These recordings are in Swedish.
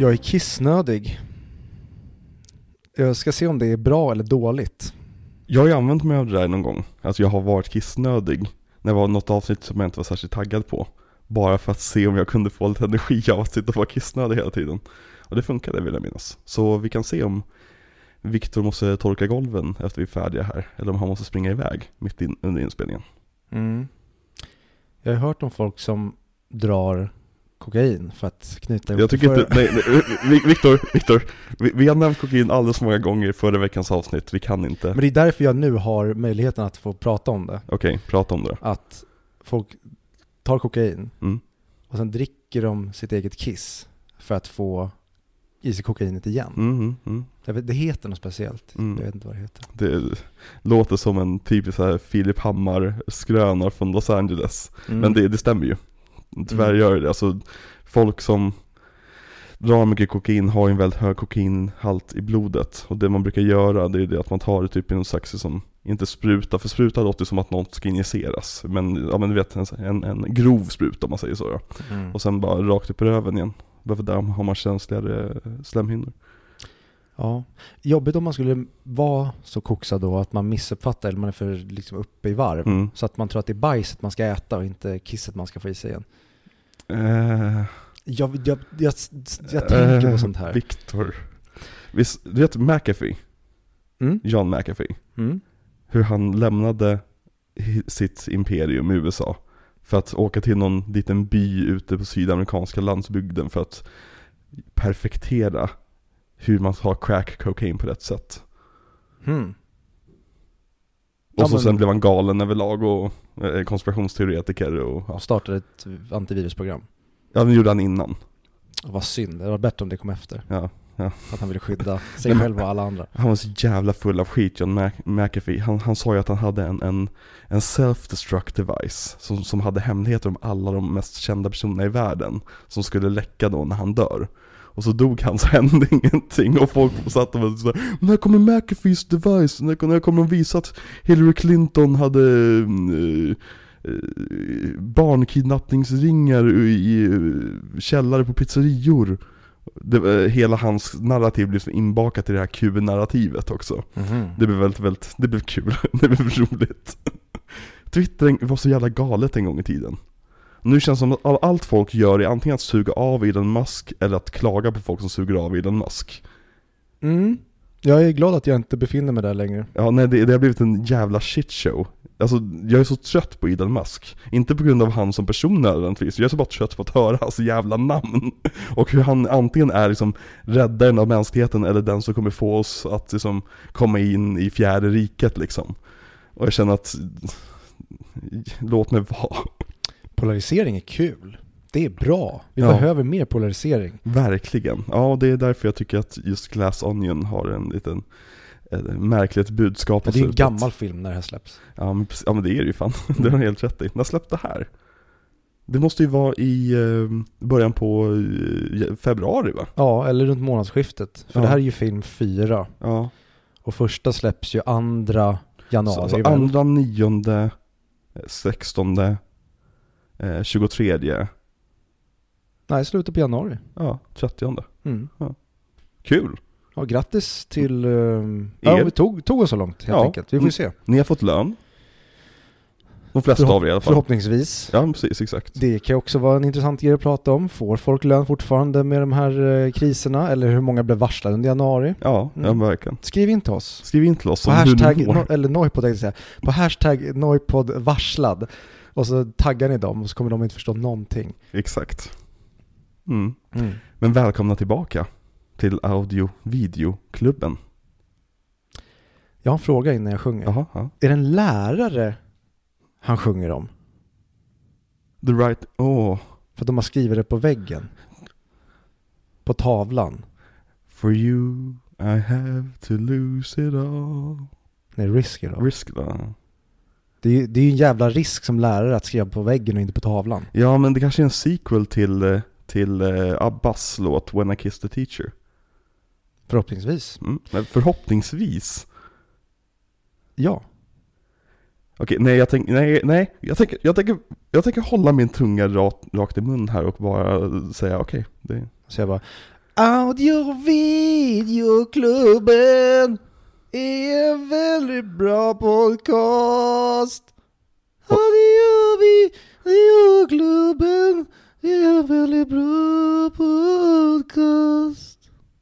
Jag är kissnödig. Jag ska se om det är bra eller dåligt. Jag har ju använt mig av det där någon gång. Alltså jag har varit kissnödig. När det var något avsnitt som jag inte var särskilt taggad på. Bara för att se om jag kunde få lite energi av att sitta och vara kissnödig hela tiden. Och det funkade, vill jag minnas. Så vi kan se om Viktor måste torka golven efter vi är färdiga här. Eller om han måste springa iväg mitt under inspelningen. Mm. Jag har hört om folk som drar kokain för att knyta ihop. Jag tycker inte, nej, Viktor, vi har nämnt kokain alldeles för många gånger förra veckans avsnitt, vi kan inte. Men det är därför jag nu har möjligheten att få prata om det. Okej, prata om det. Att folk tar kokain och sen dricker de sitt eget kiss för att få i sig kokainet igen. Det heter något speciellt. Jag vet inte vad det heter. Det låter som en typisk så här Philip Hammar skrönar från Los Angeles. Men det stämmer ju. Tyvärr gör det. Alltså, folk som drar mycket kokain har en väldigt hög kokainhalt i blodet. Och det man brukar göra det är det att man tar det typ i någon sax som inte sprutar. För spruta låter som att något ska injiceras. Men, ja, men du vet, en grov spruta om man säger så. Ja. Och sen bara rakt upp i röven igen. Varför där har man känsligare slemhinnor. Ja. Jobbigt om man skulle vara så koksad då att man missuppfattar eller man är för liksom uppe i varv. Så att man tror att det är bajset man ska äta och inte kisset man ska få i sig igen. Jag tänker på sånt här. Viktor. Du vet McAfee? John McAfee. Hur han lämnade sitt imperium i USA för att åka till någon liten by ute på sydamerikanska landsbygden för att perfektera hur man tar crack cocaine på rätt sätt. Och så sen blev han galen överlag och konspirationsteoretiker. Och startade ett antivirusprogram. Ja, det gjorde han innan. Vad synd, det var bättre om det kom efter. Ja. Att han ville skydda sig själv och alla andra. Han var så jävla full av skit, John McAfee. Han sa ju att han hade en self-destruct device som hade hemligheter om alla de mest kända personerna i världen som skulle läcka då när han dör. Och så dog han så hände ingenting. Och folk satt och så här, när kommer McAfee's device? När kommer de visa att Hillary Clinton hade barnkidnappningsringar i källare på pizzerior? Hela hans narrativ blev liksom inbakat i det här Q-narrativet också. Det blev väldigt, det blev kul. Det blev roligt. Twitter var så jävla galet en gång i tiden. Nu känns det som att allt folk gör är antingen att suga av Elon Musk eller att klaga på folk som suger av Elon Musk. Jag är glad att jag inte befinner mig där längre. Ja, nej, det har blivit en jävla shitshow. Alltså, jag är så trött på Elon Musk. Inte på grund av han som person nödvändigtvis. Jag är så bara trött på att höra hans jävla namn. Och hur han antingen är liksom räddaren av mänskligheten eller den som kommer få oss att liksom komma in i fjärde riket liksom. Och jag känner att låt mig vara. Polarisering är kul. Det är bra. Vi behöver mer polarisering. Verkligen. Ja, det är därför jag tycker att just Glass Onion har en liten märkligt budskap. Men det är en gammal film när det här släpps. Ja, men det är ju fan. Det har helt rätt i. När släppte det här? Det måste ju vara i början på februari, va? Ja, eller runt månadsskiftet. För det här är ju film 4. Ja. Och första släpps ju 2 januari. Så, alltså 2, 9, 16... 23. Nej, slutet på januari. Ja, 30. Ja. Kul. Ja, grattis till... ja, vi tog oss så långt helt enkelt. Vi får se. Ni har fått lön. De flesta av er i alla fall. Förhoppningsvis. Ja, precis, exakt. Det kan också vara en intressant grej att prata om. Får folk lön fortfarande med de här kriserna? Eller hur många blev varslade under januari? Ja, verkligen. Skriv in till oss. På hashtag, eller Noipod, tänkte jag säga. På hashtag Noipod varslad. Och så taggar ni dem och så kommer de inte förstå någonting. Exakt. Men välkomna tillbaka till Audiovideoklubben. Jag har en fråga innan jag sjunger. Aha. Är det en lärare han sjunger om? För att de har skrivit det på väggen. På tavlan. For you I have to lose it all. Nej, risk it all. Det är ju en jävla risk som lärare att skriva på väggen och inte på tavlan. Ja, men det kanske är en sequel till Abbas låt When I Kissed the Teacher. Förhoppningsvis. Men förhoppningsvis. Ja. Okej, jag tänker hålla min tunga rakt i mun här och bara säga okej. Så jag bara Audiovideoklubben är en väldigt bra podcast. Audiovideoklubben är en väldigt bra podcast.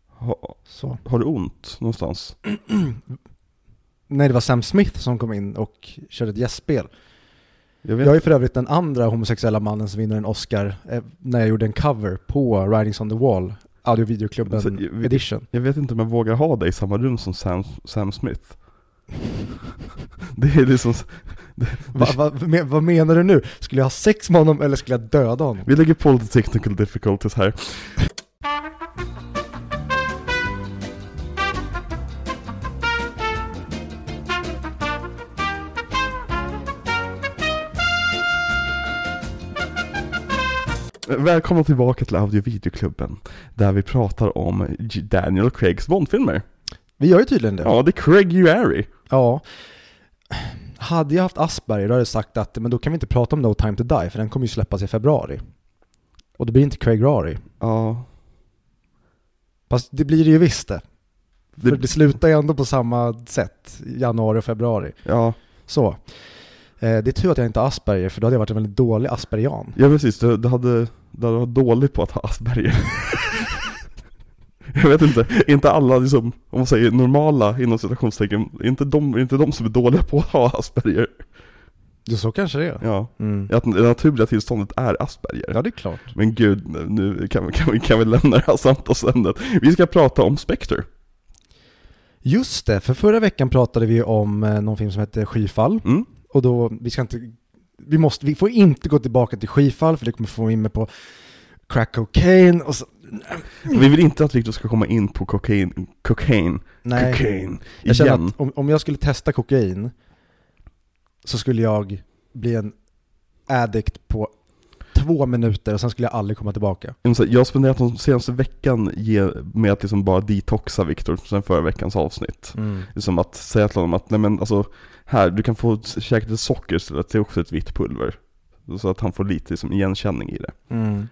Ha, så. Har du ont någonstans? Nej, det var Sam Smith som kom in och körde ett gästspel. Jag är för övrigt den andra homosexuella mannen som vinner en Oscar när jag gjorde en cover på Writings on the Wall, Audiovideoklubben alltså, edition. Jag vet inte om jag vågar ha dig i samma rum som Sam Smith. Det är liksom... Vad menar du nu? Skulle jag ha sex med honom eller skulle jag döda honom? Vi lägger på lite technical difficulties här. Välkomna tillbaka till Audiovideoklubben där vi pratar om Daniel Craigs Bondfilmer. Vi gör ju tydligen det. Ja, det är Craiguary. Ja. Hade jag haft Asperger hade jag sagt att men då kan vi inte prata om No Time to Die för den kommer ju släppas i februari. Och det blir inte Craiguary. Ja. Fast det blir det ju visst det. För det slutar ju ändå på samma sätt januari och februari. Ja. Så. Det är tur att jag inte har Asperger, för då hade jag varit en väldigt dålig aspergian. Ja, precis. Du hade varit dålig på att ha Asperger. Jag vet inte alla liksom, om man säger normala inom citationstecken, inte de som är dåliga på att ha Asperger. Ja, så kanske det är. Ja. Mm. Att det naturliga tillståndet är Asperger. Ja, det är klart. Men gud, nu kan vi lämna det här samtalsämnet. Vi ska prata om Spectre. Just det, för förra veckan pratade vi om någon film som heter Skyfall. Mm. Och då, vi får inte gå tillbaka till Skyfall för det kommer få in mig på crack cocaine och så. Vi vill inte att Victor ska komma in på cocaine. Nej. Cocaine. Jag känner att om jag skulle testa kokain så skulle jag bli en addict på 2 minuter och sen skulle jag aldrig komma tillbaka. Jag har spenderat den senaste veckan med att liksom bara detoxa Victor sen förra veckans avsnitt. Mm. Liksom att säga till honom att nej men alltså här, du kan få käka lite socker så att det är också ett vitt pulver. Så att han får lite liksom, igenkänning i det. Mm.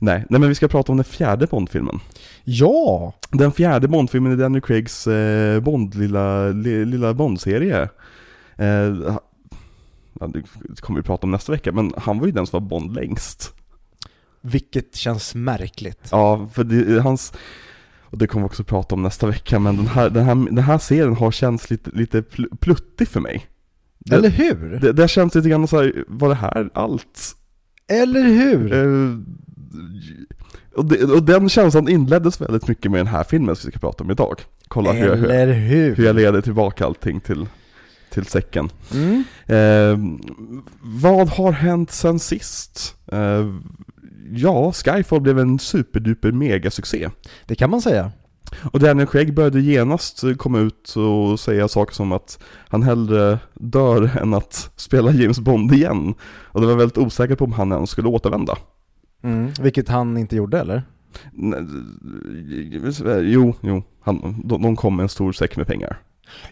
Nej, men vi ska prata om den fjärde Bondfilmen. Ja! Den fjärde Bondfilmen är Daniel Craigs lilla Bond-serie. Det kommer vi prata om nästa vecka, men han var ju den som var Bond längst. Vilket känns märkligt. Ja, för hans... Och det kommer vi också prata om nästa vecka. Men den här serien har känts lite pluttig för mig. Eller hur? Det har känts lite grann så här, var det här allt? Eller hur? Och den känslan inleddes väldigt mycket med den här filmen som vi ska prata om idag. Kolla hur jag leder tillbaka allting till säcken. Mm. Vad har hänt sen sist? Ja, Skyfall blev en superduper megasuccé. Det kan man säga. Och Daniel Craig började genast komma ut och säga saker som att han hellre dör än att spela James Bond igen. Och det var väldigt osäkert på om han ens skulle återvända. Mm. Vilket han inte gjorde, eller? Jo. De kom med en stor säck med pengar.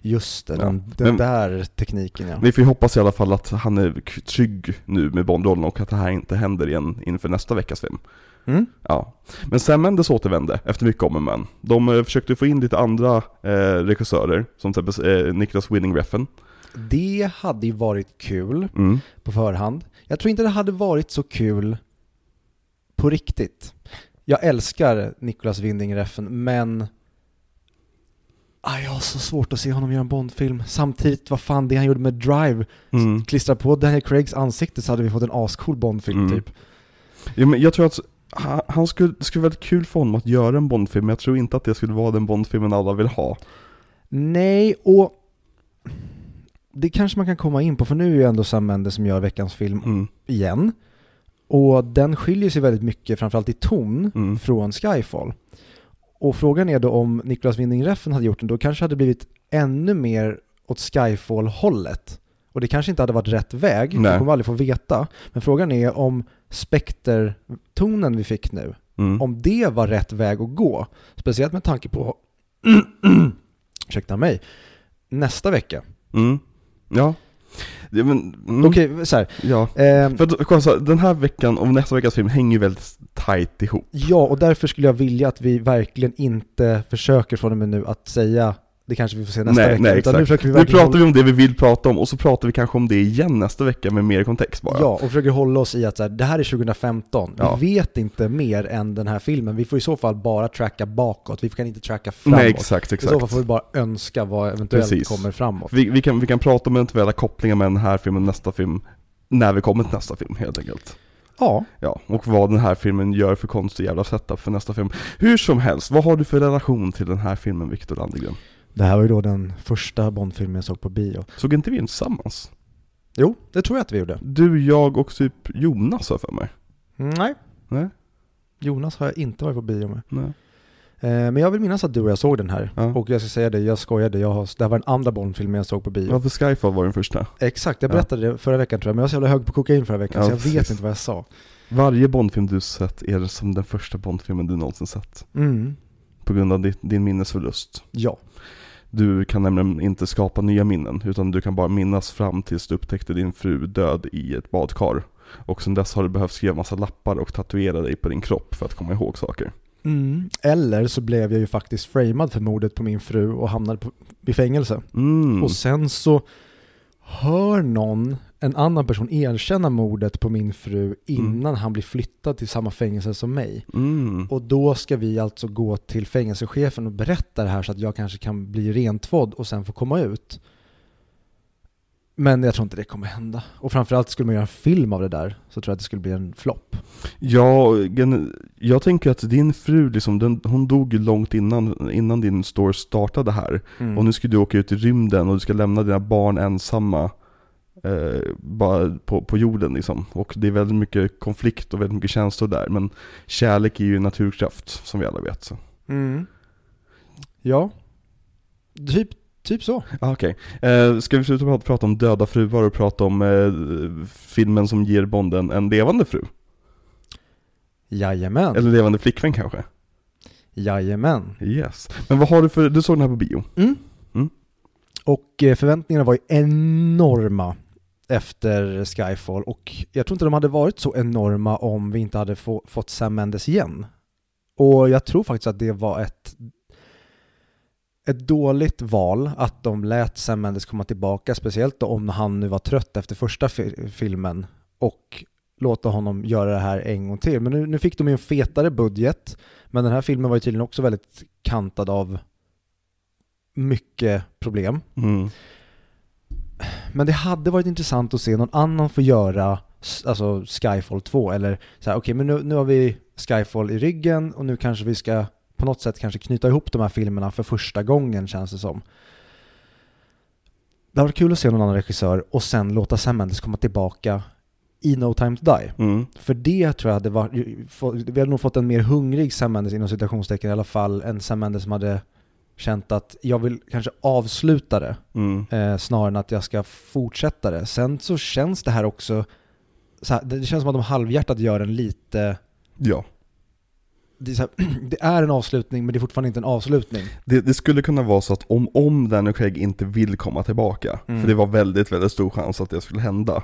Just det, den där tekniken, ja. Vi får hoppas i alla fall att han är trygg nu med Bondrollen och att det här inte händer igen inför nästa veckas film. Mm. Ja. Men Sam Mendes återvände efter mycket om och men. De försökte få in lite andra regissörer, som till exempel Nicholas Winding Refn. Det hade ju varit kul på förhand. Jag tror inte det hade varit så kul på riktigt. Jag älskar Nicholas Winding Refn, men... jag har så svårt att se honom göra en Bondfilm. Samtidigt, vad fan, det han gjorde med Drive, klistrar på Daniel Craigs ansikte så hade vi fått en ascool Bondfilm typ. Ja, men jag tror att han skulle vara kul för honom att göra en Bondfilm, men jag tror inte att det skulle vara den Bondfilmen alla vill ha. Nej, och det kanske man kan komma in på, för nu är ju ändå Sam Mendes som gör veckans film igen. Och den skiljer sig väldigt mycket, framförallt i ton, från Skyfall. Och frågan är då om Nicholas Winding Refn hade gjort den, då kanske hade blivit ännu mer åt Skyfall-hållet. Och det kanske inte hade varit rätt väg, det kommer vi aldrig få veta. Men frågan är om Spectre-tonen vi fick nu, om det var rätt väg att gå. Speciellt med tanke på, ursäkta mig, nästa vecka. Mm. Ja. Ja, mm. Okej, så här. Ja. För att, den här veckan och nästa veckas film hänger ju väldigt tajt ihop. Ja, och därför skulle jag vilja att vi verkligen inte försöker från och med nu att säga det kanske vi får se nästa vecka. Nej, utan nu, försöker vi verkligen... nu pratar vi om det vi vill prata om och så pratar vi kanske om det igen nästa vecka med mer kontext bara. Ja, och försöker hålla oss i att så här, det här är 2015. Ja. Vi vet inte mer än den här filmen. Vi får i så fall bara tracka bakåt. Vi kan inte tracka framåt. Nej, exakt. I så fall får vi bara önska vad eventuellt kommer framåt. Vi kan prata om eventuella kopplingar med den här filmen och nästa film när vi kommer till nästa film helt enkelt. Ja, och vad den här filmen gör för konst och jävla setup för nästa film. Hur som helst, vad har du för relation till den här filmen, Viktor Landegren? Det här var ju då den första Bondfilmen jag såg på bio. Såg inte vi tillsammans? Jo, det tror jag att vi gjorde. Du, jag och typ Jonas har för mig. Nej. Jonas har jag inte varit på bio med. Nej. Men jag vill minnas att du och jag såg den här. Ja. Och jag ska säga det, jag skojade. Det här var den andra Bondfilmen jag såg på bio. Ja, för Skyfall var den första. Exakt, jag berättade det förra veckan tror jag. Men jag var så jävla hög på kokain förra veckan så jag vet inte vad jag sa. Varje Bondfilm du sett är som den första Bondfilmen du någonsin sett. Mm. På grund av din minnesförlust. Ja. Du kan nämligen inte skapa nya minnen utan du kan bara minnas fram tills du upptäckte din fru död i ett badkar. Och sen dess har du behövt skriva massa lappar och tatuera dig på din kropp för att komma ihåg saker. Mm. Eller så blev jag ju faktiskt framad för mordet på min fru och hamnade i fängelse. Mm. Och sen så hör en annan person erkänna mordet på min fru innan han blir flyttad till samma fängelse som mig. Mm. Och då ska vi alltså gå till fängelsechefen och berätta det här så att jag kanske kan bli rentvådd och sen få komma ut. Men jag tror inte det kommer hända. Och framförallt skulle man göra en film av det där så tror jag att det skulle bli en flopp. Ja, jag tänker att din fru liksom, hon dog långt innan din story startade här. Mm. Och nu ska du åka ut i rymden och du ska lämna dina barn ensamma. Bara på jorden liksom. Och det är väldigt mycket konflikt och väldigt mycket känslor där, men kärlek är ju naturkraft som vi alla vet så. Mm. Ja. Typ så. Okej. Ska vi sluta prata om döda fruar och prata om filmen som ger Bonden en levande fru? Jajamän. Eller levande flickvän kanske? Jajamän. Yes. Men vad har du för, du såg den här på bio? Mm. Och förväntningarna var ju enorma efter Skyfall. Och jag tror inte de hade varit så enorma om vi inte hade fått Sam Mendes igen. Och jag tror faktiskt att det var ett dåligt val att de lät Sam Mendes komma tillbaka. Speciellt då om han nu var trött efter första filmen. Och låta honom göra det här en gång till. Men nu fick de ju en fetare budget. Men den här filmen var ju tydligen också väldigt kantad av mycket problem. Men det hade varit intressant att se någon annan få göra alltså Skyfall 2 eller så här, okej, men nu har vi Skyfall i ryggen och nu kanske vi ska på något sätt kanske knyta ihop de här filmerna för första gången känns det som. Det var kul att se någon annan regissör och sen låta Sam Mendes komma tillbaka i No Time to Die. För det tror jag hade varit, vi hade nog fått en mer hungrig Sam Mendes inom citationstecken i alla fall, en Sam Mendes som hade känt att jag vill kanske avsluta det snarare än att jag ska fortsätta det. Sen så känns det här också så här, det känns som att de halvhjärtat gör en lite det är, så här, det är en avslutning men det är fortfarande inte en avslutning. Det skulle kunna vara så att om Daniel Craig inte vill komma tillbaka för det var väldigt, väldigt stor chans att det skulle hända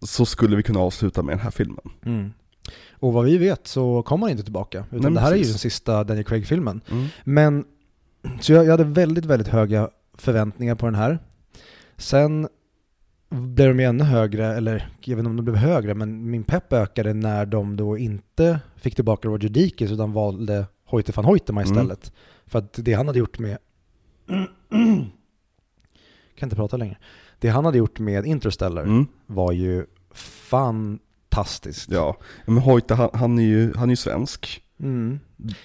så skulle vi kunna avsluta med den här filmen. Och vad vi vet så kommer han inte tillbaka utan det här är ju den sista Daniel Craig-filmen. Men så jag hade väldigt, väldigt höga förväntningar på den här. Sen blev de ju ännu högre, eller jag vet inte om de blev högre, men min pepp ökade när de då inte fick tillbaka Roger Deakins utan valde Hoyte van Hoyte istället. För att det han hade gjort med kan inte prata längre. Det han hade gjort med Interstellar var ju fantastiskt. Ja, men Hoyte han är ju svensk.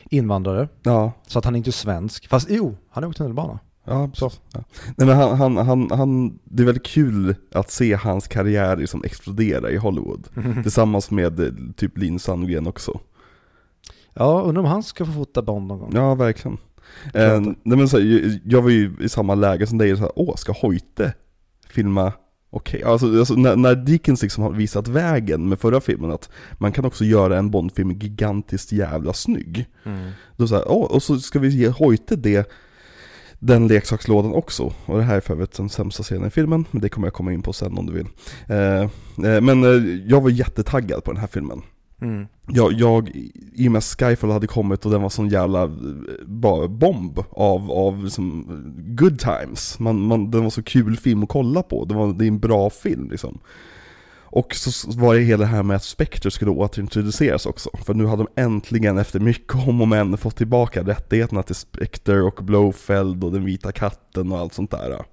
Invandrare. Ja. Så att han är inte svensk. Fast han är åkt tunnelbana. Ja, så. Ja. Nej, men han, det är väldigt kul att se hans karriär liksom explodera i Hollywood. Tillsammans med typ Lin Sandgren också. Ja, undrar om han ska få fota Bond någon gång. Ja, verkligen. Nej, men så, jag var ju i samma läge som dig. Ska Hoyte filma? Okej, alltså när Deakins liksom har visat vägen med förra filmen att man kan också göra en Bondfilm gigantiskt jävla snygg. Då så här, och så ska vi ge Hoyte det den leksakslådan också. Och det här är för övrigt den sämsta scenen i filmen, men det kommer jag komma in på sen om du vill. Men jag var jättetaggad på den här filmen. Mm. Jag i och med Skyfall hade kommit och den var sån jävla bomb av liksom good times. Den var så kul film att kolla på. Det är en bra film liksom. Och så var det hela det här med att Spectre skulle återintroduceras också. För nu hade de äntligen efter mycket om och men fått tillbaka rättigheterna till Spectre och Blofeld och den vita katten och allt sånt där.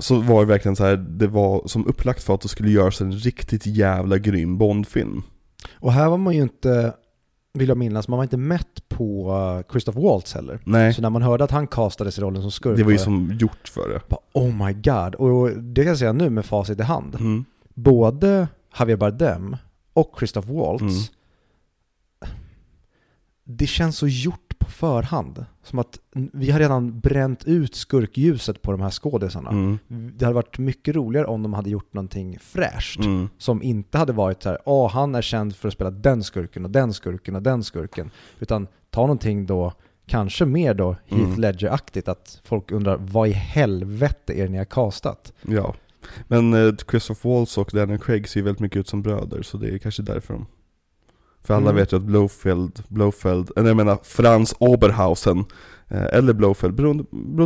Så var det verkligen så här, det var som upplagt för att det skulle göras en riktigt jävla grym Bondfilm. Och här var man ju inte, vill jag minnas, man var inte mätt på Christoph Waltz heller. Nej. Så när man hörde att han castades i rollen som skurk, det var ju som gjort för det. Bara, oh my god. Och det kan jag säga nu med facit i hand. Mm. Både Javier Bardem och Christoph Waltz. Mm. Det känns så gjort på förhand. Som att vi har redan bränt ut skurkljuset på de här skådespelarna. Mm. Det hade varit mycket roligare om de hade gjort någonting fräscht. Mm. Som inte hade varit så här, han är känd för att spela den skurken och den skurken och den skurken. Utan ta någonting då, kanske mer då Heath Ledger-aktigt. Att folk undrar, vad i helvete är det ni har kastat? Ja, men Christoph Waltz och Daniel Craig ser väldigt mycket ut som bröder. Så det är kanske därför de... För alla vet ju att Blofeld eller jag menar Franz Oberhauser eller Blofeld, beroende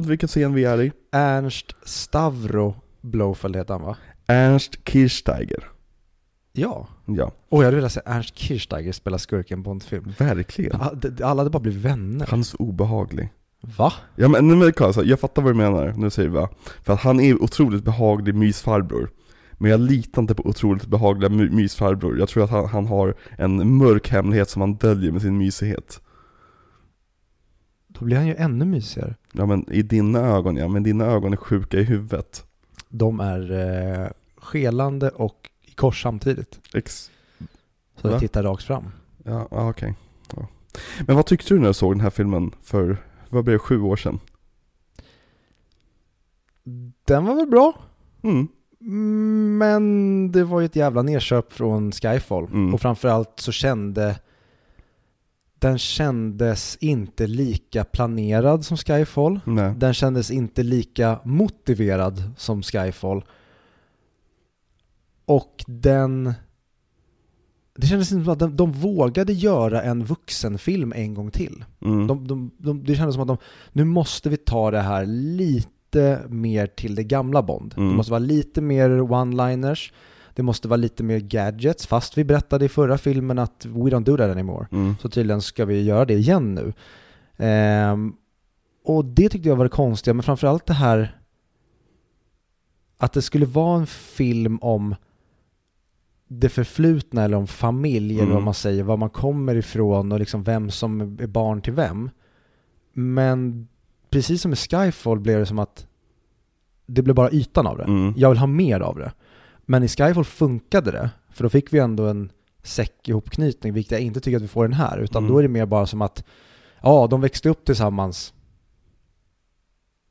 vilken scen vi är i. Ernst Stavro Blofeld heter han, va? Ernst Kirchsteiger. Ja. Ja. Och jag vill säga Ernst Kirchsteiger spelar skurken på en film. Verkligen. Alla hade bara blivit vänner. Han är så obehaglig. Va? Ja, men jag fattar vad du menar. Nu säger vi, va? För att han är otroligt behaglig mysfarbror. Men jag litar inte på otroligt behagliga mysfarbror. Jag tror att han har en mörk hemlighet som han döljer med sin mysighet. Då blir han ju ännu mysigare. Ja, men i dina ögon, ja. Men dina ögon är sjuka i huvudet. De är skelande och i kors samtidigt. Så jag tittar rakt fram. Ja, okej. Ja. Men vad tyckte du när du såg den här filmen för, vad blev det, 7 år sedan? Den var väl bra? Mm. Men det var ju ett jävla nedköp från Skyfall. Och framförallt så kändes inte lika planerad som Skyfall. Nej. Den kändes inte lika motiverad som Skyfall. Och det kändes inte som att de vågade göra en vuxenfilm en gång till. Det kändes som att nu måste vi ta det här lite mer till det gamla Bond. Det måste vara lite mer one-liners. Det måste vara lite mer gadgets. Fast vi berättade i förra filmen att we don't do that anymore. Så tydligen ska vi göra det igen nu. Och det tyckte jag var det konstiga. Men framförallt det här att det skulle vara en film om det förflutna eller om familj, eller vad man säger, var man kommer ifrån och liksom vem som är barn till vem. Men precis som i Skyfall blev det som att det blev bara ytan av det. Jag vill ha mer av det. Men i Skyfall funkade det. För då fick vi ändå en säck ihopknytning, vilket jag inte tycker att vi får den här. Utan då är det mer bara som att de växte upp tillsammans.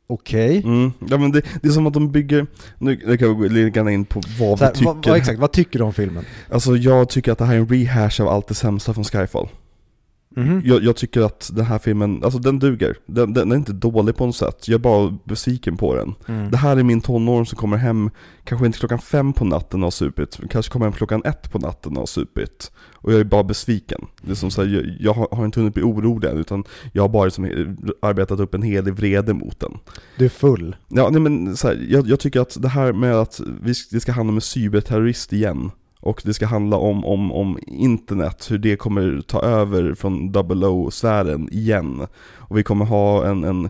Okej. Okay. Ja, men det är som att de bygger... Nu kan vi ligga in på vad vi tycker. Exakt, vad tycker du om filmen? Alltså, jag tycker att det här är en rehash av allt det sämsta från Skyfall. Jag tycker att den här filmen, alltså den duger. Den är inte dålig på något sätt. Jag är bara besviken på den. Det här är min tonåring som kommer hem kanske inte 5 på natten och har supit. Kanske kommer hem 1 på natten och har supit. Och jag är bara besviken. Det är som så här, jag har inte hunnit bli orolig än, utan jag har bara liksom arbetat upp en hel vrede mot den. Du är full. Ja, nej, men så här, jag tycker att det här med att det ska handla om en cyberterrorist igen. Och det ska handla om internet, hur det kommer ta över från 00-sfären igen. Och vi kommer ha en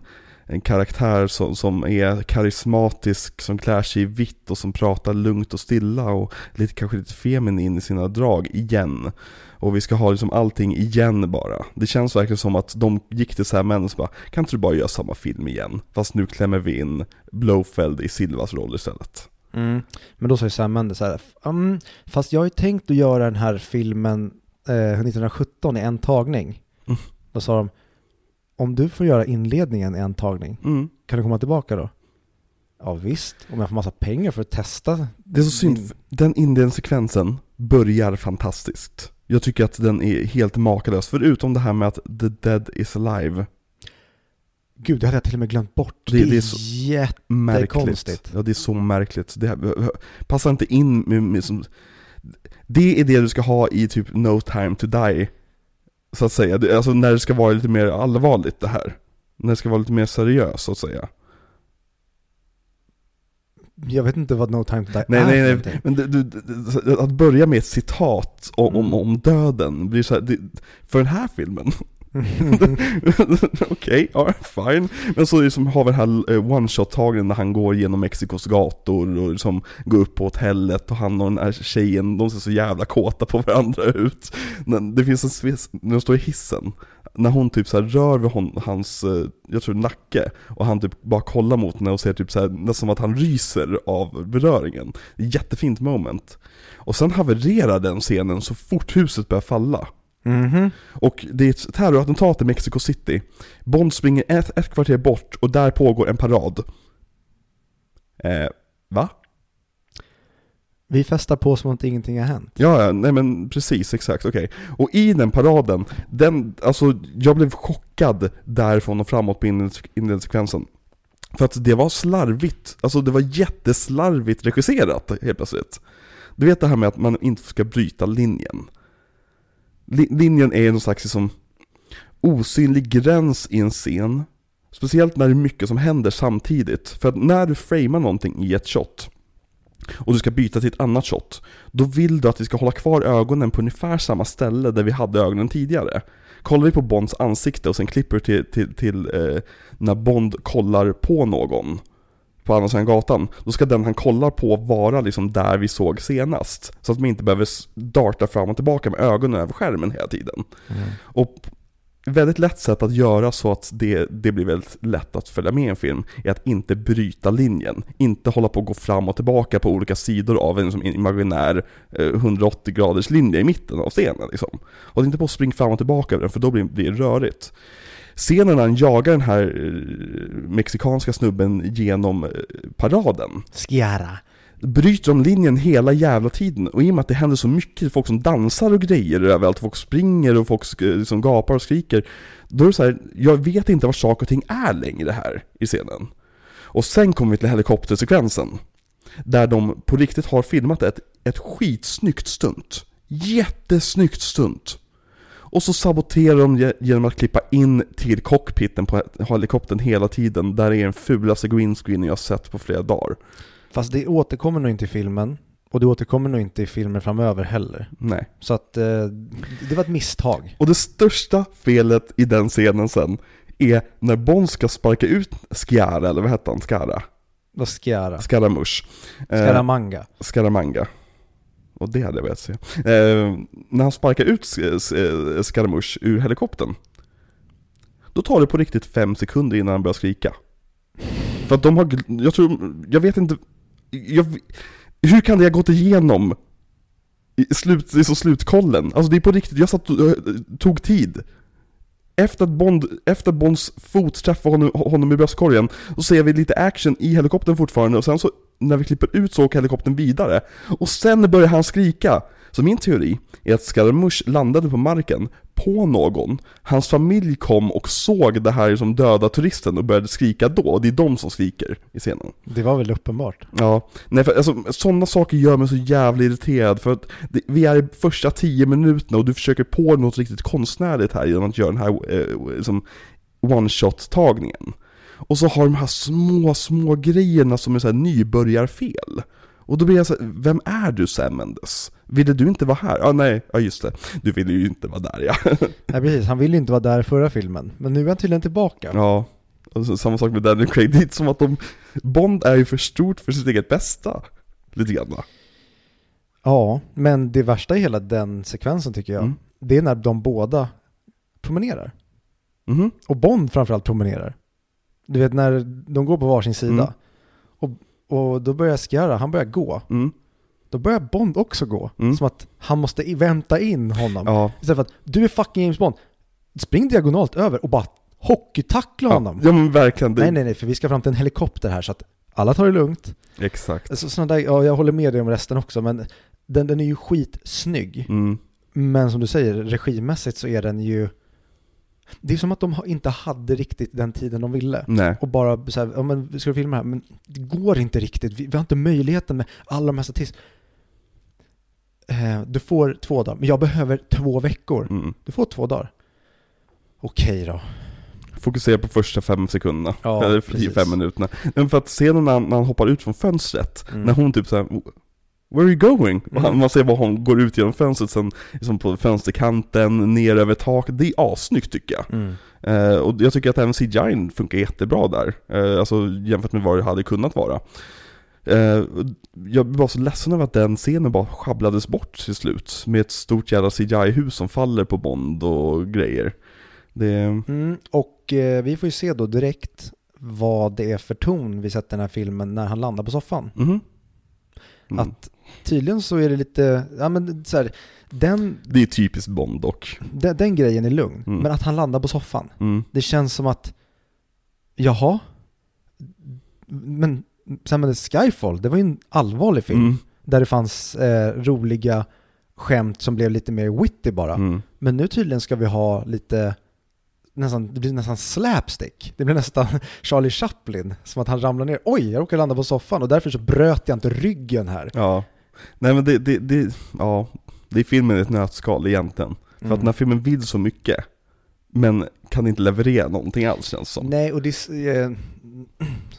karaktär som är karismatisk, som klär sig i vitt och som pratar lugnt och stilla och kanske lite feminin i sina drag igen. Och vi ska ha liksom allting igen bara. Det känns verkligen som att de gick till så här män och så bara, kan inte du bara göra samma film igen? Fast nu klämmer vi in Blofeld i Silvas roll istället. Men då sa ju Sam Mendes så här, fast jag har ju tänkt att göra den här filmen 1917 i en tagning. Då sa de, om du får göra inledningen i en tagning, kan du komma tillbaka då? Ja visst, om jag får massa pengar för att testa. Det är så synd, den inledningssekvensen börjar fantastiskt. Jag tycker att den är helt makalös, förutom det här med att the dead is alive. Gud, det hade jag till och med glömt bort. Det är så jättekonstigt. Ja, det är så märkligt. Det här, passar inte in med som, det är det du ska ha i typ No Time to Die, så att säga. Det, alltså när det ska vara lite mer allvarligt det här. När det ska vara lite mer seriöst, så att säga. Jag vet inte vad No Time to Die är. Nej. Men du, att börja med ett citat om döden blir så här, det, för den här filmen. Okej, ja, fine. Men så liksom har vi den här one-shot-tagningen när han går genom Mexikos gator och liksom går upp på hotellet, och han och den här tjejen, de ser så jävla kåta på varandra ut. Men det finns en sviss, när de står i hissen, när hon typ så här rör vid hans, jag tror, nacke, och han typ bara kollar mot henne och ser typ så här, nästan som att han ryser av beröringen. Jättefint moment. Och sen havererar den scenen så fort huset börjar falla. Mm-hmm. Och det är ett terrorattentat i Mexico City. Bond springer ett kvarter bort, och där pågår en parad. Va? Vi festar på som att ingenting har hänt. Ja, nej men precis, exakt, okej. Och i den paraden, alltså jag blev chockad därifrån och framåt på inledningssekvensen. För att det var slarvigt. Alltså det var jätteslarvigt regisserat helt plötsligt. Du vet det här med att man inte ska bryta linjen. Linjen är någon slags liksom osynlig gräns i en scen. Speciellt när det är mycket som händer samtidigt. För att när du framar någonting i ett shot och du ska byta till ett annat shot, då vill du att vi ska hålla kvar ögonen på ungefär samma ställe där vi hade ögonen tidigare. Kollar vi på Bonds ansikte och sen klipper till när Bond kollar på någon på andra sidan gatan, då ska den han kollar på vara liksom där vi såg senast, så att man inte behöver darta fram och tillbaka med ögonen över skärmen hela tiden. Mm. Och väldigt lätt sätt att göra så att det blir väldigt lätt att följa med en film är att inte bryta linjen, inte hålla på att gå fram och tillbaka på olika sidor av en liksom imaginär 180 graders linje i mitten av scenen liksom. Och inte på att springa fram och tillbaka över den, för då blir det rörigt. Scenen han jagar den här mexikanska snubben genom paraden. Skiara. Bryter om linjen hela jävla tiden. Och i och med att det händer så mycket, folk som dansar och grejer överallt, folk springer och folk liksom gapar och skriker, då är det så här, jag vet inte vad saker och ting är längre här i scenen. Och sen kommer vi till helikoptersekvensen, där de på riktigt har filmat ett skitsnyggt stunt. Jättesnyggt stunt. Och så saboterar de genom att klippa in till cockpiten på helikoptern hela tiden. Där är den fulaste greenscreen jag har sett på flera dagar. Fast det återkommer nog inte i filmen. Och det återkommer nog inte i filmer framöver heller. Nej. Så att det var ett misstag. Och det största felet i den scenen sen är när Bond ska sparka ut Skiara, eller vad hette han? Skara? Vad Skiara? Scaramouche. Scaramanga. Scaramanga. Och det hade jag velat se. När han sparkar ut Scaramouche ur helikoptern, då tar det på riktigt 5 sekunder innan han börjar skrika. För att de har... hur kan det ha gått igenom slutkollen? Alltså det är på riktigt... Jag satt tog tid. Efter Bonds fot träffar honom i bröstkorgen, så ser vi lite action i helikoptern fortfarande, och sen så när vi klipper ut så åker helikoptern vidare, och sen börjar han skrika. Så min teori är att Scaramouche landade på marken på någon. Hans familj kom och såg det här som döda turisten och började skrika då, och det är de som skriker i scenen. Det var väl uppenbart. Ja, nej, för alltså, sådana saker gör mig så jävla irriterad, för att vi är i första 10 minuterna och du försöker på något riktigt konstnärligt här genom att göra den här liksom one-shot-tagningen. Och så har de här små grejerna som är så här nybörjarfel. Och då blir jag så här, vem är du, Sam Mendes? Ville du inte vara här? Ja, nej, ja, just det. Du ville ju inte vara där, ja. Nej, precis. Han ville ju inte vara där i förra filmen. Men nu är han tydligen tillbaka. Ja, och så, samma sak med Daniel Craig. Det är som att Bond är ju för stort för sitt eget bästa. Lite grann, va? Ja, men det värsta i hela den sekvensen tycker jag, det är när de båda promenerar. Mm. Och Bond framförallt promenerar. Du vet, när de går på varsin sida. Mm. Och då börjar Skiara, han börjar gå. Mm. Då börjar Bond också gå. Mm. Som att han måste vänta in honom. Ja. Istället för att du är fucking James Bond. Spring diagonalt över och bara hockeytackla honom. Ja, men verkligen. Nej, för vi ska fram till en helikopter här, så att alla tar det lugnt. Exakt. Så där, ja, jag håller med dig om resten också, men den är ju skitsnygg. Mm. Men som du säger, regimässigt så är den ju Det är som att de inte hade riktigt den tiden de ville. Nej. Och bara så här, ja, men ska vi filma här? Men det går inte riktigt. Vi har inte möjligheten med alla de här statister. Du får 2 dagar. Men jag behöver 2 veckor. Mm. Du får 2 dagar. Okej då. Fokusera på första 5 sekunderna. Ja, eller 5 minuterna. Men för att se när han hoppar ut från fönstret. Mm. När hon typ så här... Where are you going? Mm. Man ser vad hon går ut genom fönstret sen liksom på fönsterkanten ner över taket. Det är assnyggt tycker jag. Mm. Och jag tycker att även CGI funkar jättebra där. Alltså jämfört med vad det hade kunnat vara. Jag var så ledsen över att den scenen bara schabblades bort till slut med ett stort jävla CGI-hus som faller på Bond och grejer. Det... Mm. Och vi får ju se då direkt vad det är för ton vi sett den här filmen när han landar på soffan. Mm. Mm. Att tydligen så är det lite ja, men så här, den, det är typiskt Bond dock. Den grejen är lugn. Mm. Men att han landar på soffan. Mm. Det känns som att jaha. Men sen med Skyfall, det var ju en allvarlig film. Mm. Där det fanns roliga skämt som blev lite mer witty bara. Mm. Men nu tydligen ska vi ha lite nästan, det blir nästan slapstick. Det blir nästan Charlie Chaplin, som att han ramlar ner. Oj, jag råkade landa på soffan och därför så bröt jag inte ryggen här. Ja. Nej men det är filmen ett nötskal egentligen. För att den här filmen vill så mycket men kan inte leverera någonting alls känns som. Nej, och det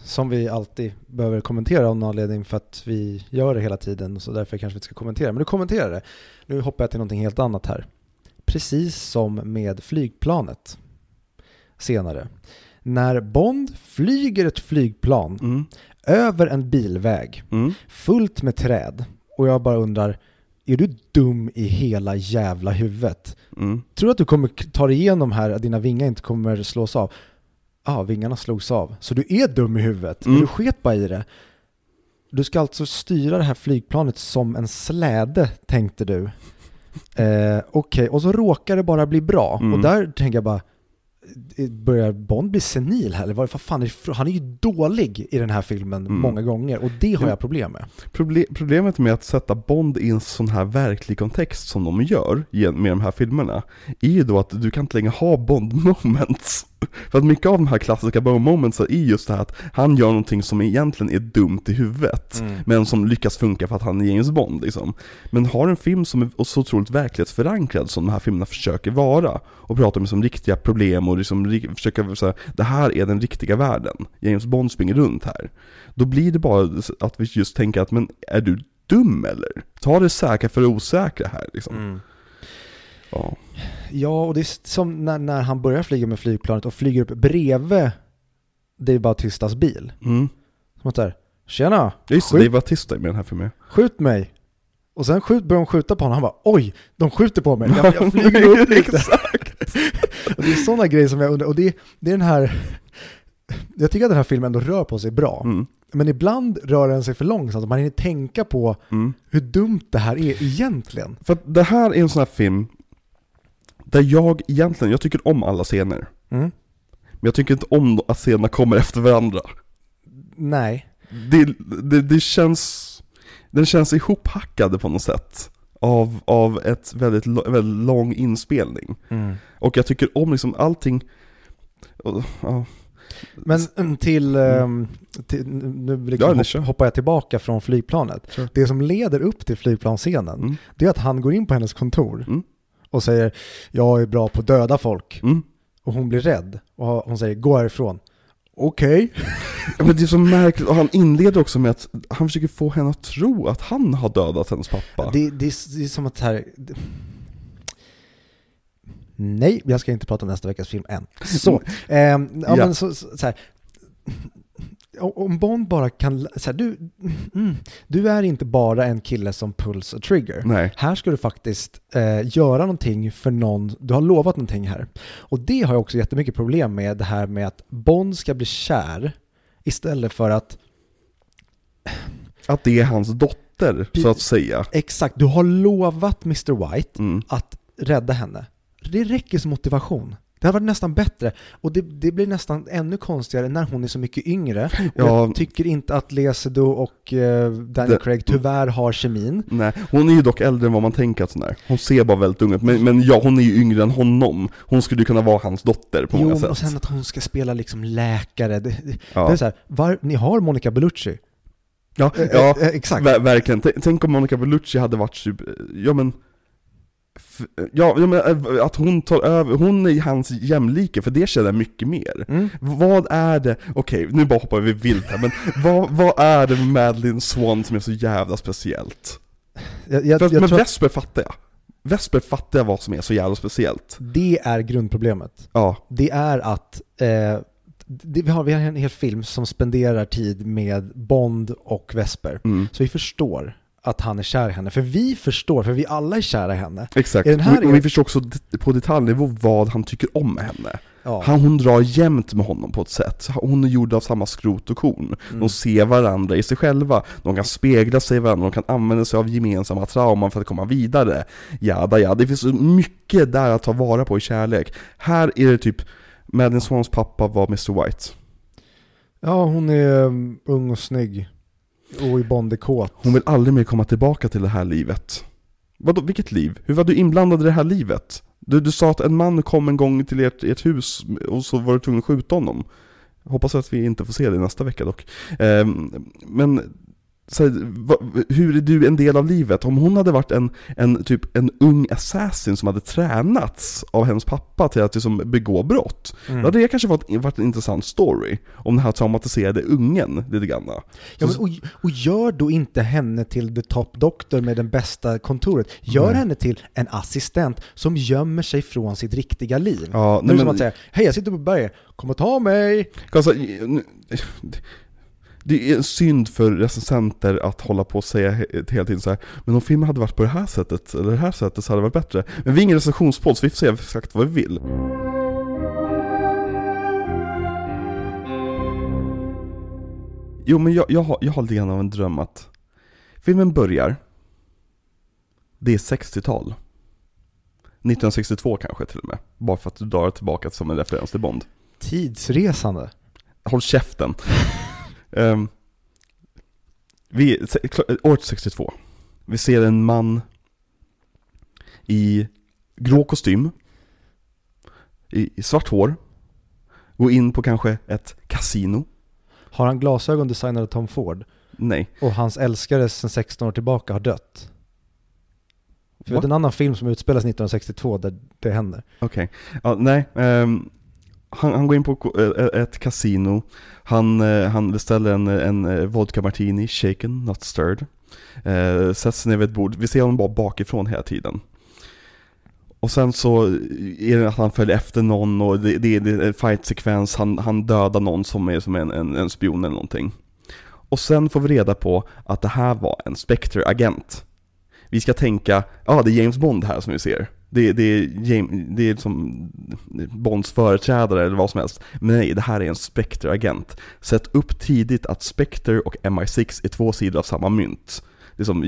som vi alltid behöver kommentera av någon anledning för att vi gör det hela tiden så därför kanske vi inte ska kommentera. Men du kommenterar det. Nu hoppar jag till någonting helt annat här. Precis som med flygplanet. Senare. När Bond flyger ett flygplan över en bilväg fullt med träd och jag bara undrar, är du dum i hela jävla huvudet? Mm. Tror du att du kommer ta dig igenom här att dina vingar inte kommer slås av? Ja, vingarna slogs av. Så du är dum i huvudet. Men du sket bara i det. Du ska alltså styra det här flygplanet som en släde, tänkte du. Okej. Och så råkar det bara bli bra. Och där tänker jag bara, börjar Bond bli senil här? Vad fan, han är ju dålig i den här filmen många gånger och det har jag problem med. Problemet med att sätta Bond i en sån här verklig kontext som de gör med de här filmerna är ju då att du kan inte längre ha Bond-moments. För att mycket av de här klassiska Bond-moments är just det här att han gör någonting som egentligen är dumt i huvudet men som lyckas funka för att han är James Bond liksom. Men har en film som är så otroligt verklighetsförankrad som de här filmerna försöker vara och pratar om liksom riktiga problem och liksom försöker säga det här är den riktiga världen. James Bond springer runt här. Då blir det bara att vi just tänker att men är du dum eller? Ta det säkra för det osäkra här liksom. Mm. Ja, och det är som när han börjar flyga med flygplanet och flyger upp bredvid Dave Bautistas bil. Som att där, tjena! Just det, Dave Bautista är med den här för mig. Skjut mig! Och sen börjar de skjuta på honom. Han bara, oj, de skjuter på mig. Jag flyger upp lite. Exakt. Och det är sådana grejer som jag undrar. Och det är den här... Jag tycker att den här filmen ändå rör på sig bra. Men ibland rör den sig för långsamt. Man hinner tänka på hur dumt det här är egentligen. För det här är en sån här film... Där jag tycker om alla scener. Men jag tycker inte om att scenerna kommer efter varandra. Nej. Den känns ihophackade på något sätt. Av ett väldigt lång inspelning. Och jag tycker om liksom allting... Ja. Men till nu liksom hoppar jag tillbaka från flygplanet. Sure. Det som leder upp till flygplanscenen det är att han går in på hennes kontor. Och säger, jag är bra på att döda folk. Och hon blir rädd. Och hon säger, gå härifrån. Okej. Okay. Men det är så märkligt. Och han inleder också med att han försöker få henne att tro att han har dödat hennes pappa. Det är som att här... Nej, jag ska inte prata om nästa veckas film än. Men så här... Om Bond bara kan så här, du är inte bara en kille som pulls och trigger. Nej. Här ska du faktiskt göra någonting för någon. Du har lovat någonting här. Och det har jag också jättemycket problem med. Det här med att Bond ska bli kär istället för att det är hans dotter så att säga. Exakt. Du har lovat Mr. White att rädda henne. Det räcker som motivation. Det här var nästan bättre. Och det blir nästan ännu konstigare när hon är så mycket yngre. Jag tycker inte att Léa Seydoux och Daniel Craig tyvärr har kemin. Nej, hon är ju dock äldre än vad man tänker att sån här. Hon ser bara väldigt ung ut. Men ja, hon är ju yngre än honom. Hon skulle ju kunna vara hans dotter på många sätt. Och sen att hon ska spela liksom läkare. Det är så här, ni har Monica Bellucci. Ja, exakt. Verkligen. Tänk om Monica Bellucci hade varit typ, men att hon tar över, hon är hans jämlike, för det känner jag mycket mer. Vad är det, okej, nu bara hoppar vi vilt här, men vad är det med Madeleine Swann som är så jävla speciellt? Vesper fattar jag vad som är så jävla speciellt. Det är grundproblemet. Ja. Det är att vi har en hel film som spenderar tid med Bond och Vesper. Så vi förstår att han är kär i henne. För vi alla är kära i henne. Exakt. Vi förstår också på detaljnivå vad han tycker om henne. Ja. Hon drar jämt med honom på ett sätt. Hon är gjord av samma skrot och korn. De ser varandra i sig själva. De kan spegla sig i varandra. De kan använda sig av gemensamma trauman för att komma vidare. Ja. Det finns mycket där att ta vara på i kärlek. Här är det typ Madeleine Swanns pappa var Mr. White. Ja, hon är ung och snygg. Och i Bond är kåt. Hon vill aldrig mer komma tillbaka till det här livet. Vadå, vilket liv? Hur var du inblandad i det här livet? Du sa att en man kom en gång till ert hus och så var du tvungen att skjuta honom. Hoppas att vi inte får se det nästa vecka dock. Men så, hur är du en del av livet? Om hon hade varit en ung assassin som hade tränats av hennes pappa till att liksom begå brott, då hade det kanske varit en intressant story om den här traumatiserade ungen lite grann. Och gör då inte henne till the top doctor med den bästa kontoret. Gör henne till en assistent som gömmer sig från sitt riktiga liv. Ja, nu som att säga, hej, jag sitter på berget, kom och ta mig. Det är synd för recensenter att hålla på och säga hela tiden så här, men om filmen hade varit på det här sättet eller det här sättet så hade det varit bättre. Men vi är ingen recensionspodd, så vi får säga exakt vad vi vill. Jo, men jag har lite grann av en dröm att filmen börjar. Det är 60-tal. 1962 kanske till och med. Bara för att du drar tillbaka som en referens till Bond. Tidsresande. Håll käften. År 62. Vi ser en man i grå kostym, i svart hår, gå in på kanske ett kasino. Har han glasögon designade Tom Ford? Nej. Och hans älskare sedan 16 år tillbaka har dött. För en annan film som utspelas 1962 där det händer. Okej. Ja, nej. Han går in på ett kasino. Han beställer en vodka martini, shaken, not stirred. Sätts sig ner vid ett bord. Vi ser honom bara bakifrån hela tiden. Och sen så är det att han följer efter någon. Och det är en fight-sekvens. Han dödar någon som är som en spion eller någonting. Och sen får vi reda på att det här var en Spectre-agent. Vi ska tänka, det är James Bond här som vi ser. Det är som Bonds företrädare eller vad som helst. Men nej, det här är en Spectre-agent. Sätt upp tidigt att Spectre och MI6 är två sidor av samma mynt. Det är som,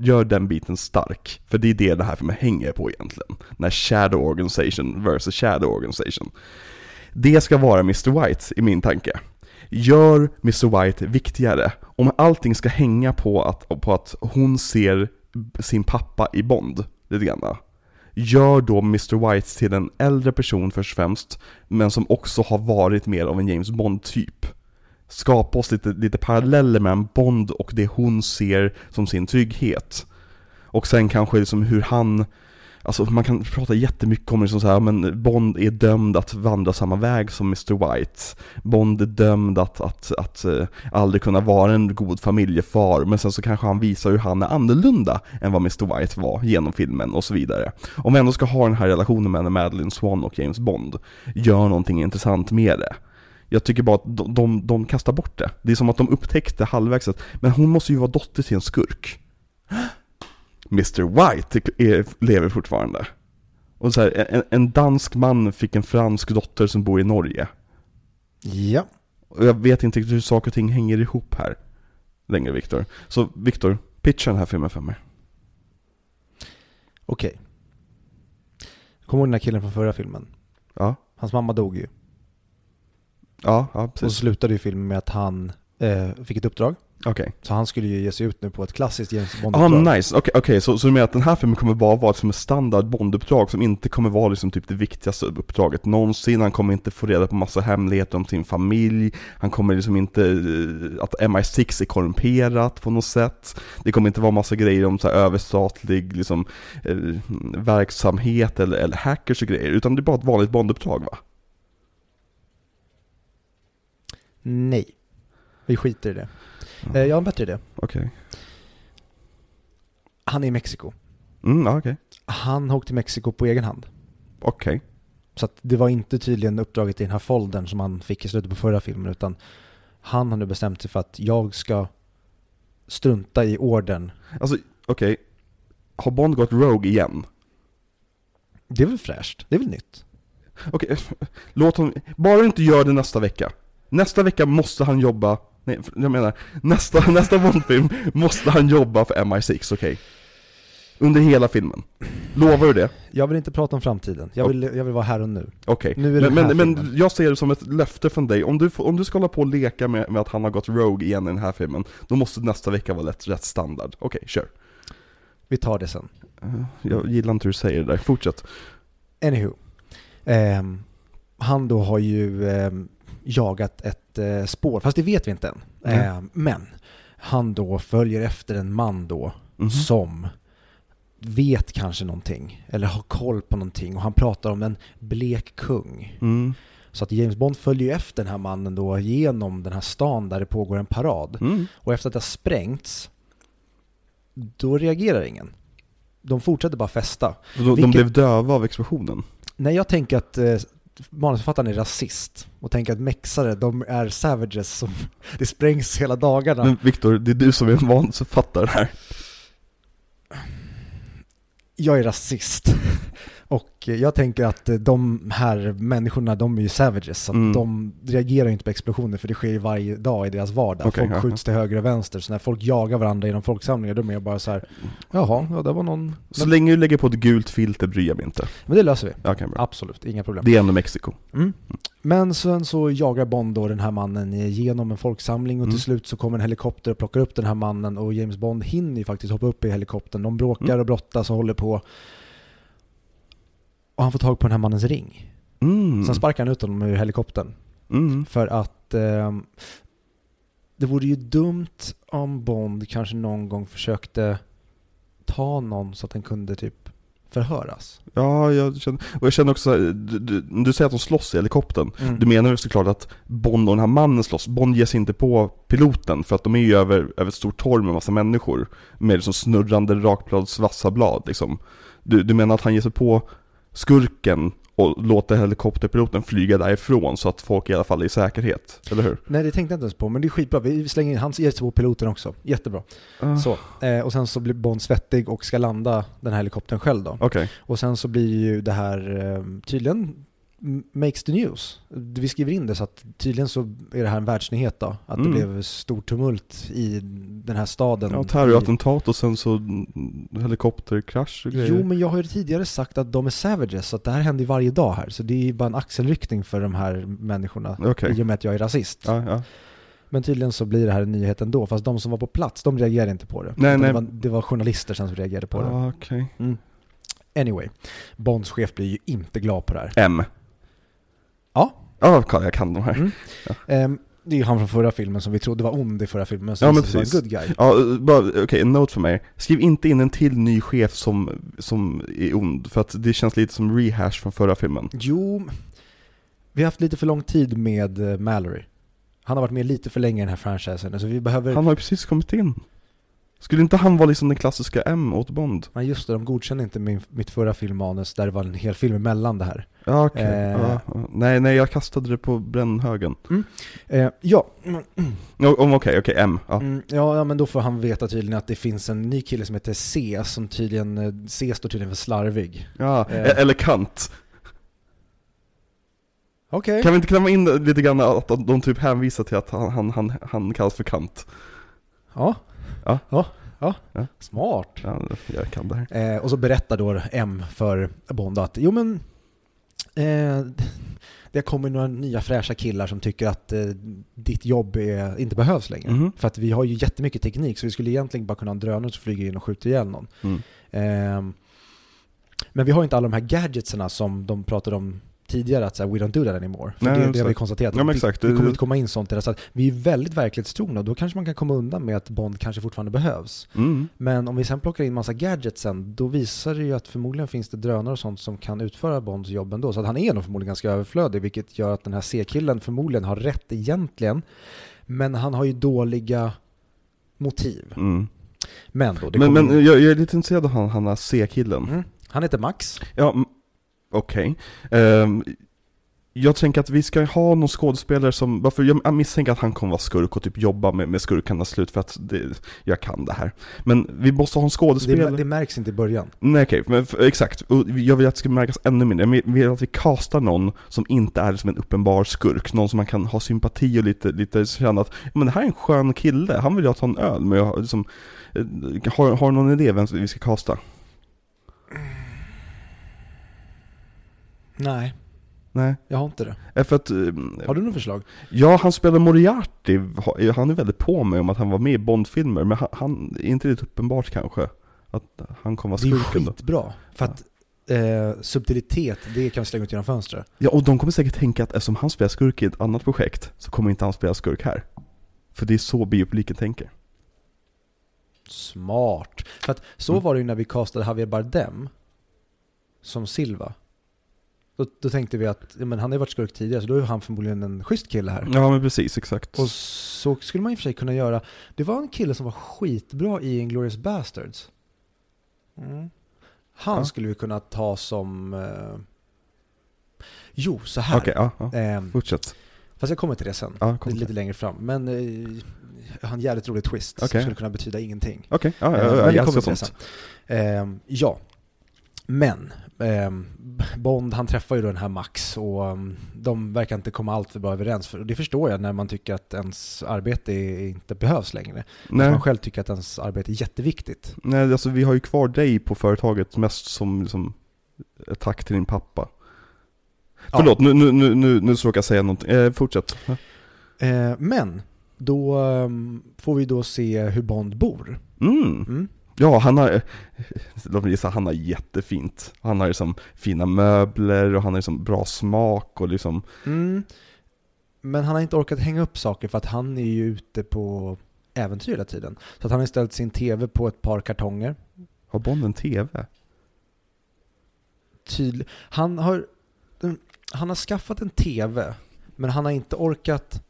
gör den biten stark. För det är det här för mig hänger på egentligen. När Shadow Organization versus Shadow Organization. Det ska vara Mr. White i min tanke. Gör Mr. White viktigare. Om allting ska hänga på att hon ser sin pappa i Bond lite grann. Gör då Mr. White till en äldre person först och främst, men som också har varit mer av en James Bond-typ. Skapa oss lite paralleller med en Bond och det hon ser som sin trygghet. Och sen kanske liksom hur han, alltså man kan prata jättemycket om det som så här, men Bond är dömd att vandra samma väg som Mr. White. Bond är dömd att aldrig kunna vara en god familjefar, men sen så kanske han visar hur han är annorlunda än vad Mr. White var genom filmen och så vidare. Om vi ändå ska ha den här relationen mellan Madeleine Swann och James Bond, gör någonting intressant med det. Jag tycker bara att de kastar bort det. Det är som att de upptäckte halvvägs att, men hon måste ju vara dotter till en skurk. Mr. White lever fortfarande. Och så här, en dansk man fick en fransk dotter som bor i Norge. Ja. Och jag vet inte hur saker och ting hänger ihop här längre, Viktor. Så Viktor, pitcha den här filmen för mig. Okej. Kommer ihåg den här killen från förra filmen? Ja. Hans mamma dog ju. Ja, ja precis. Och slutade ju filmen med att han fick ett uppdrag. Okay. Så han skulle ju ge sig ut nu på ett klassiskt James Bond-uppdrag. Ah, nice. Okay. Så du menar att den här filmen kommer bara vara som ett standard Bond-uppdrag som inte kommer vara liksom typ det viktigaste uppdraget någonsin. Han kommer inte få reda på massa hemligheter om sin familj. Han kommer liksom inte att MI6 är korrumperat på något sätt. Det kommer inte vara massa grejer om så här överstatlig liksom, verksamhet eller hackers och grejer, utan det är bara ett vanligt Bond-uppdrag, va? Nej. Vi skiter i det. Jag har en bättre idé. Okay. Han är i Mexiko. Okay. Han åkte till Mexiko på egen hand. Okay. Så att det var inte tydligen uppdraget i den här foldern som han fick i slutet på förra filmen, utan han har nu bestämt sig för att jag ska strunta i orden. Alltså, okej. Okay. Har Bond gått rogue igen? Det är väl fräscht. Det är väl nytt. Okej. Okay. Låt honom... Bara inte gör det nästa vecka. Nästa vecka måste han jobba... Nej, jag menar, nästa Bondfilm måste han jobba för MI6, okej? Under hela filmen. Lovar du det? Jag vill inte prata om framtiden. Jag vill vara här och nu. Okej. Men jag ser det som ett löfte från dig. Om du ska hålla på och leka med att han har gått rogue igen i den här filmen, då måste nästa vecka vara rätt standard. Okej, kör. Vi tar det sen. Jag gillar inte hur du säger det där. Fortsätt. Anywho. Han då har ju... jagat ett spår, fast det vet vi inte än. Men han då följer efter en man då som vet kanske någonting eller har koll på någonting, och han pratar om en blek kung. Så att James Bond följer efter den här mannen då genom den här stan där det pågår en parad. Och efter att det har sprängts, då reagerar ingen. De fortsätter bara festa. De blev döva av explosionen. Nej, jag tänker att manusförfattaren är rasist och tänker att mexare, de är savages som det sprängs hela dagarna. Men Viktor, det är du som är en manusförfattare här. Jag är rasist. Och jag tänker att de här människorna, de är ju savages. Så de reagerar inte på explosioner, för det sker varje dag i deras vardag. Okay, folk skjuts till höger och vänster. Så när folk jagar varandra genom folksamlingar, då är jag bara så här, jaha, ja, det var någon... Så länge du lägger på ett gult filter bryr jag mig inte. Men det löser vi. Okay, absolut, inga problem. Det är ändå Mexiko. Men sen så jagar Bond då den här mannen genom en folksamling, och till slut så kommer en helikopter och plockar upp den här mannen, och James Bond hinner ju faktiskt hoppa upp i helikoptern. De bråkar och brottas och håller på. Och han får tag på den här mannens ring. Sen sparkar han ut honom ur helikoptern. För att det vore ju dumt om Bond kanske någon gång försökte ta någon så att den kunde typ förhöras. Ja, jag känner också här, du säger att de slåss i helikoptern. Du menar ju såklart att Bond och den här mannen slåss. Bond ger sig inte på piloten, för att de är ju över ett stort torg med massa människor med liksom snurrande rakbladsvassa blad liksom. Du menar att han ger sig på skurken och låter helikopterpiloten flyga därifrån så att folk i alla fall är i säkerhet, eller hur? Nej, det tänkte jag inte ens på, men det är skitbra. Vi slänger in hans hjärts på piloten också. Jättebra. Så, och sen så blir Bond svettig och ska landa den här helikoptern själv då. Okay. Och sen så blir ju det här tydligen makes the news. Vi skriver in det, så att tydligen så är det här en världsnyhet då, att det blev stor tumult i den här staden. Ja, terrorattentat och sen så helikopterkrasch och grejer. Jo, men jag har ju tidigare sagt att de är savages, så att det här händer varje dag här, så det är bara en axelryckning för de här människorna. Okay. I och med att jag är rasist. Ja. Men tydligen så blir det här en nyhet ändå, fast de som var på plats, de reagerade inte på det. Nej. Det var journalister sen som reagerade på det. Okej. Anyway, Bonds chef blir ju inte glad på det här. Jag kan de här. Det är ju han från förra filmen som vi trodde var ond i förra filmen. Så ja, men precis. Var en good guy. Okej, en note för mig. Skriv inte in en till ny chef som är ond. För att det känns lite som rehash från förra filmen. Jo, vi har haft lite för lång tid med Mallory. Han har varit med lite för länge i den här franchisen. Alltså vi behöver... Han har ju precis kommit in. Skulle inte han vara liksom den klassiska M åt Bond? Nej, just det, de godkände inte mitt förra filmmanus där det var en hel film emellan det här. Okay. Nej, jag kastade det på brännhögen. Okej, M. Ja, men då får han veta tydligen att det finns en ny kille som heter C, som tydligen, C står tydligen för slarvig. Eller kant. Okay. Kan vi inte klämma in lite grann att de typ hänvisar till att han kallas för kant? Ja. Smart. Ja, jag kan det här. Och så berättar då M för Bond att jo, men Det kommer några nya fräscha killar som tycker att ditt jobb inte behövs längre. Mm. För att vi har ju jättemycket teknik, så vi skulle egentligen bara kunna ha en drönare som flyger in och skjuter ihjäl någon. Mm. Men vi har inte alla de här gadgetserna som de pratade om tidigare, att så här, we don't do that anymore. För nej, det har vi konstaterat. Ja, exakt. Det kommer inte komma in sånt där. Så att vi är väldigt verklighetstrogna. Då kanske man kan komma undan med att Bond kanske fortfarande behövs. Mm. Men om vi sen plockar in massa gadgetsen, då visar det ju att förmodligen finns det drönare och sånt som kan utföra Bonds jobb ändå. Så att han är nog förmodligen ganska överflödig, vilket gör att den här C-killen förmodligen har rätt egentligen. Men han har ju dåliga motiv. Mm. Men, då, det kommer... men jag är lite intresserad av han här C-killen. Mm. Han heter Max. Ja, okej. Okay. Jag tänker att vi ska ha någon skådespelare som... Varför? Jag misstänker att han kommer vara skurk och typ jobba med skurkarna slut, för att jag kan det här. Men vi måste ha en skådespelare. Det märks inte i början. Nej, okej. Okay, exakt. Och jag vill att det ska märkas ännu mindre. Jag vill att vi kastar någon som inte är som en uppenbar skurk. Någon som man kan ha sympati och lite känna att men det här är en skön kille. Han vill jag ta en öl. Men jag liksom, har någon idé vem vi ska kasta? Nej, jag har inte det. För att, har du något förslag? Ja, han spelar Moriarty. Han är väldigt på mig om att han var med i Bondfilmer, men han är inte riktigt uppenbart kanske att han kommer vara skurken. Det är skitbra då. För att subtilitet, det kan vi slänga ut genom fönstret. Ja, och de kommer säkert tänka att eftersom han spelar skurk i ett annat projekt så kommer inte han spela skurk här. För det är så biopubliken tänker. Smart. För att så var det ju när vi castade Javier Bardem som Silva. Då tänkte vi att men han har varit skurk tidigare, så då är han förmodligen en schysst kille här. Ja, men precis, exakt. Och så skulle man i och för sig kunna göra. Det var en kille som var skitbra i Inglourious Basterds. Mm. Han skulle vi kunna ta som... Jo, så här. Okej, fortsätt. Fast jag kommer till det sen, lite längre fram. Men han jävligt rolig twist, okay, som skulle kunna betyda ingenting. Okej, jag kommer till det sen. Ja. Men Bond, han träffar ju då den här Max, och de verkar inte komma allt för bra överens. För det förstår jag, när man tycker att ens arbete inte behövs längre. När man själv tycker att ens arbete är jätteviktigt. Nej, alltså vi har ju kvar dig på företaget mest som liksom, tack till din pappa. Ja. Förlåt, nu ska jag säga någonting. Fortsätt. Men då får vi då se hur Bond bor. Mm. Ja, han har jättefint. Han har liksom fina möbler och han har liksom bra smak och liksom... Mm. Men han har inte orkat hänga upp saker för att han är ju ute på äventyr hela tiden. Så att han har ställt sin tv på ett par kartonger. Har Bond en tv? Han har skaffat en tv, men han har inte orkat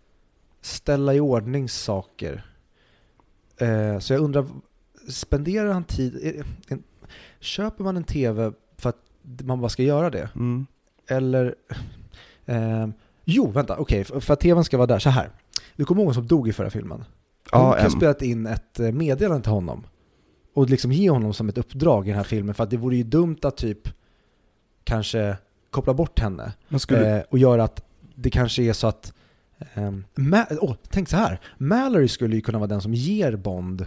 ställa i ordning saker. Så jag undrar... Spenderar han tid... Köper man en tv för att man bara ska göra det? Mm. Eller... Okej, för att tvn ska vara där så här. Du kommer ihåg som dog i förra filmen. Hon kan spela in ett meddelande till honom. Och liksom ge honom som ett uppdrag i den här filmen. För att det vore ju dumt att typ kanske koppla bort henne. Och göra att det kanske är så att... tänk så här. Mallory skulle ju kunna vara den som ger Bond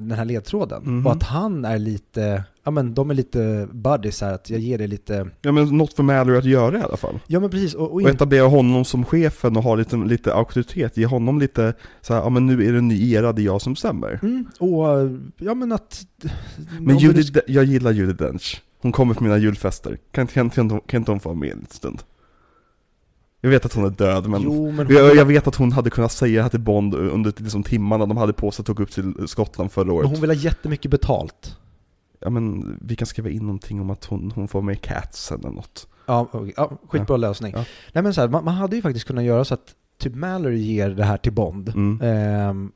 den här ledtråden. Mm-hmm. Och att han är lite... Ja, men de är lite buddies här. Att jag ger dig lite... Ja, men något för Mallory att göra i alla fall. Ja, men precis. Och etablera honom som chefen och ha lite auktoritet. Ge honom lite... Så här, ja, men nu är det en ny era, det är jag som stämmer. Mm. Och ja, men att... Men jag gillar Judi Dench. Hon kommer på mina julfester. Kan inte hon få med en stund? Jag vet att hon är död, men, jag vet att hon hade kunnat säga till Bond under liksom, timmarna de hade på sig att tog upp till Skottland förra året. Men hon vill ha jättemycket betalt. Ja, men vi kan skriva in någonting om att hon får med Cats eller något. Ja, okay. Skitbra lösning. Ja. Nej, men så här, man hade ju faktiskt kunnat göra så att typ Mallory ger det här till Bond. Mm.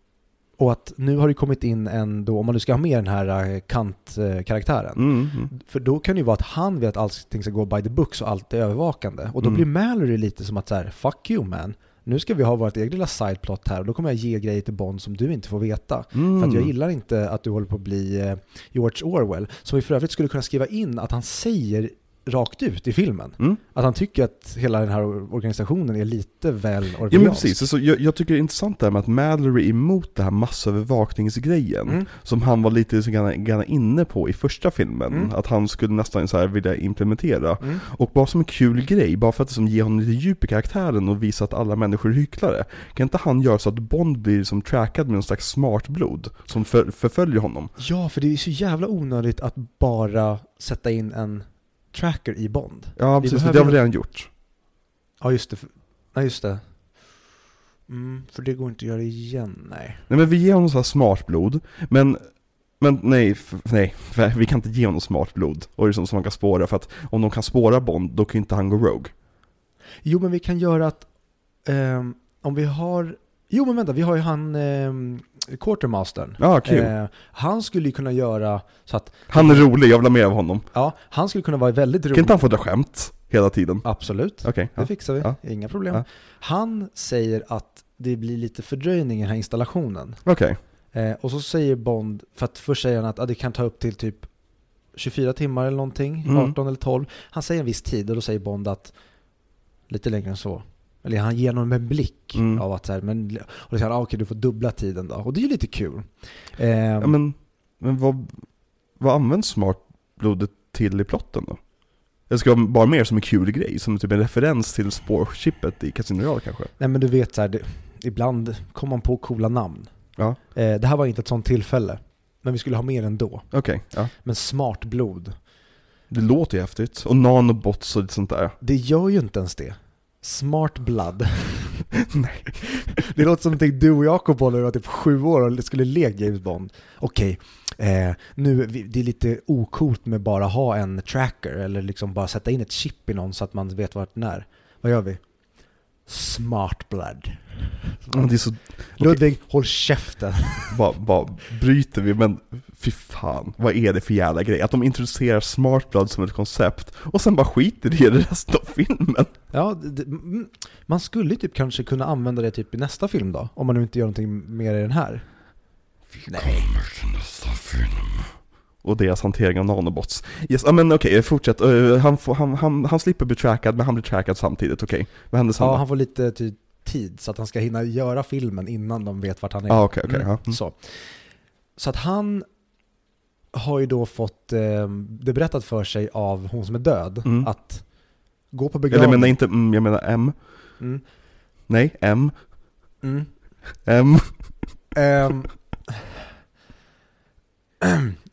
Och att nu har det kommit in en, då, om man nu ska ha med den här Kant-karaktären. För då kan det ju vara att han vet att allting ska gå by the books och allt är övervakande. Och då blir Mallory lite som att så här, fuck you man. Nu ska vi ha vårt eget lilla sideplot här och då kommer jag ge grejer till Bond som du inte får veta. Mm. För att jag gillar inte att du håller på att bli George Orwell. Som vi för övrigt skulle kunna skriva in att han säger rakt ut i filmen. Mm. Att han tycker att hela den här organisationen är lite väl original. Ja, men precis. Alltså, jag tycker det är intressant det här med att Mallory är emot det här massövervakningsgrejen som han var lite så gärna inne på i första filmen. Mm. Att han skulle nästan så här vilja implementera. Mm. Och bara som en kul grej, bara för att liksom ge honom lite djup i karaktären och visa att alla människor är hycklare. Kan inte han göra så att Bond blir som trackad med en slags smart blod som förföljer honom? Ja, för det är så jävla onödigt att bara sätta in en tracker i Bond. Ja, precis. Det har vi redan gjort. Ja, just det. Ja, just det. Mm, för det går inte att göra igen, nej. Nej, men vi ger honom så här smart blod. Men nej, vi kan inte ge honom smart blod. Och det är sånt som man kan spåra. För att om de kan spåra Bond, då kan inte han gå rogue. Jo, men vi kan göra att om vi har... Jo, men vänta, vi har ju han... Quartermastern. Ah, cool. Han skulle ju kunna göra så att... Han är rolig, jag vill ha med av honom. Ja, han skulle kunna vara väldigt rolig. Kan inte han få dra skämt hela tiden? Absolut, okay, det fixar vi. Ja. Inga problem. Ja. Han säger att det blir lite fördröjning i den här installationen. Okej. Okay. Och så säger Bond, för att först säger han att det kan ta upp till typ 24 timmar eller någonting, 18 eller 12. Han säger en viss tid och då säger Bond att lite längre än så. Eller han ger honom en blick av att så här, men, och då säger han, okej, du får dubbla tiden då. Och det är ju lite kul. Ja, men vad används smartblodet till i plotten då? Det ska vara bara mer som en kul grej, som typ en referens till spårchippet i Casino Royale kanske. Nej, men du vet så här, ibland kommer man på coola namn. Ja. Det här var inte ett sånt tillfälle, men vi skulle ha mer ändå. Okay, ja. Men smartblod. Det låter ju häftigt. Och nanobots och sånt där. Det gör ju inte ens det. Smart blood. Nej. Det låter som att du och Jakob var typ 7 år och skulle leka James Bond. Okej, nu det är lite okult med bara ha en tracker eller liksom bara sätta in ett chip i någon så att man vet vart den är. Vad gör vi? Smart blood. Det är så... Ludvig, okay. Håll käften. Bara bryter vi, men fy fan, vad är det för jävla grej? Att de introducerar smart blood som ett koncept och sen bara skiter det i resten av filmen. Ja, man skulle typ kanske kunna använda det typ i nästa film då, om man nu inte gör någonting mer i den här. Nej. Kommer till nästa film. Och deras hantering av nanobots. Yes, men okej, fortsätt. Han slipper bli trackad, men han blir trackad samtidigt. Okej. Vad händer sen? Ja, han får lite tid så att han ska hinna göra filmen innan de vet vart han är. Ah, okay. Mm. Så att han har ju då fått det berättat för sig av hon som är död att gå på begravning. Eller jag menar M. Mm. Nej, M. Mm. M.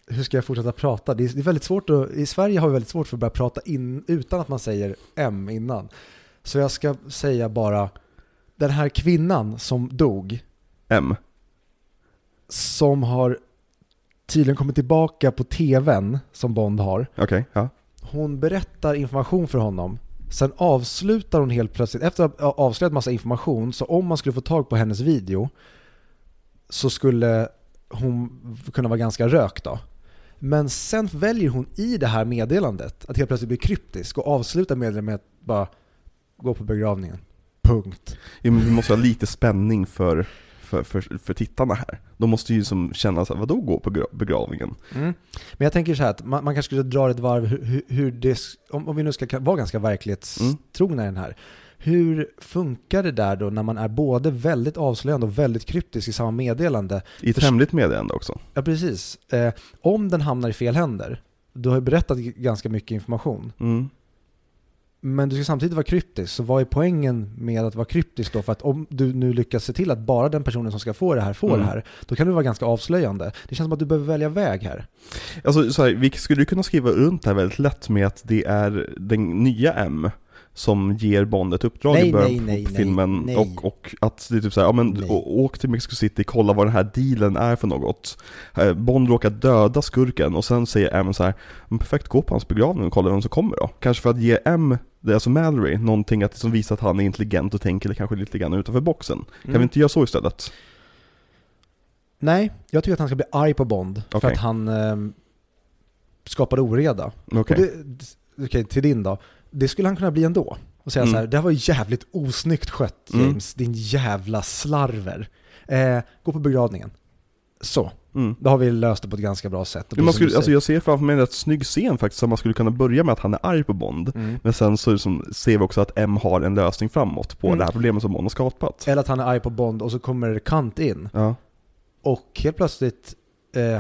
Hur ska jag fortsätta prata? Det är väldigt svårt i Sverige har vi väldigt svårt för att börja prata utan att man säger M innan. Så jag ska säga bara den här kvinnan som dog. M. Som har tydligen kommit tillbaka på tvn som Bond har. Okej, ja. Hon berättar information för honom. Sen avslutar hon helt plötsligt. Efter att ha avslöjat massa information, så om man skulle få tag på hennes video så skulle hon kunna vara ganska rökt då. Men sen väljer hon i det här meddelandet att helt plötsligt bli kryptisk och avsluta meddelandet med att bara gå på begravningen. Punkt. Ja, men vi måste ha lite spänning för tittarna här. De måste ju som känna så här, vadå gå på begravningen? Mm. Men jag tänker så här att man kanske skulle dra ett varv hur det, om vi nu ska vara ganska verklighetstrogna i den här. Hur funkar det där då när man är både väldigt avslöjande och väldigt kryptisk i samma meddelande? I ett hemligt meddelande också. Ja, precis. Om den hamnar i fel händer, du har ju berättat ganska mycket information. Mm. Men du ska samtidigt vara kryptisk, så vad är poängen med att vara kryptisk då? För att om du nu lyckas se till att bara den personen som ska få det här får det här, då kan du vara ganska avslöjande. Det känns som att du behöver välja väg här. Alltså, så här, vi skulle kunna skriva runt här väldigt lätt med att det är den nya M som ger Bond ett uppdrag i början på filmen. Nej. Och att det är typ så här, ja, men åk till Mexico City, kolla vad den här dealen är för något. Bond råkar döda skurken och sen säger M så här, men perfekt, gå på hans begravning och kolla vem som kommer då. Kanske för att ge M, det är alltså Mallory, någonting att, som visar att han är intelligent och tänker kanske lite grann utanför boxen. Kan vi inte göra så istället? Nej, jag tycker att han ska bli arg på Bond för att han skapade oreda. Okej, till din då. Det skulle han kunna bli ändå. Och säga så här, det här var jävligt osnyggt skött, James. Din jävla slarver. Gå på begravningen. Så, Mm. Då har vi löst det på ett ganska bra sätt. Man skulle, alltså jag ser framför mig en rätt snygg scen faktiskt, att man skulle kunna börja med att han är arg på Bond, men sen så liksom ser vi också att M har en lösning framåt på det här problemet som Bond har skapat. Eller att han är arg på Bond och så kommer Kant in, ja. Och helt plötsligt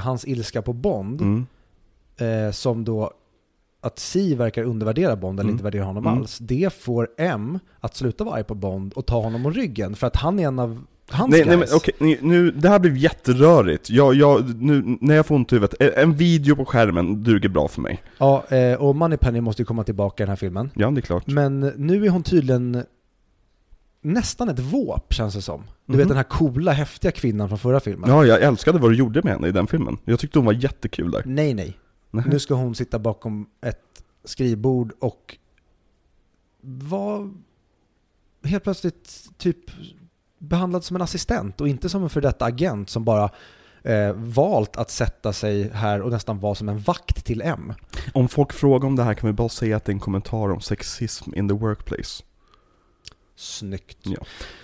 hans ilska på Bond, som då att Si verkar undervärdera Bond eller inte värdera honom alls, det får M att sluta vara arg på Bond och ta honom om ryggen, för att han är en av... Nej, men okej, nu det här blev jätterörigt. Nu när jag får ont i huvudet. En video på skärmen duger bra för mig. Ja, och Moneypenny måste ju komma tillbaka i den här filmen. Ja, det är klart. Men nu är hon tydligen nästan ett våp, känns det som. Du vet den här coola, häftiga kvinnan från förra filmen. Ja, jag älskade vad du gjorde med henne i den filmen. Jag tyckte hon var jättekul där. Nej. Nu ska hon sitta bakom ett skrivbord och var helt plötsligt typ behandlad som en assistent och inte som en för detta agent som bara valt att sätta sig här och nästan vara som en vakt till M. Om folk frågar om det här kan vi bara säga att det är en kommentar om sexism in the workplace. Snyggt. Ja,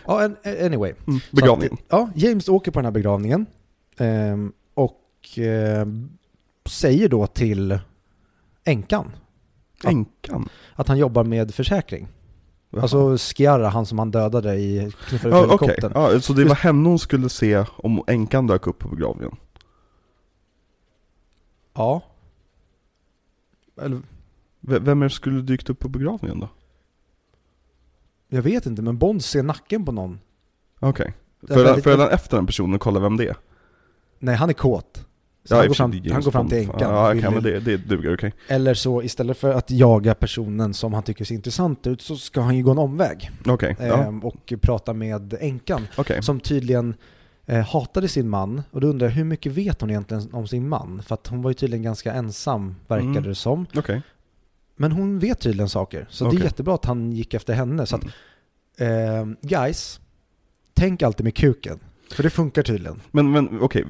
ja, anyway. Begravningen. Ja, James åker på den här begravningen och säger då till änkan att han jobbar med försäkring. Alltså Sciarra, han som han dödade i knuffade ut helikoptern. Ja, så det var henne hon skulle se om änkan dök upp på begravningen. Ja. Eller... Vem är skulle dykt upp på begravningen då? Jag vet inte, men Bond ser nacken på någon. Okej. Okay. För han efter den personen och kollar vem det är? Nej, han är kåt. Han går fram till änkan. Det duger, okej. Eller så istället för att jaga personen som han tycker ser intressant ut så ska han ju gå en omväg. Och prata med änkan som tydligen hatade sin man. Och då undrar jag, hur mycket vet hon egentligen om sin man? För att hon var ju tydligen ganska ensam, verkade det som. Men hon vet tydligen saker. Så det är jättebra att han gick efter henne. Så att, guys, tänk alltid med kuken. För det funkar tydligen. Men okej.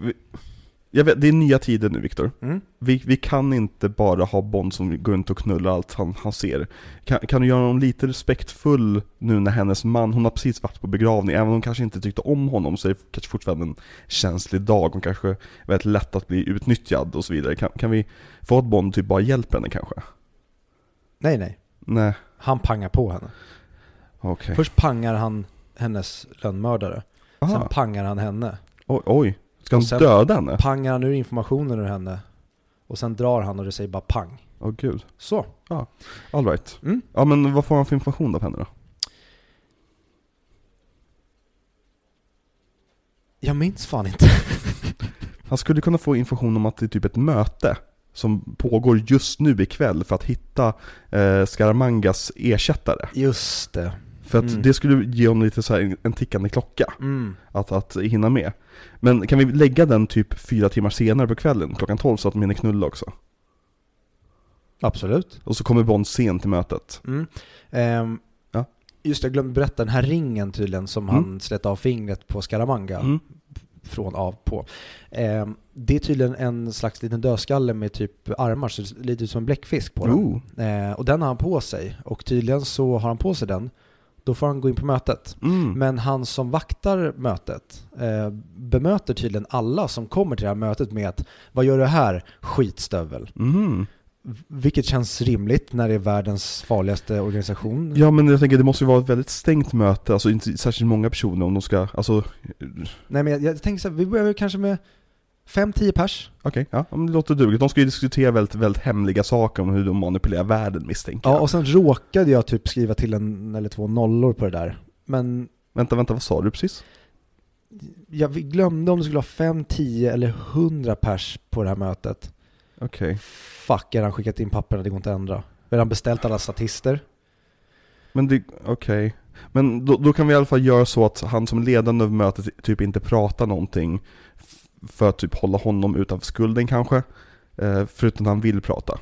Jag vet, det är nya tider nu, Viktor. Vi kan inte bara ha Bond som går runt och knullar allt han ser. Kan du göra honom lite respektfull nu när hennes man, hon har precis varit på begravning, även om hon kanske inte tyckte om honom så är det kanske fortfarande en känslig dag. Hon kanske är väldigt lätt att bli utnyttjad och så vidare. Kan vi få att Bond typ bara hjälper henne kanske? Nej. Han pangar på henne. Okay. Först pangar han hennes lönnmördare. Sen pangar han henne. Oj. Ska han döda henne? Pangar han ur informationen ur henne. Och sen drar han och det säger bara pang. Åh gud. Så. Ja, all right. Ja, men vad får han för information av henne då? Jag minns fan inte. Han skulle kunna få information om att det är typ ett möte som pågår just nu ikväll för att hitta Scaramangas ersättare. Just det. För att det skulle ge honom lite så här en tickande klocka att hinna med. Men kan vi lägga den typ 4 timmar senare på kvällen, klockan 12, så att de hinner knulla också? Absolut. Och så kommer Bond sent till mötet. Just det, jag glömde berätta den här ringen tydligen som han slet av fingret på Scaramanga från av på. Det är tydligen en slags liten dödskalle med typ armar, så lite ut som en bläckfisk på den. Och den har han på sig. Och tydligen så har han på sig den. Då får han gå in på mötet. Men han som vaktar mötet bemöter tydligen alla som kommer till det här mötet med att vad gör du här, skitstövel? Vilket känns rimligt när det är världens farligaste organisation. Ja, men jag tänker det måste ju vara ett väldigt stängt möte. Alltså inte särskilt många personer om de ska... Alltså... Nej, men jag tänker så här, vi börjar kanske med 5-10 pers. Okej, ja, det låter dugligt. De ska ju diskutera väldigt, väldigt hemliga saker om hur de manipulerar världen, misstänker jag. Ja, och sen råkade jag typ skriva till 1 eller 2 nollor på det där. Men... Vänta, vad sa du precis? Jag glömde om det skulle ha 5, 10 eller 100 pers på det här mötet. Okej. Fuck, är han skickat in papperna, det går inte att ändra. Är han beställt alla statister? Men det... Okej. Men då kan vi i alla fall göra så att han som ledande över mötet typ inte pratar någonting... För att typ hålla honom utanför skulden kanske. Förutom att han vill prata.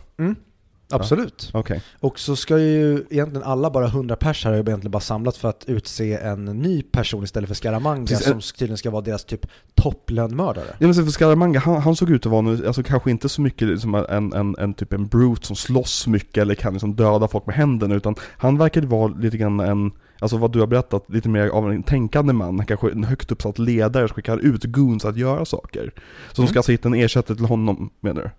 Absolut. Ja. Okay. Och så ska ju egentligen alla, bara 100 pers här har ju egentligen bara samlat för att utse en ny person istället för Scaramanga. Precis. Som tydligen ska vara deras typ topplönmördare. Ja, men för Scaramanga, han såg ut att vara alltså, kanske inte så mycket liksom en typ en brute som slåss mycket eller kan liksom döda folk med händerna, utan han verkade vara lite grann en alltså vad du har berättat, lite mer av en tänkande man, kanske en högt uppsatt ledare som skickar ut goons att göra saker. Så de ska alltså hitta en ersättare till honom, menar du?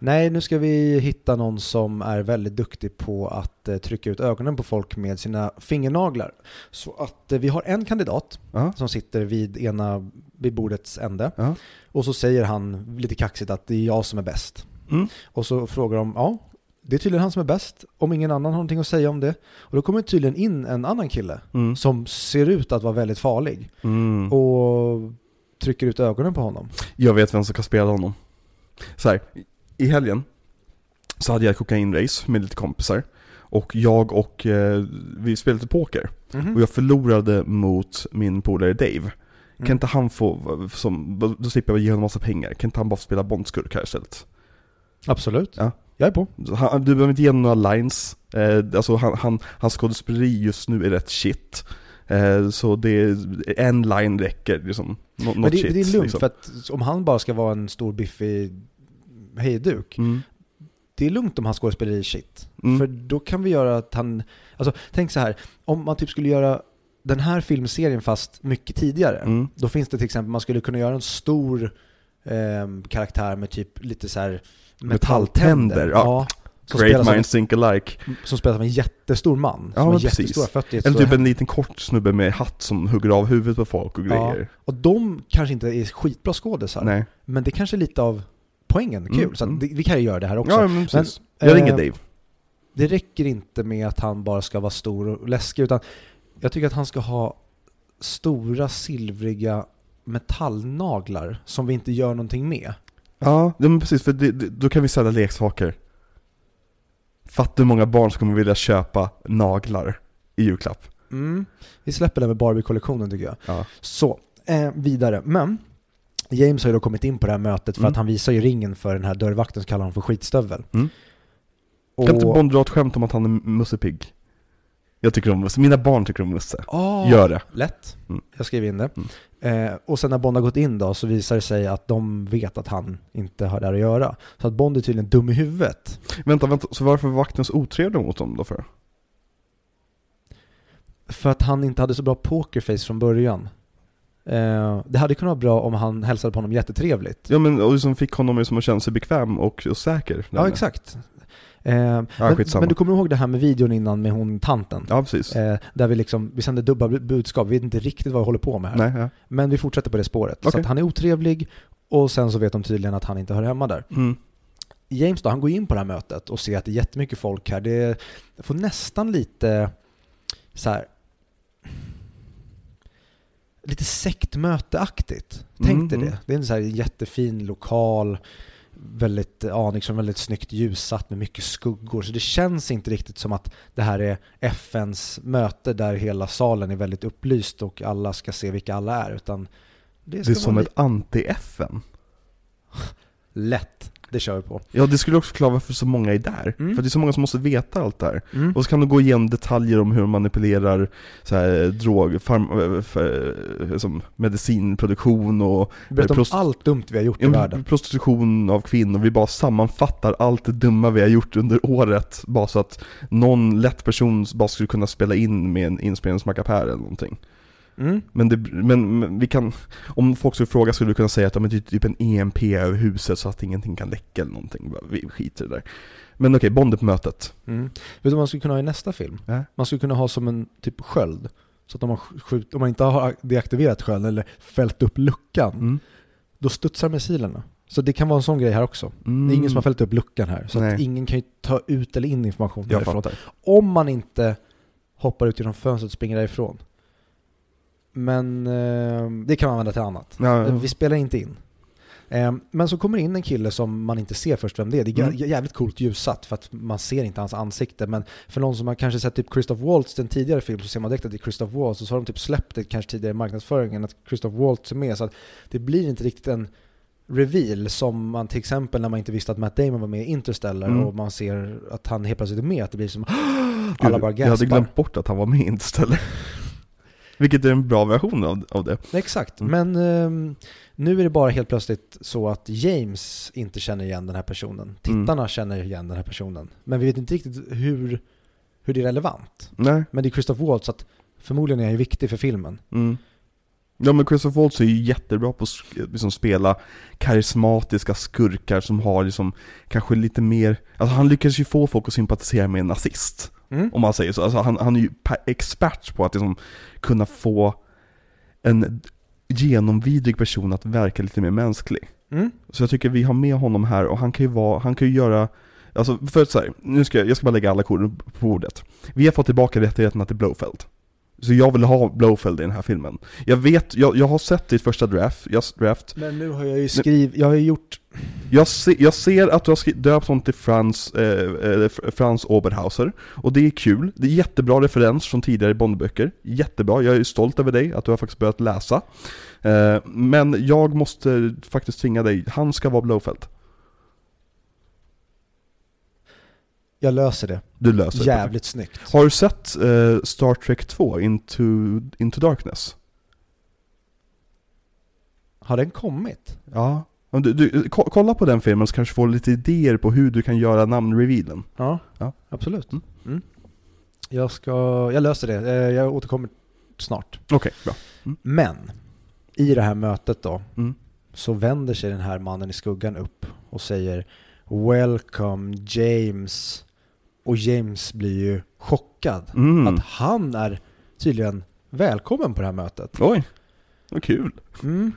Nej, nu ska vi hitta någon som är väldigt duktig på att trycka ut ögonen på folk med sina fingernaglar. Så att vi har en kandidat som sitter vid bordets ände. Och så säger han lite kaxigt att det är jag som är bäst. Och så frågar de, ja, det är tydligen han som är bäst, om ingen annan har någonting att säga om det. Och då kommer tydligen in en annan kille som ser ut att vara väldigt farlig och trycker ut ögonen på honom. Jag vet vem som kan spela honom. Så här, i helgen så hade jag kokainrace med lite kompisar. Och jag och vi spelade poker. Och jag förlorade mot min polare Dave. Kan inte han få, då slipper jag ge honom massa pengar. Kan inte han bara få spela bondskurk här istället? Absolut, ja. Jag är på. Du behöver inte ge några lines. Alltså han skådespeleri just nu är rätt shit. Så det en line räcker liksom. Men det är lugnt liksom. För att om han bara ska vara en stor biffig hejduk. Det är lugnt om han skådespeleri shit. För då kan vi göra att han, alltså tänk så här, om man typ skulle göra den här filmserien fast mycket tidigare, då finns det till exempel, man skulle kunna göra en stor karaktär med typ lite så här metalltänder. Ja. Great minds think alike. Som spelar som en jättestor man. Ja, som har jättestora fötter. Eller typ en liten kort snubbe med hatt som hugger av huvudet på folk och grejer. Och de kanske inte är skitbra skådisar. Nej. Men det kanske är lite av poängen. Kul. Så att vi kan ju göra det här också. Ja, men jag ringer Dave. Det räcker inte med att han bara ska vara stor och läskig. Utan jag tycker att han ska ha stora silvriga metallnaglar som vi inte gör någonting med. Ja, men precis, för då kan vi sälja leksaker. Fattar hur många barn som kommer vilja köpa naglar i julklapp. Vi släpper det med Barbie-kollektionen tycker jag. Ja. Så, vidare. Men James har ju då kommit in på det här mötet för att han visar ju ringen för den här dörrvakten, så kallar han för skitstövel. Och kan inte Bond dra ett skämt om att han är mussepigg? Jag tycker om Musse. Mina barn tycker om Musse. Gör det. Lätt. Jag skriver in det. Och sen när Bond har gått in då, så visar det sig att de vet att han inte har där att göra. Så att Bond är tydligen dum i huvudet. Vänta. Så varför var vakten så otrevlig mot dem då för? För att han inte hade så bra pokerface från början. Det hade kunnat vara bra om han hälsade på honom jättetrevligt. Ja, men och liksom fick honom som att känna sig bekväm och säker. Ja, exakt. Men du kommer ihåg det här med videon innan med hon tanten. Ja, precis. Där vi liksom, vi sände dubbla budskap. Vi vet inte riktigt vad vi håller på med här. Nej, ja. Men vi fortsätter på det spåret. Okay. Så att han är otrevlig och sen så vet de tydligen att han inte hör hemma där. James då, han går in på det här mötet och ser att det är jättemycket folk här. Det får nästan lite så här, lite sektmöteaktigt. Tänkte det. Det är en så här jättefin lokal, väldigt liksom väldigt snyggt ljussatt med mycket skuggor, så det känns inte riktigt som att det här är FN:s möte där hela salen är väldigt upplyst och alla ska se vilka alla är, utan det är som ett anti-FN. Lätt, det kör vi på. Ja, det skulle också klara varför så många är där. För det är så många som måste veta allt där. Och så kan de gå igenom detaljer om hur man manipulerar så här, drog, som medicinproduktion och om allt dumt vi har gjort i världen. Prostitution av kvinnor. Vi bara sammanfattar allt det dumma vi har gjort under året, bara så att någon lätt person bara skulle kunna spela in med en inspelningsmackapär eller någonting. Men vi kan, om folk skulle fråga, skulle du kunna säga att de är typ en EMP över huset så att ingenting kan läcka eller någonting. Vi skiter i det där. Men okej, Bond på mötet. Vet du man skulle kunna ha i nästa film? Man skulle kunna ha som en typ sköld. Så att om man inte har deaktiverat skölden eller fällt upp luckan, då studsar missilerna. Så det kan vara en sån grej här också. Det är ingen som har fällt upp luckan här. Så att ingen kan ju ta ut eller in information därifrån. Om man inte hoppar ut genom fönstret och springer därifrån. Men det kan man använda till annat. Vi spelar inte in. Men så kommer in en kille som man inte ser först vem det är. Det är jävligt coolt ljussatt för att man ser inte hans ansikte. Men för någon som har kanske sett typ Christoph Waltz, den tidigare filmen, så ser man direkt att det är Christoph Waltz. Och så har de typ släppt det kanske tidigare i marknadsföringen att Christoph Waltz är med. Så att det blir inte riktigt en reveal som man till exempel när man inte visste att Matt Damon var med i Interstellar och man ser att han helt plötsligt är med. Att det blir som alla bara gaspar. Jag hade glömt bort att han var med i Interstellar. Vilket är en bra version av det. Exakt, men nu är det bara helt plötsligt så att James inte känner igen den här personen. Tittarna känner igen den här personen. Men vi vet inte riktigt hur hur det är relevant. Nej. Men det är Christoph Waltz, att förmodligen är han ju viktig för filmen. Mm. Ja, men Christoph Waltz är ju jättebra på att liksom spela karismatiska skurkar som har liksom kanske lite mer... Alltså han lyckas ju få folk att sympatisera med en nazist. Mm. Om man säger så. Alltså han är ju expert på att liksom kunna få en genomvidrig person att verka lite mer mänsklig. Mm. Så jag tycker vi har med honom här, och han kan ju göra... Alltså för att säga, jag ska bara lägga alla kort på bordet. Vi har fått tillbaka rättigheterna till Blofeld. Så jag vill ha Blofeld i den här filmen. Jag har sett ditt första draft. Men nu har jag ju jag ser att du har döpt honom till Franz Oberhauser. Och det är kul. Det är jättebra referens från tidigare Bondböcker. Jättebra, jag är stolt över dig att du har faktiskt börjat läsa. Men jag måste faktiskt tvinga dig. Han ska vara Blofeld. Jag löser det. Du löser det. Jävligt snyggt. Har du sett Star Trek 2 Into Darkness? Har den kommit? Ja. Du, kolla på den filmen så kanske får lite idéer på hur du kan göra namnrevealen. Ja, absolut. Mm. Mm. Jag löser det. Jag återkommer snart. Okej, bra. Mm. Men i det här mötet då så vänder sig den här mannen i skuggan upp och säger "Welcome James." Och James blir ju chockad att han är tydligen välkommen på det här mötet. Oj, vad kul. Mm.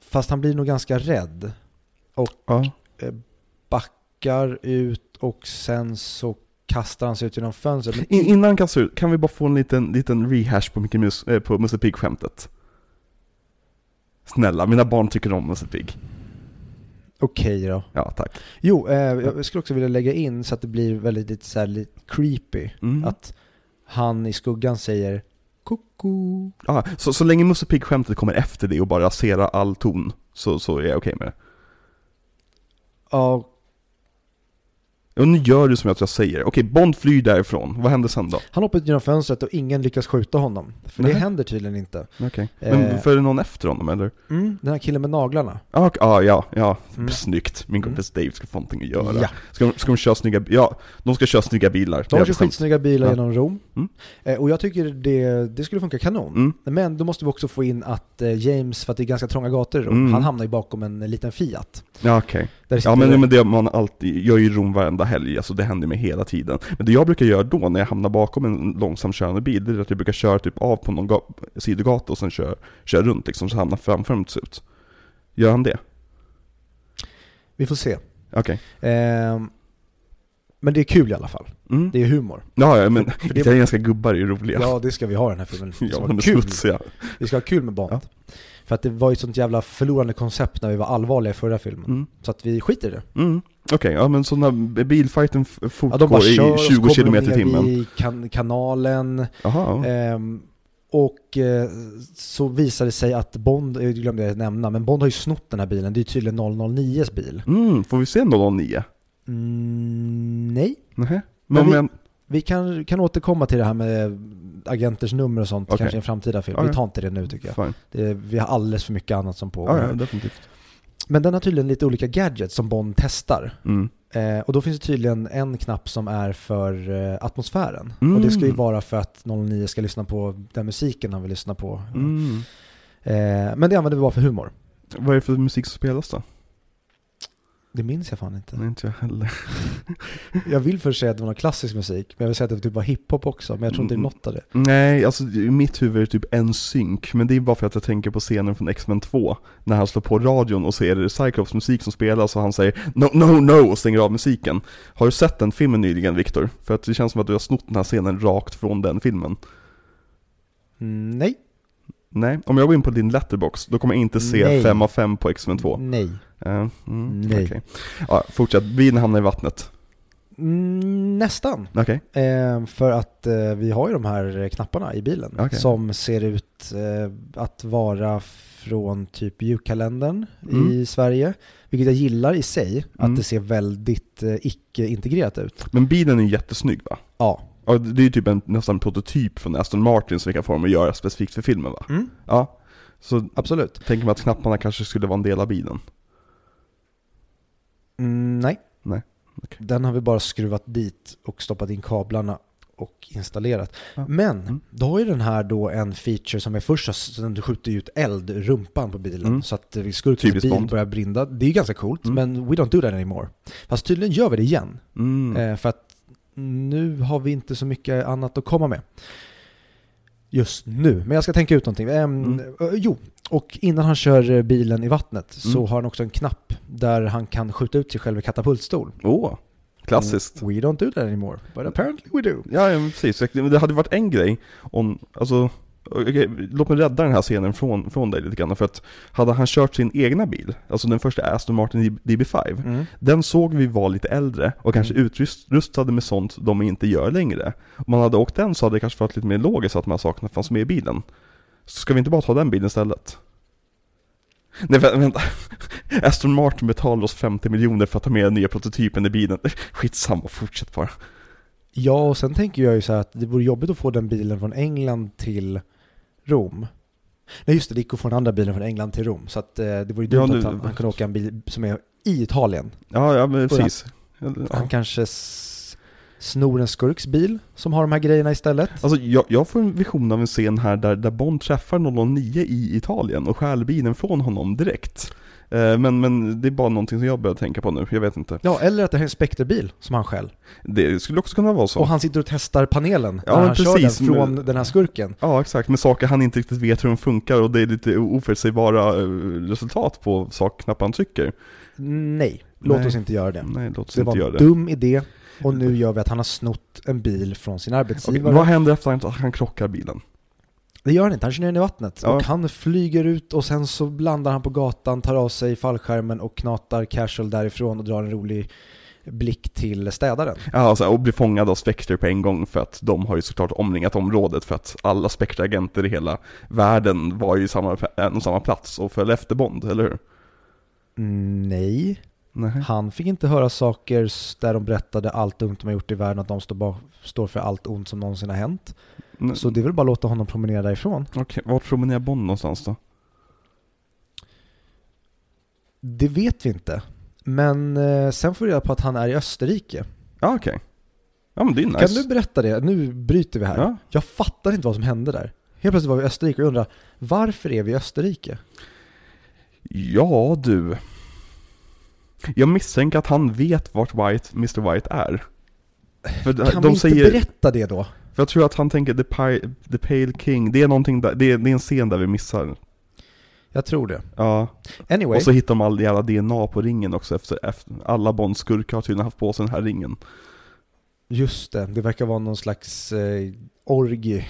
Fast han blir nog ganska rädd och backar ut, och sen så kastar han sig ut genom fönstret. Men innan han kastar ut, kan vi bara få en liten rehash på Musse Pig-skämtet? Snälla, mina barn tycker om Musse Pig. Okej då. Ja, tack. Jo, jag skulle också vilja lägga in så att det blir väldigt lite creepy att han i skuggan säger koko. Ja, så länge Musse Pig-skämtet kommer efter det och bara raserar all ton så är jag okej med det. Ja. Och nu gör du som jag säger. Okej, Bond flyr därifrån. Vad händer sen då? Han hoppar ut genom fönstret och ingen lyckas skjuta honom. För det händer tydligen inte. Okej. Men för någon efter honom eller? Mm, den här killen med naglarna. Ja. Mm. Snyggt. Min kompis Dave ska få någonting att göra. Ja. Ska de köra snygga... Ja, de ska köra snygga bilar. De kör skitsnygga bilar genom Rom. Mm. Och jag tycker det skulle funka kanon. Mm. Men då måste vi också få in att James, för att det är ganska trånga gator i Rom, han hamnar ju bakom en liten Fiat. Ja, okej. Ja, men det man alltid gör i Rom varenda helg, alltså det händer mig hela tiden. Men det jag brukar göra då när jag hamnar bakom en långsamt körande bil, det är att jag brukar köra typ av på någon sidogata och sen kör runt liksom, så hamnar framför mig ut. Gör han det? Vi får se. Okej. Men det är kul i alla fall. Mm. Det är humor. Ja, men för italienska gubbar är ju roliga. Ja, det ska vi ha den här filmen. Ja, de är kul. Smutsiga. Vi ska ha kul med Bond. Ja. För att det var ju ett sånt jävla förlorande koncept när vi var allvarliga i förra filmen. Mm. Så att vi skiter i det. Mm. Okej, ja, men sådana bilfighten fortgår i 20 km i timmen. I kanalen. Och så visade det sig att Bond, jag glömde att nämna, men Bond har ju snott den här bilen. Det är ju tydligen 009s bil. Mm, får vi se 009? Nej. Mm-hmm. Men vi kan återkomma till det här med agenters nummer och sånt kanske i en framtida film. Vi tar inte det nu tycker jag. Vi har alldeles för mycket annat som pågår. Ja, definitivt. Men den har tydligen lite olika gadgets som Bond testar. Mm. Och då finns det tydligen en knapp som är för atmosfären. Mm. Och det ska ju vara för att 009 ska lyssna på den musiken han vill lyssna på. Mm. Men det använder vi bara för humor. Vad är det för musik som spelas då? Det minns jag fan inte. Nej, inte jag heller. Jag vill först säga att det var någon klassisk musik, men jag vill säga att det typ var hiphop också, men jag tror inte det är något av det. Nej, alltså i mitt huvud är typ NSYNC, men det är bara för att jag tänker på scenen från X-Men 2 när han slår på radion och ser det Cyclops musik som spelas och han säger no, no, no och stänger av musiken. Har du sett den filmen nyligen, Viktor? För att det känns som att du har snott den här scenen rakt från den filmen. Nej, om jag går in på din Letterbox då kommer jag inte se 5 av 5 på X-Men 2. Nej. Okay. Ja, fortsätt, bilen hamnar i vattnet. Nästan. Okay. För att vi har ju de här knapparna i bilen som ser ut att vara från typ julkalendern i Sverige. Vilket jag gillar i sig, att det ser väldigt icke-integrerat ut. Men bilen är jättesnygg va? Ja. Ja, det är ju typ nästan en prototyp från Aston Martin som vi kan få dem att göra specifikt för filmen va? Mm. Ja. Så absolut. Tänker man att knapparna kanske skulle vara en del av bilen? Nej. Okay. Den har vi bara skruvat dit och stoppat in kablarna och installerat. Ja. Men då är den här då en feature som är först, så den skjuter ut eld ur rumpan på bilen så att skurkens bil börjar brinna. Det är ju ganska coolt, men we don't do that anymore. Fast tydligen gör vi det igen. För att nu har vi inte så mycket annat att komma med just nu. Men jag ska tänka ut någonting. Jo, och innan han kör bilen i vattnet så har han också en knapp där han kan skjuta ut sig själv i katapultstol. Åh, klassiskt. We don't do that anymore, but apparently we do. Ja, ja, precis. Det hade varit en grej om... Alltså, okay, låt mig rädda den här scenen från dig lite grann. För att hade han kört sin egna bil, alltså den första Aston Martin DB5, den såg vi var lite äldre och kanske utrustade med sånt de inte gör längre. Om man hade åkt den så hade det kanske varit lite mer logiskt att man saknade fanns med i bilen. Så ska vi inte bara ta den bilen istället? Nej, vänta. Aston Martin betalade oss 50 miljoner för att ta med den nya prototypen i bilen. Skitsamma, fortsätt bara. Ja, och sen tänker jag ju så här att det vore jobbigt att få den bilen från England till Rom. Nej just det, det gick att få den andra bilen från England till Rom. Så att, det vore ju dumt att han kan åka en bil som är i Italien. Ja men precis. Han kanske snor en skurks bil som har de här grejerna istället. Alltså jag får en vision av en scen här där Bond träffar 009 i Italien och stjäl bilen från honom direkt. Men det är bara någonting som jag börjar tänka på nu. Jag vet inte. Ja, eller att det är en Spectre-bil som han själv. Det skulle också kunna vara så. Och han sitter och testar panelen när han precis kör den från den här skurken. Ja, exakt. Med saker han inte riktigt vet hur de funkar och det är lite oförutsägbara resultat på sakknappar han trycker. Nej, låt oss inte göra det. Nej, låt oss inte göra det. Det var en dum idé och nu gör vi att han har snott en bil från sin arbetsgivare. Okej, vad händer efter att han krockar bilen? Det gör han inte, han kör ner i vattnet och han flyger ut och sen så landar han på gatan, tar av sig fallskärmen och knatar casual därifrån och drar en rolig blick till städaren. Ja, alltså, och blir fångad av Spectre på en gång för att de har ju såklart omringat området för att alla Spectre-agenter i hela världen var ju samma plats och föll efter Bond, eller hur? Nej. Han fick inte höra saker där de berättade allt ont de har gjort i världen, att de står för allt ont som någonsin har hänt. Så det är väl bara låta honom promenera därifrån. Okej, vart promenerar Bond någonstans då? Det vet vi inte. Men sen får vi reda på att han är i Österrike. Ja, okej. Ja, men det är nice. Kan du berätta det? Nu bryter vi här. Ja. Jag fattar inte vad som hände där. Helt plötsligt var vi i Österrike och undrar, varför är vi i Österrike? Ja, du. Jag misstänker att han vet vart Mr. White är. För kan de inte berätta det då? För jag tror att han tänker The Pale King. Det är någonting där, det är en scen där vi missar. Jag tror det. Ja. Anyway. Och så hittar de all jävla DNA på ringen också. Efter alla Bondskurkar har tydligen haft på sig den här ringen. Just det. Det verkar vara någon slags orgie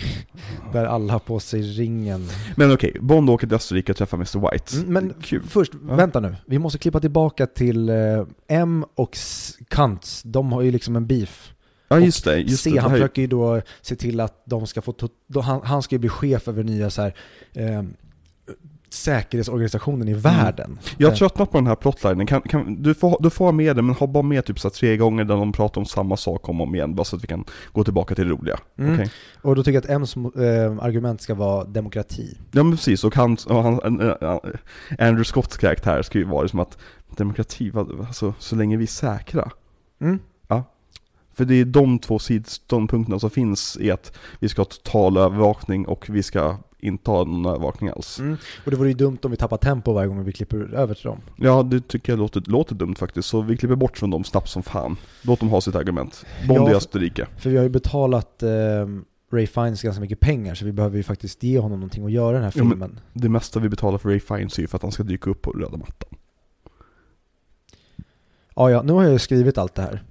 där alla har på sig ringen. Men okej, Bond åker till Österrike och träffar Mr. White. Men först, vänta nu. Vi måste klippa tillbaka till M och Kant. De har ju liksom en beef. Ja, just det. Han försöker ju då se till att de ska få han ska ju bli chef över nya så här, säkerhetsorganisationen i världen. Jag har tröttnat på den här plotlinen. Du får med det, men ha bara med typ så 3 gånger där de pratar om samma sak om och om igen, bara så att vi kan gå tillbaka till det roliga. Okay? Och då tycker jag att M's argument ska vara demokrati. Ja, men precis. Och Andrew Scotts karaktär ska ju vara som att demokrati, alltså, så länge vi är säkra. För det är de 2 sidståndpunkterna som finns i att vi ska ha total övervakning och vi ska inte ha någon övervakning alls. Och det vore ju dumt om vi tappar tempo varje gång vi klipper över till dem. Ja, det tycker jag låter dumt faktiskt. Så vi klipper bort från dem snabbt som fan. Låt dem ha sitt argument. Bond i Österrike. För vi har ju betalat Ray Fiennes ganska mycket pengar, så vi behöver ju faktiskt ge honom någonting att göra den här filmen. Ja, det mesta vi betalar för Ray Fiennes är ju för att han ska dyka upp på röda mattan. Ja, nu har jag ju skrivit allt det här.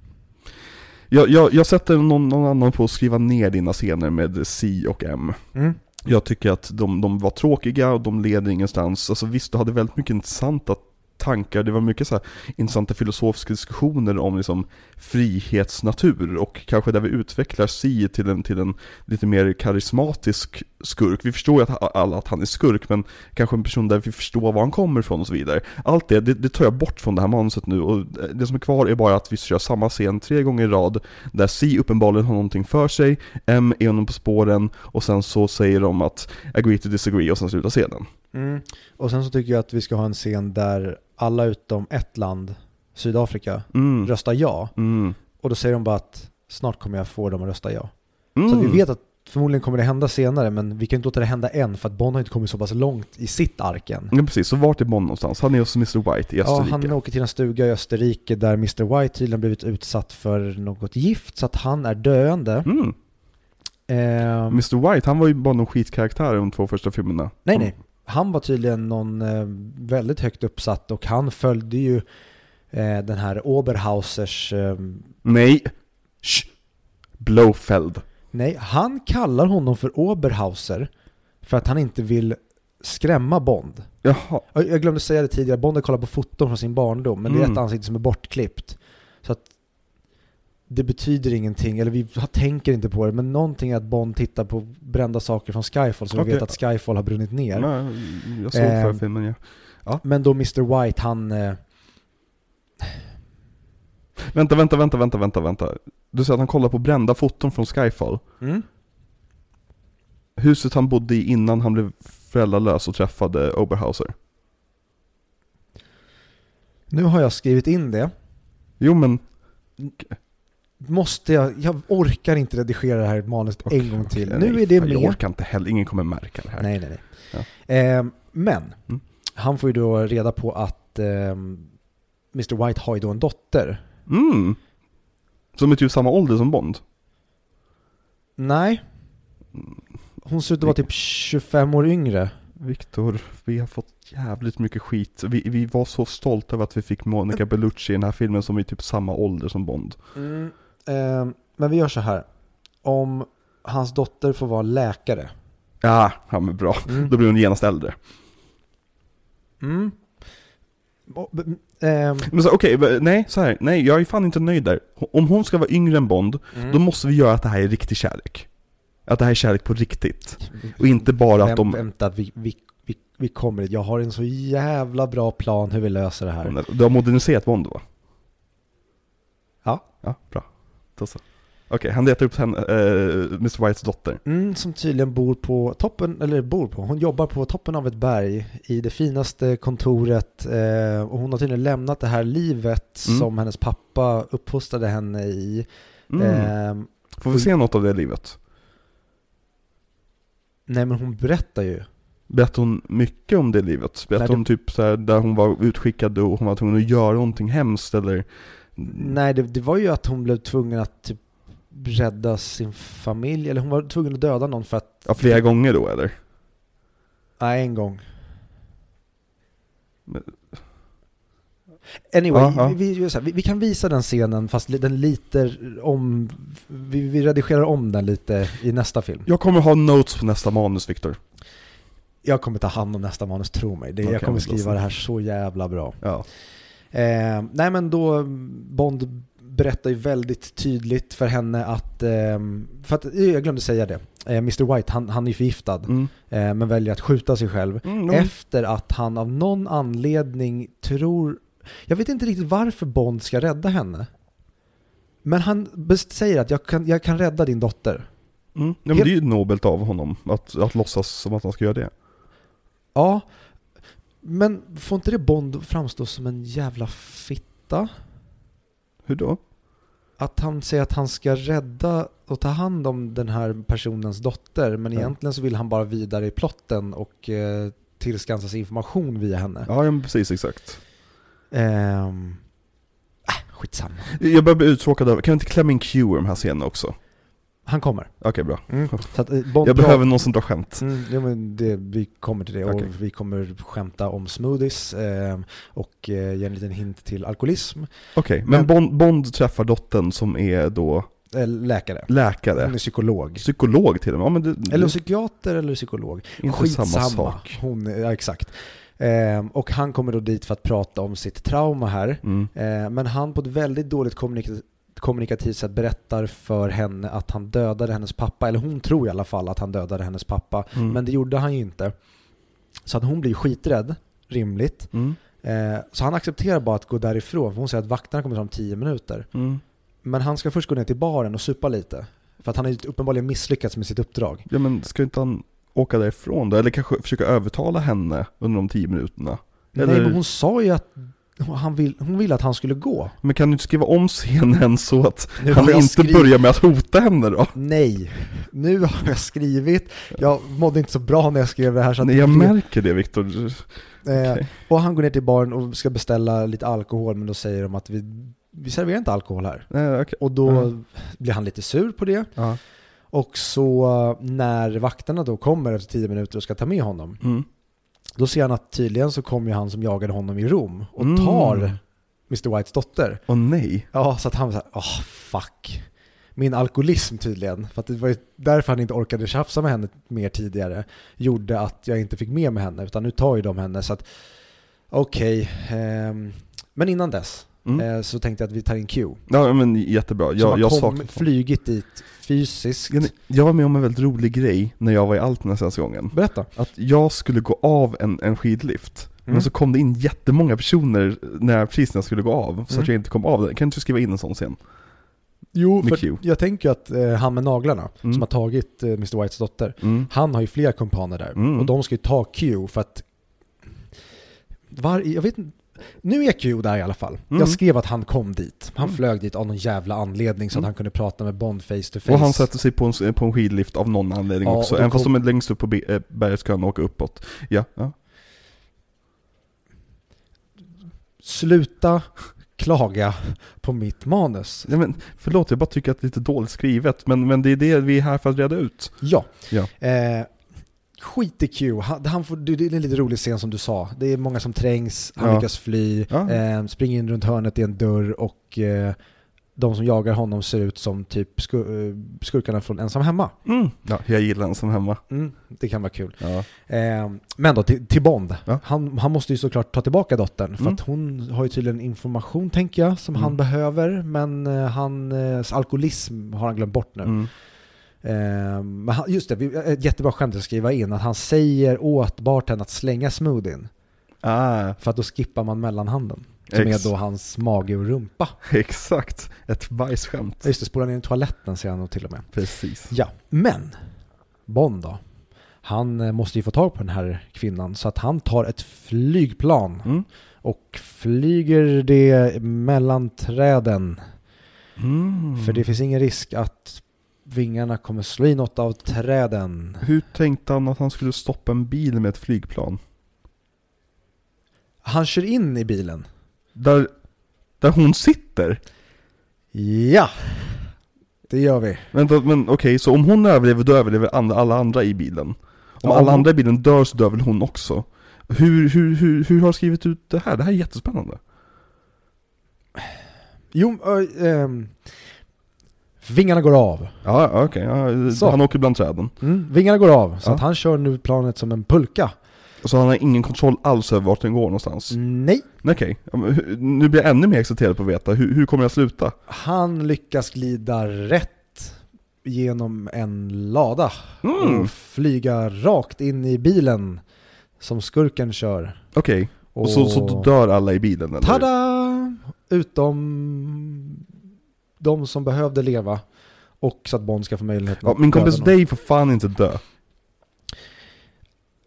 Jag sätter någon annan på att skriva ner dina scener med C och M. Jag tycker att de var tråkiga och de leder ingenstans. Alltså visst, det hade väldigt mycket intressanta tankar. Det var mycket så här intressanta filosofiska diskussioner om liksom frihetsnatur och kanske där vi utvecklar C till en lite mer karismatisk skurk. Vi förstår ju att alla att han är skurk, men kanske en person där vi förstår var han kommer ifrån och så vidare. Allt det tar jag bort från det här manuset nu, och det som är kvar är bara att vi kör samma scen 3 gånger i rad där C uppenbarligen har någonting för sig, M är honom på spåren och sen så säger de att agree to disagree och sen slutar scenen. Och sen så tycker jag att vi ska ha en scen där alla utom ett land Sydafrika röstar ja. Mm. Och då säger de bara att snart kommer jag få dem att rösta ja. Mm. Så att vi vet att förmodligen kommer det hända senare, men vi kan inte låta det hända än för att Bond har inte kommit så pass långt i sitt arken. Ja, precis. Så vart är Bond någonstans? Han är hos Mr. White i Österrike. Ja, han åker till en stuga i Österrike där Mr. White tydligen blivit utsatt för något gift så att han är döende. Mm. Mr. White, han var ju bara någon skitkaraktär i de två första filmerna. Nej, nej. Han var tydligen någon väldigt högt uppsatt och han följde ju den här Oberhausers... Nej! Shh. Blofeld. Nej, han kallar honom för Oberhauser för att han inte vill skrämma Bond. Jaha. Jag glömde säga det tidigare, Bond har kollat på foton från sin barndom, men det är ett ansikte som är bortklippt. Så att det betyder ingenting, eller vi tänker inte på det, men någonting är att Bond tittar på brända saker från Skyfall, så vi vet att Skyfall har brunnit ner. Nej, jag såg förra filmen, ja. Ja. Men då Mr. White, han... Vänta. Du säger att han kollar på brända foton från Skyfall. Mm. Huset han bodde i innan han blev föräldralös och träffade Oberhauser. Nu har jag skrivit in det. Jo, men... Måste jag orkar inte redigera det här manuset en gång till. Okay, nu nej, är det mer. Jag orkar inte heller. Ingen kommer märka det här. Nej. Ja. Men han får ju då reda på att Mr. White har ju då en dotter. Mm. Som är typ samma ålder som Bond. Nej. Hon ser ut att vara typ 25 år yngre. Viktor, vi har fått jävligt mycket skit. Vi var så stolta över att vi fick Monica Bellucci i den här filmen som är typ samma ålder som Bond. Men vi gör så här. Om hans dotter får vara läkare. Ja men bra. Då blir hon genast äldre. Mm. Men så, okej, nej, så här, nej, jag är fan inte nöjd där. Om hon ska vara yngre än Bond, då måste vi göra att det här är riktig kärlek. Att det här är kärlek på riktigt. Och inte bara att de... Vänta, vi kommer dit. Jag har en så jävla bra plan hur vi löser det här. Du har moderniserat Bond, va? Ja. Ja, bra. Okej, han letar upp Mr. Whites dotter. Som tydligen bor på toppen, eller hon jobbar på toppen av ett berg i det finaste kontoret. Och hon har tydligen lämnat det här livet som hennes pappa uppfostrade henne i. Får vi se något av det livet? Nej, men hon berättar ju. Berättar hon mycket om det livet? Berättar hon typ så här, där hon var utskickad och hon var tvungen att göra någonting hemskt? Eller... Nej, det var ju att hon blev tvungen att typ rädda sin familj, eller hon var tvungen att döda någon för att... Ja, flera gånger då, eller? Nej, en gång. Anyway, Vi kan visa den scenen, fast den lite om... Vi redigerar om den lite i nästa film. Jag kommer ha notes på nästa manus, Viktor. Jag kommer ta hand om nästa manus, tro mig. Jag kommer skriva det här så jävla bra. Ja. Nej, men då Bond... berättar ju väldigt tydligt för henne att... För att jag glömde säga det. Mr. White, han är förgiftad. Men väljer att skjuta sig själv. Efter att han av någon anledning tror... Jag vet inte riktigt varför Bond ska rädda henne. Men han säger att jag kan rädda din dotter. Ja, men det är ju nobelt av honom. Att låtsas som att han ska göra det. Ja. Men får inte det Bond framstå som en jävla fitta? Hur då? Att han säger att han ska rädda och ta hand om den här personens dotter, men egentligen så vill han bara vidare i plotten och tillskansa sig information via henne. Ja, precis, exakt. Skitsamma. Jag börjar bli uttråkad över. Kan vi inte klämma in Q i de här scenen också? Han kommer. Okej, bra. Så att jag behöver någon som drar skämt. Ja, men vi kommer till det. Okay. Och vi kommer skämta om smoothies och ge en liten hint till alkoholism. Okej, men Bond träffar dottern som är då... Läkare. Hon är psykolog. Psykolog till och med. Ja, men eller psykiater eller psykolog. Inte skitsamma. Samma sak. Ja, exakt. Och han kommer då dit för att prata om sitt trauma här. Men han på ett väldigt dåligt kommunikativt sätt berättar för henne att han dödade hennes pappa, eller hon tror i alla fall att han dödade hennes pappa, men det gjorde han ju inte, så att hon blir skiträdd, rimligt. Så han accepterar bara att gå därifrån, för hon säger att vakterna kommer om 10 minuter. Men han ska först gå ner till baren och supa lite, för att han har uppenbarligen misslyckats med sitt uppdrag. Ja, men ska inte han åka därifrån då, eller kanske försöka övertala henne under de 10 minuterna? Nej, men hon sa ju att Hon ville att han skulle gå. Men kan du inte skriva om scenen så att han inte börjar med att hota henne då? Nej, nu har jag skrivit. Jag mådde inte så bra när jag skrev det här. Så att nej, jag märker det, Viktor. Okay. Och han går ner till baren och ska beställa lite alkohol. Men då säger de att vi serverar inte alkohol här. Okay. Och då blir han lite sur på det. Och så när vakterna då kommer efter 10 minuter och ska ta med honom. Då ser han att tydligen så kommer han som jagade honom i Rom och tar Mr. Whites dotter. Åh nej. Ja, så att han var såhär, fuck. Min alkoholism tydligen, för att det var ju därför han inte orkade tjafsa med henne mer tidigare, gjorde att jag inte fick med henne, utan nu tar ju de henne. Så att, okej. Men innan dess så tänkte jag att vi tar in Q. Ja, men jättebra. Jag kom flygit dit fysiskt. Jag var med om en väldigt rolig grej när jag var i Alten senaste gången. Berätta. Att jag skulle gå av en skidlift. Men så kom det in jättemånga personer precis när jag skulle gå av. Så att jag inte kom av det. Kan inte skriva in en sån scen? Jo, med för Q. Jag tänker att han med naglarna som har tagit Mr. Whites dotter. Han har ju flera kompaner där. Och de ska ju ta Q för att... jag vet inte. Nu är Q där i alla fall. Jag skrev att han kom dit. Han flög dit av någon jävla anledning så att han kunde prata med Bond face to face. Och han satte sig på en skidlift av någon anledning också. Även fast de är längst upp på bergskön och åka uppåt. Ja. Sluta klaga på mitt manus. Ja, men, förlåt, jag bara tycker att det är lite dåligt skrivet. Men det är det vi är här för att reda ut. Ja. Skit i Q. Han får, det är en lite rolig scen som du sa. Det är många som trängs. Han lyckas fly. Springer in runt hörnet i en dörr. Och de som jagar honom ser ut som typ skurkarna från Ensam hemma. Ja, jag gillar Ensam hemma. Det kan vara kul. Men då till Bond. Han måste ju såklart ta tillbaka dottern. För att hon har ju tydligen information, tänker jag, som han behöver. Men hans alkoholism har han glömt bort nu. Men just det, ett jättebra skämt att skriva in att han säger åt bartendern att slänga smoothien för att då skippar man mellanhanden som är då hans mage och rumpa. Exakt, ett bajsskämt. Just det, spolar ner i toaletten säger han nog till och med. Precis. Ja, men Bond då, han måste ju få tag på den här kvinnan så att han tar ett flygplan och flyger det mellan träden för det finns ingen risk att vingarna kommer slå i något av träden. Hur tänkte han att han skulle stoppa en bil med ett flygplan? Han kör in i bilen. Där hon sitter? Ja, det gör vi. Men okej, så om hon överlever, då överlever alla andra i bilen. Om alla andra i bilen dör, så dör väl hon också. Hur har jag skrivit ut det här? Det här är jättespännande. Jo, vingarna går av. Ja, okej. Ja, han åker bland träden. Vingarna går av. Så att han kör nu planet som en pulka. Så han har ingen kontroll alls över vart den går någonstans? Nej. Okej. Okay. Nu blir jag ännu mer exalterad på att veta. Hur kommer jag sluta? Han lyckas glida rätt genom en lada. Och flyga rakt in i bilen som skurken kör. Okej. Och så dör alla i bilen? Eller? Tada! Utom... de som behövde leva och så att Bond ska få möjligheten. Min kompis Dave får fan inte dö.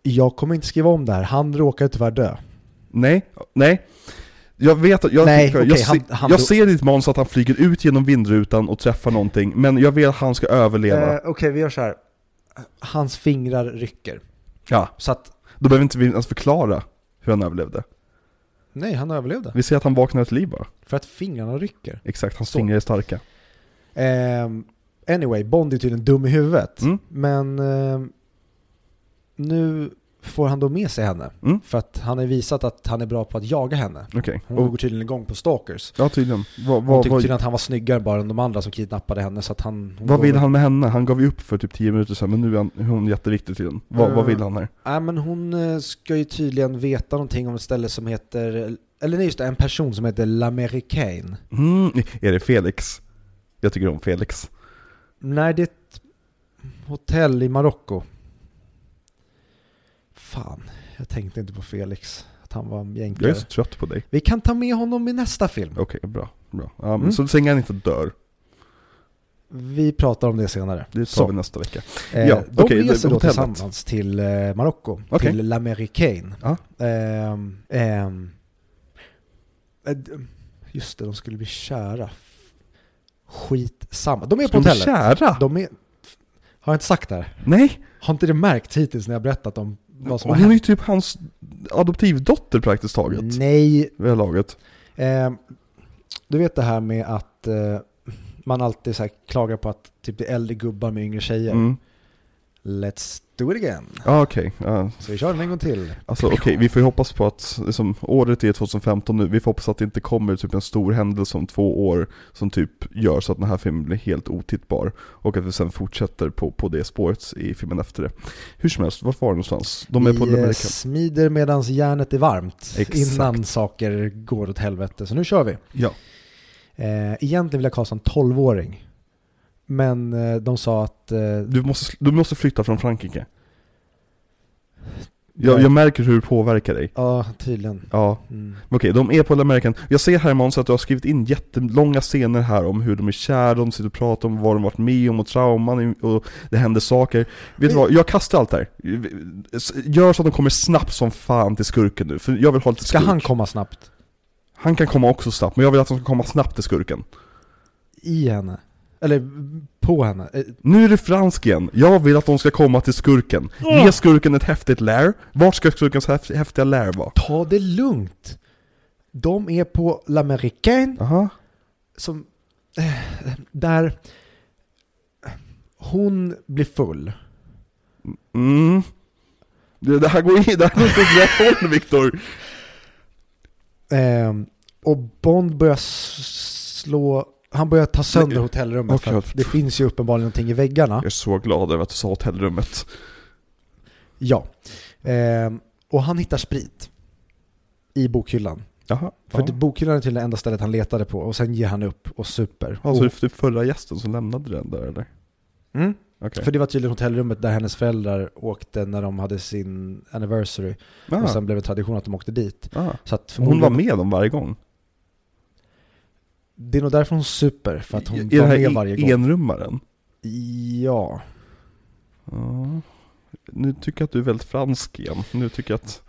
Jag kommer inte skriva om det här. Han råkar tyvärr dö. Nej. Jag vet att jag ser ditt man så att han flyger ut genom vindrutan och träffar någonting, men jag vet att han ska överleva. Okej, vi gör så här. Hans fingrar rycker. Ja, så att då behöver inte vi ens förklara hur han överlevde. Nej, han överlevde. Vi ser att han vaknade till liv bara. För att fingrarna rycker. Exakt, hans fingrar är starka. Anyway, Bond är tydligen dum i huvudet. Men nu får han då med sig henne. För att han har visat att han är bra på att jaga henne. Okay. Hon går tydligen igång på stalkers. Ja, tydligen. Hon tyckte tydligen att han var snyggare bara än de andra som kidnappade henne. Så att vad ville han med henne? Han gav ju upp för typ 10 minuter sedan. Men nu är hon jätteviktig tydligen. Vad vill han här? Men hon ska ju tydligen veta någonting om ett ställe som heter... Eller nej, just det, en person som heter L'Américain. Är det Felix? Jag tycker om Felix. Nej, det är ett hotell i Marocko. Fan, jag tänkte inte på Felix. Att han var en jänkare. Jag är så trött på dig. Vi kan ta med honom i nästa film. Okej, bra. Så säger han inte dör. Vi pratar om det senare. Det tar vi nästa vecka. De reser då tillsammans till Marocko. Till L'Américain. Just det, de skulle bli kära. Skitsamma. De är på hotellet. Kära? De är... Har jag inte sagt det här? Nej. Har inte det märkt hittills när jag berättat om vad som har hänt? Hon är ju typ hans adoptivdotter praktiskt taget. Nej. Väl laget. Du vet det här med att man alltid så här klagar på att typ det är äldre gubbar med yngre tjejer. Mm. Let's do it again. Ah, okay. Så vi kör den en gång till. Alltså, okay. Vi får hoppas på att liksom, året är 2015 nu. Vi får hoppas att det inte kommer typ en stor händelse om 2 år som typ gör så att den här filmen blir helt otittbar. Och att vi sen fortsätter på det spåret i filmen efter det. Hur som helst, vart var det någonstans? De är på L'Américain. Smider medan järnet är varmt. Exakt. Innan saker går åt helvete. Så nu kör vi. Ja. Egentligen vill jag kasta en 12-åring. Men de sa att... Du måste flytta från Frankrike. Jag märker hur det påverkar dig. Ja, tydligen. Ja. Mm. Okej, de är på L'Américain. Jag ser här Måns att du har skrivit in jättelånga scener här om hur de är kära, de sitter och pratar om vad de varit med om och trauman och det händer saker. Vet du vad, jag kastar allt här. Gör så att de kommer snabbt som fan till skurken nu. För jag vill ha lite skurk. Ska han komma snabbt? Han kan komma också snabbt, men jag vill att de ska komma snabbt till skurken. I henne. Eller på henne. Nu är det fransk igen. Jag vill att de ska komma till skurken. Ge skurken ett häftigt lär. Vart ska skurkens häftiga lär vara? Ta det lugnt. De är på L'Américain. Uh-huh. Som där hon blir full. Mm. Det här går inte rätt håll, Viktor. Och Bond börjar slå... Han börjar ta sönder hotellrummet. Okay. För att det finns ju uppenbarligen någonting i väggarna. Jag är så glad över att du sa hotellrummet. Ja. Och han hittar sprit i bokhyllan. Jaha, för det bokhyllan är till det enda stället han letade på. Och sen ger han upp och super. Alltså det är förra gästen som lämnade den där, eller? Mm. Okay. För det var tydligen hotellrummet där hennes föräldrar åkte när de hade sin anniversary. Aha. Och sen blev det tradition att de åkte dit. Så att hon var med dem varje gång. Det är nog därför hon super, för att hon var med varje gång. Enrummaren? Ja. Ja. Nu tycker jag att du är väldigt fransk igen.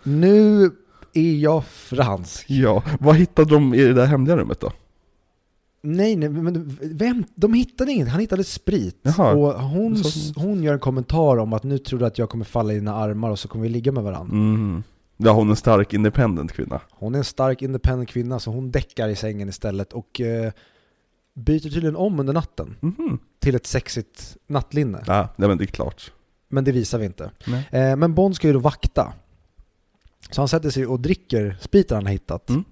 Nu är jag fransk. Ja. Vad hittade de i det där hemliga rummet då? Nej men vem? De hittade inget. Han hittade sprit. Jaha. Och hon gör en kommentar om att nu tror du att jag kommer falla i dina armar och så kommer vi ligga med varandra. Mm. Ja, hon är en stark independent kvinna. Så hon däckar i sängen istället och byter tydligen om under natten till ett sexigt nattlinne. Ja, nej, men det är klart. Men det visar vi inte. Men Bond ska ju då vakta. Så han sätter sig och dricker spriten han har hittat. Mm.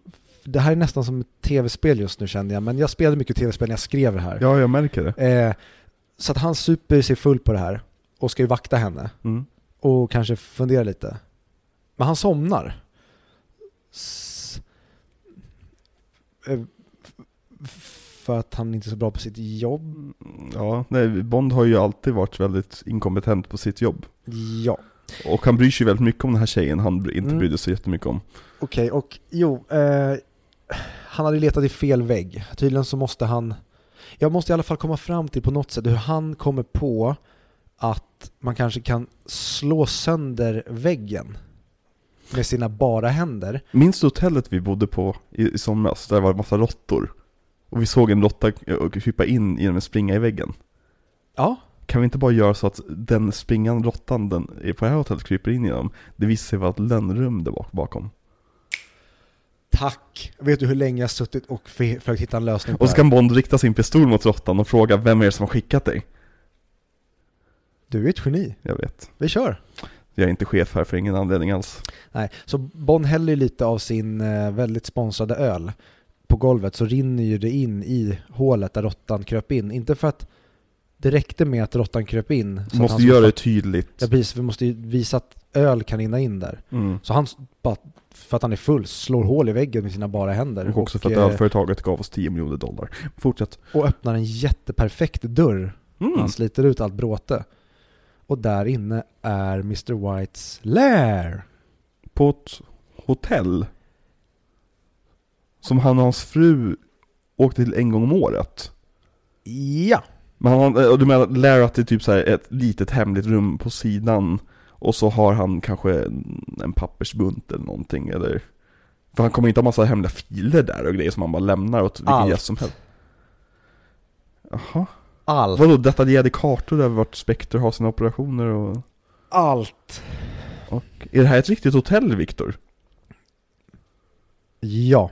Det här är nästan som ett tv-spel just nu, känner jag. Men jag spelade mycket tv-spel när jag skrev det här. Ja, jag märker det. Så att han super sig full på det här och ska ju vakta henne. Mm. Och kanske fundera lite. Men han somnar. För att han inte är så bra på sitt jobb. Ja, nej, Bond har ju alltid varit väldigt inkompetent på sitt jobb. Ja. Och han bryr sig väldigt mycket om den här tjejen han inte brydde sig jättemycket om. Okej, och han hade letat i fel vägg. Tydligen så måste han... Jag måste i alla fall komma fram till på något sätt hur han kommer på att man kanske kan slå sönder väggen med sina bara händer. Minns du hotellet vi bodde på i somras? Där var det massa råttor. Och vi såg en råtta krypa in genom en springa i väggen. Ja. Kan vi inte bara göra så att den springande råttan på det här hotellet kryper in genom? Det visar sig vara ett lönnrum där bakom. Tack. Vet du hur länge jag suttit och försökt hitta en lösning på? Och så kan Bond rikta sin pistol mot råttan och fråga: vem är det som har skickat dig? Du är ett geni. Jag vet. Vi kör. Jag är inte chef här för ingen anledning alls. Nej, så Bond häller lite av sin väldigt sponsrade öl på golvet, så rinner ju det in i hålet där råttan kröp in. Inte för att det räckte med att råttan kröp in. Så måste göra det tydligt. Ja, precis. Vi måste visa att öl kan rinna in där. Mm. Så han, bara för att han är full, slår hål i väggen med sina bara händer. Och också för att ölföretaget gav oss $10 miljoner. Fortsätt. Och öppnar en jätteperfekt dörr. Mm. Han sliter ut allt bråte. Och där inne är Mr. Whites lair. På ett hotell. Som han och hans fru åkte till en gång om året. Ja. Men du menar lair, att det är typ så här ett litet hemligt rum på sidan. Och så har han kanske en pappersbunt eller någonting. Eller För han kommer inte ha massa hemliga filer där och grejer som man bara lämnar åt vilken gäst som helst. Jaha. Allt. Vadå detaljerade kartor där vart Spectre har sina operationer och... Allt. Och är det här ett riktigt hotell, Viktor? Ja.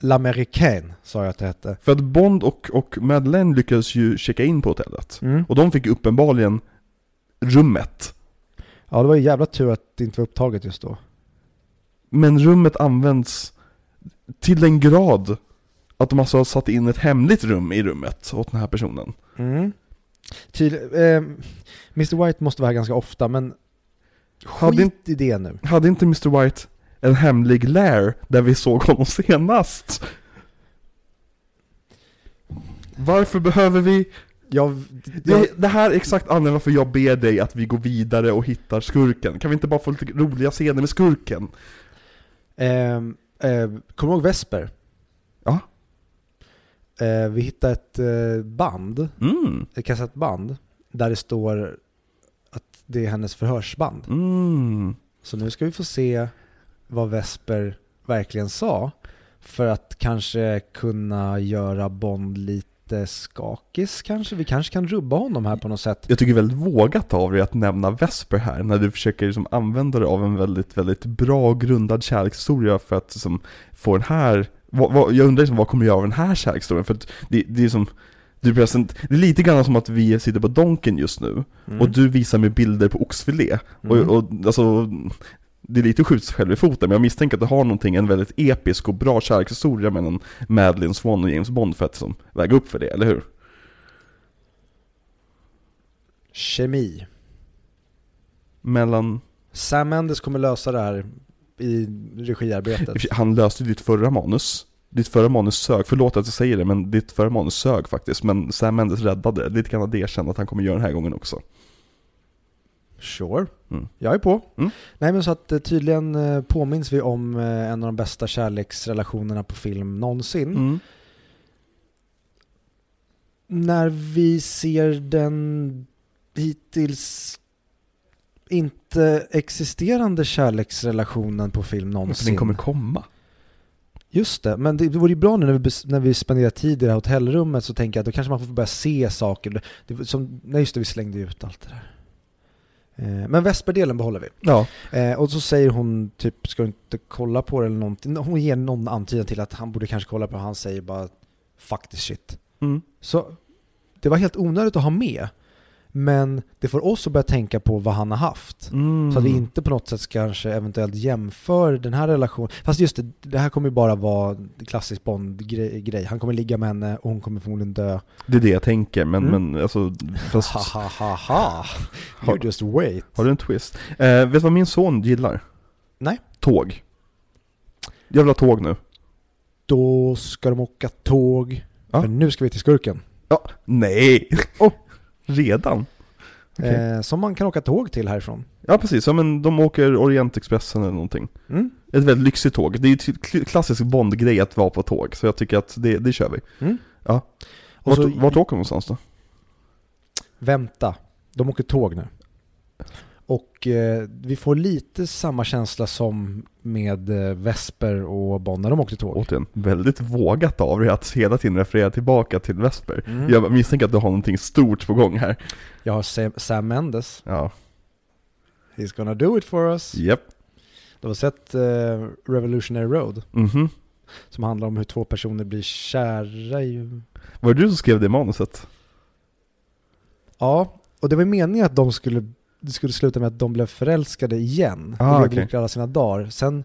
L'Américain, sa jag att det hette. För att Bond och Madeleine lyckades ju checka in på hotellet. Mm. Och de fick uppenbarligen rummet. Ja, det var ju jävla tur att det inte var upptaget just då. Men rummet används till en grad att de alltså har satt in ett hemligt rum i rummet åt den här personen. Mm. Mr. White måste vara här ganska ofta, men skit i det nu. Hade inte Mr. White en hemlig lair där vi såg honom senast? Varför behöver vi... Det här är exakt anledningen varför jag ber dig att vi går vidare och hittar skurken. Kan vi inte bara få lite roliga scener med skurken? Kommer du ihåg Vesper? Ja. Vi hittade ett band. Mm. Ett kassettband. Där det står att det är hennes förhörsband. Mm. Så nu ska vi få se vad Vesper verkligen sa. För att kanske kunna göra Bond lite skakis kanske. Vi kanske kan rubba honom här på något sätt. Jag tycker väldigt vågat av dig att nämna Vesper här när du försöker liksom använda dig av en väldigt, väldigt bra grundad kärlekshistoria för att liksom få den här... jag undrar liksom, vad kommer jag av den här kärlekshistorien? För att det är som... det är lite grann som att vi sitter på Donken just nu och du visar mig bilder på oxfilé. Och alltså... Det är lite skjuts själv i foten, men jag misstänker att det har någonting, en väldigt episk och bra kärlekshistoria mellan Madeleine Swann och James Bond för att som, väga upp för det, eller hur? Kemi. Mellan... Sam Mendes kommer lösa det här i regiarbetet. Han löste ditt förra manus sög. Förlåt att jag säger det, men ditt förra manus sög faktiskt. Men Sam Mendes räddade. Lite grann att erkänna att han kommer göra den här gången också. Sure. Mm. Jag är på. Mm. Nej, men så att tydligen påminns vi om en av de bästa kärleksrelationerna på film någonsin. Mm. När vi ser den hittills inte existerande kärleksrelationen på film någonsin. För den kommer komma. Just det, men det vore ju bra nu när vi spenderar tid i det här hotellrummet, så tänker jag att då kanske man får börja se saker. Vi slängde ut allt det där. Men Vesper-delen behåller vi. Ja. Och så säger hon typ, ska du inte kolla på det eller någonting. Hon ger någon antydan till att han borde kanske kolla på det. Han säger bara, fuck this shit. Mm. Så det var helt onödigt att ha med. Men det får oss att börja tänka på vad han har haft. Mm. Så att vi inte på något sätt kanske eventuellt jämför den här relationen. Fast just det här kommer ju bara vara klassisk Bond-grej. Han kommer ligga med henne och hon kommer förmodligen dö. Det är det jag tänker, men alltså... Fast... You just wait. Har du en twist? Vet du vad min son gillar? Nej. Tåg. Jag vill ha tåg nu. Då ska de åka tåg. Ja. För nu ska vi till skurken. Ja, nej! Redan? Okay. Som man kan åka tåg till härifrån. Ja, precis. Ja, men de åker Orientexpressen eller någonting. Mm. Ett väldigt lyxigt tåg. Det är ju klassisk Bond-grej att vara på tåg. Så jag tycker att det kör vi. Mm. Ja. Vart åker de någonstans då? Vänta. De åker tåg nu. Och vi får lite samma känsla som med Vesper och Bond när de åkte tåg. Återigen, väldigt vågat av dig att hela tiden referera tillbaka till Vesper. Mm. Jag misstänker att du har någonting stort på gång här. Jag har Sam Mendes. Ja. He's gonna do it for us. Yep. Du har sett Revolutionary Road. Mm-hmm. Som handlar om hur två personer blir kära i... Var det du som skrev det i manuset? Ja, och det var meningen att det skulle sluta med att de blev förälskade igen. Och jag lyckade alla sina dagar. Sen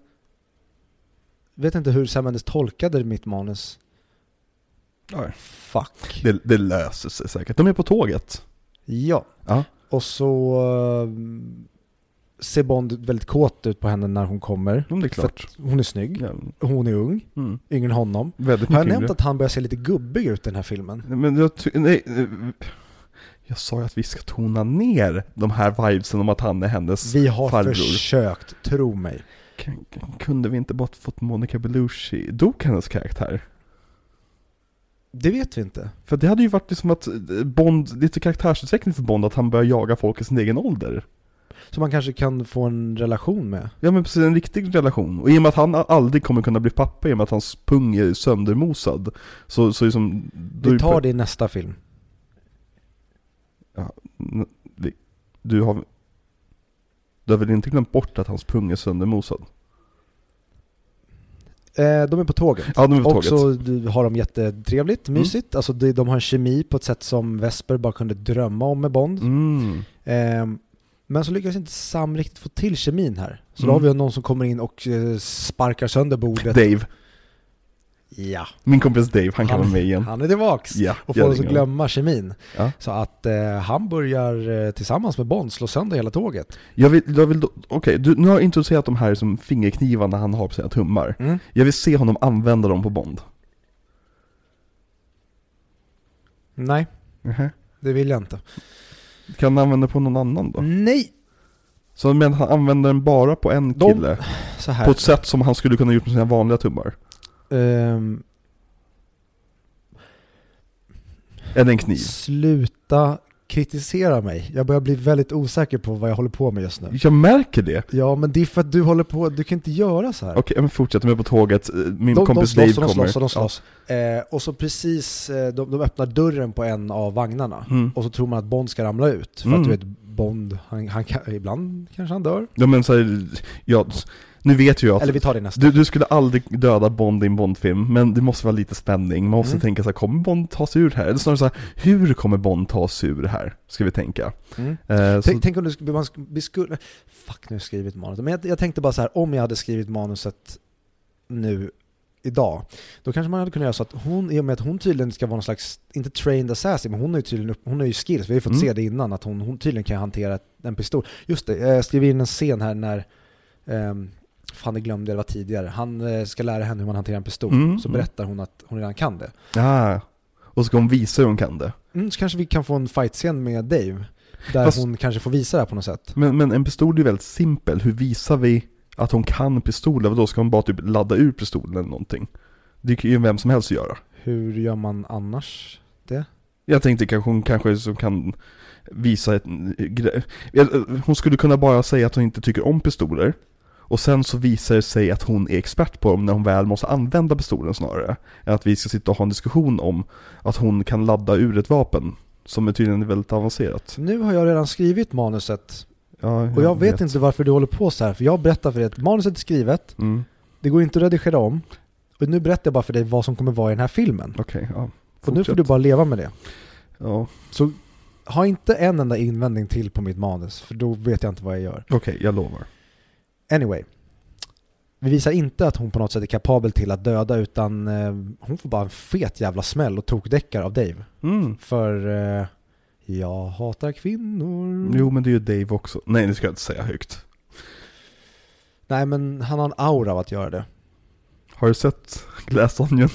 vet inte hur Sam Mendes tolkade mitt manus. Nej. Fuck. Det löser sig säkert. De är på tåget. Ja. Ah. Och så ser Bond väldigt kåt ut på henne när hon kommer. Det är klart. För att hon är snygg. Ja. Hon är ung. Mm. Yngre än honom. Väldigt mycket. Har jag nämnt att han börjar se lite gubbig ut i den här filmen? Men jag sa ju att vi ska tona ner de här vibesen om att han är hennes farbror. Vi har försökt, tro mig. Kunde vi inte bara fått Monica Bellucci? Dog hennes karaktär? Det vet vi inte. För det hade ju varit liksom att Bond, lite karaktärsutveckling för Bond, att han börjar jaga folk i sin egen ålder. som man kanske kan få en relation med. Ja, men precis, en riktig relation. Och i och med att han aldrig kommer kunna bli pappa, i och med att hans pung är söndermosad, så liksom, vi tar det i nästa film. Ja, du har väl inte glömt bort att hans pung är söndermosad? De är på tåget. Ja, de är på tåget. Och så har de jättetrevligt, mysigt. Alltså de har en kemi på ett sätt som Vesper bara kunde drömma om med Bond. Men så lyckas inte Sam riktigt få till kemin här. Så då har vi någon som kommer in och sparkar sönder bordet. Dave. Ja. Min kompis Dave, han kan vara med igen. Han är tillbaks. Ja, och får oss att glömma kemin. Ja. Så att han börjar tillsammans med Bond slå sönder hela tåget. Okej, nu har jag introducerat de här som fingerknivarna han har på sina tummar. Jag vill se honom använda dem på Bond. Nej, det vill jag inte. Kan han använda på någon annan då? Nej. Så men han använder den bara på en kille. Så här. På ett sätt som han skulle kunna gjort med sina vanliga tummar. Eller en kniv. Sluta kritisera mig. Jag börjar bli väldigt osäker på vad jag håller på med just nu. Jag märker det. Ja, men det är för att du håller på. Du kan inte göra så här. Okej, men fortsätt med på tåget. Min kompis Dave kommer. De slåss. Ja. Och så precis, de öppnar dörren på en av vagnarna. Och så tror man att Bond ska ramla ut. För att du vet, Bond, han kan, ibland kanske han dör. Ja, men så här, nu vet ju jag att eller vi tar det nästa. Du skulle aldrig döda Bond i en Bond-film, men det måste vara lite spänning. Man måste tänka så här, kommer Bond ta sig ur här? Eller snarare så här, hur kommer Bond ta sig ur här? Ska vi tänka. Tänk om vi skulle... Fuck, nu har jag skrivit manuset. Men jag tänkte bara så här, om jag hade skrivit manuset nu idag, då kanske man hade kunnat göra så att hon, i och med att hon tydligen ska vara någon slags, inte trained assassin, men hon är ju skills. Vi har ju fått se det innan, att hon tydligen kan hantera en pistol. Just det, jag skrev in en scen här när... fan, det glömde jag, det var tidigare. Han ska lära henne hur man hanterar en pistol. Så berättar hon att hon redan kan det. Ja, och så ska hon visa hur hon kan det. Så kanske vi kan få en fight-scen med Dave. Där hon kanske får visa det här på något sätt. Men en pistol är väldigt simpel. Hur visar vi att hon kan pistolen? Då ska hon bara typ ladda ur pistolen eller någonting. Det kan ju vem som helst göra. Hur gör man annars det? Jag tänkte kanske hon kanske kan visa ett... Hon skulle kunna bara säga att hon inte tycker om pistoler. Och sen så visar det sig att hon är expert på dem när hon väl måste använda pistolen, snarare än att vi ska sitta och ha en diskussion om att hon kan ladda ur ett vapen som är tydligen väldigt avancerat. Nu har jag redan skrivit manuset. Ja, och jag vet inte varför du håller på så här. För jag berättar för dig att manuset är skrivet. Det går inte att redigera om. Och nu berättar jag bara för dig vad som kommer vara i den här filmen. Okej, ja. Fortsätt. Och nu får du bara leva med det. Ja. Så ha inte en enda invändning till på mitt manus. För då vet jag inte vad jag gör. Okej, jag lovar. Anyway, vi visar inte att hon på något sätt är kapabel till att döda, utan hon får bara en fet jävla smäll och tokdäckar av Dave. För jag hatar kvinnor. Jo, men det är ju Dave också. Nej, det ska jag inte säga högt. Nej, men han har en aura av att göra det. Har du sett Glass Onion?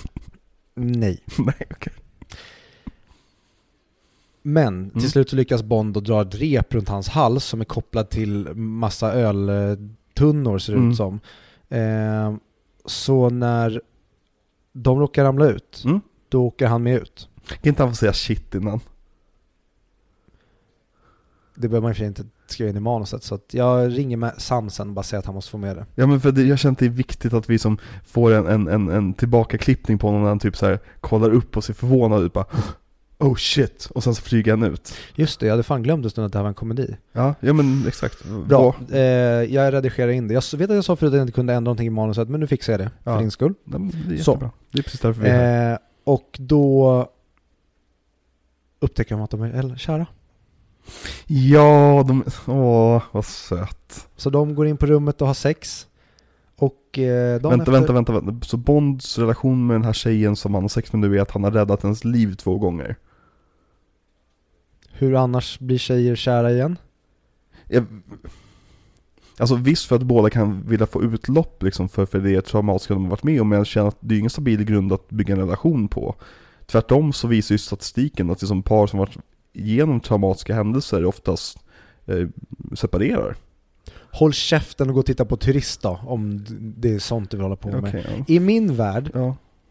Nej. Nej, okej. Okay. Men till slut så lyckas Bond och dra ett rep runt hans hals som är kopplad till massa öltunnor, ser det ut som. Så när de råkar ramla ut, då åker han med ut. Kan inte han få säga shit innan? Det behöver man ju inte skriva in i manuset. Så att jag ringer med Samsen och bara säger att han måste få med det. Ja, men för jag känner att det är viktigt att vi som får en tillbakaklippning på honom när han typ så här kollar upp och ser förvånad ut, bara... Oh shit, och sen så flyger han ut. Just det, jag hade fan glömt en stund att det här var en komedi. Ja men exakt. Bra, jag redigerar in det. Jag vet att jag sa förut att jag inte kunde ändra någonting i manuset, men nu fixar jag det för din skull. Det är jättebra. Det är precis därför vi är. Och då upptäcker man att de är kära. Ja, vad söt. Så de går in på rummet och har sex. Och vänta. Så Bonds relation med den här tjejen som han har sex med nu är att han har räddat ens liv 2 gånger. Hur annars blir tjejer kära igen? Alltså visst, för att båda kan vilja få utlopp liksom, för det traumatiska de har varit med om. Men jag känner att det är ingen stabil grund att bygga en relation på. Tvärtom så visar ju statistiken att liksom par som varit genom traumatiska händelser oftast separerar. Håll käften och gå och titta på Turist då, om det är sånt du vill hålla på med. Okay. I min värld,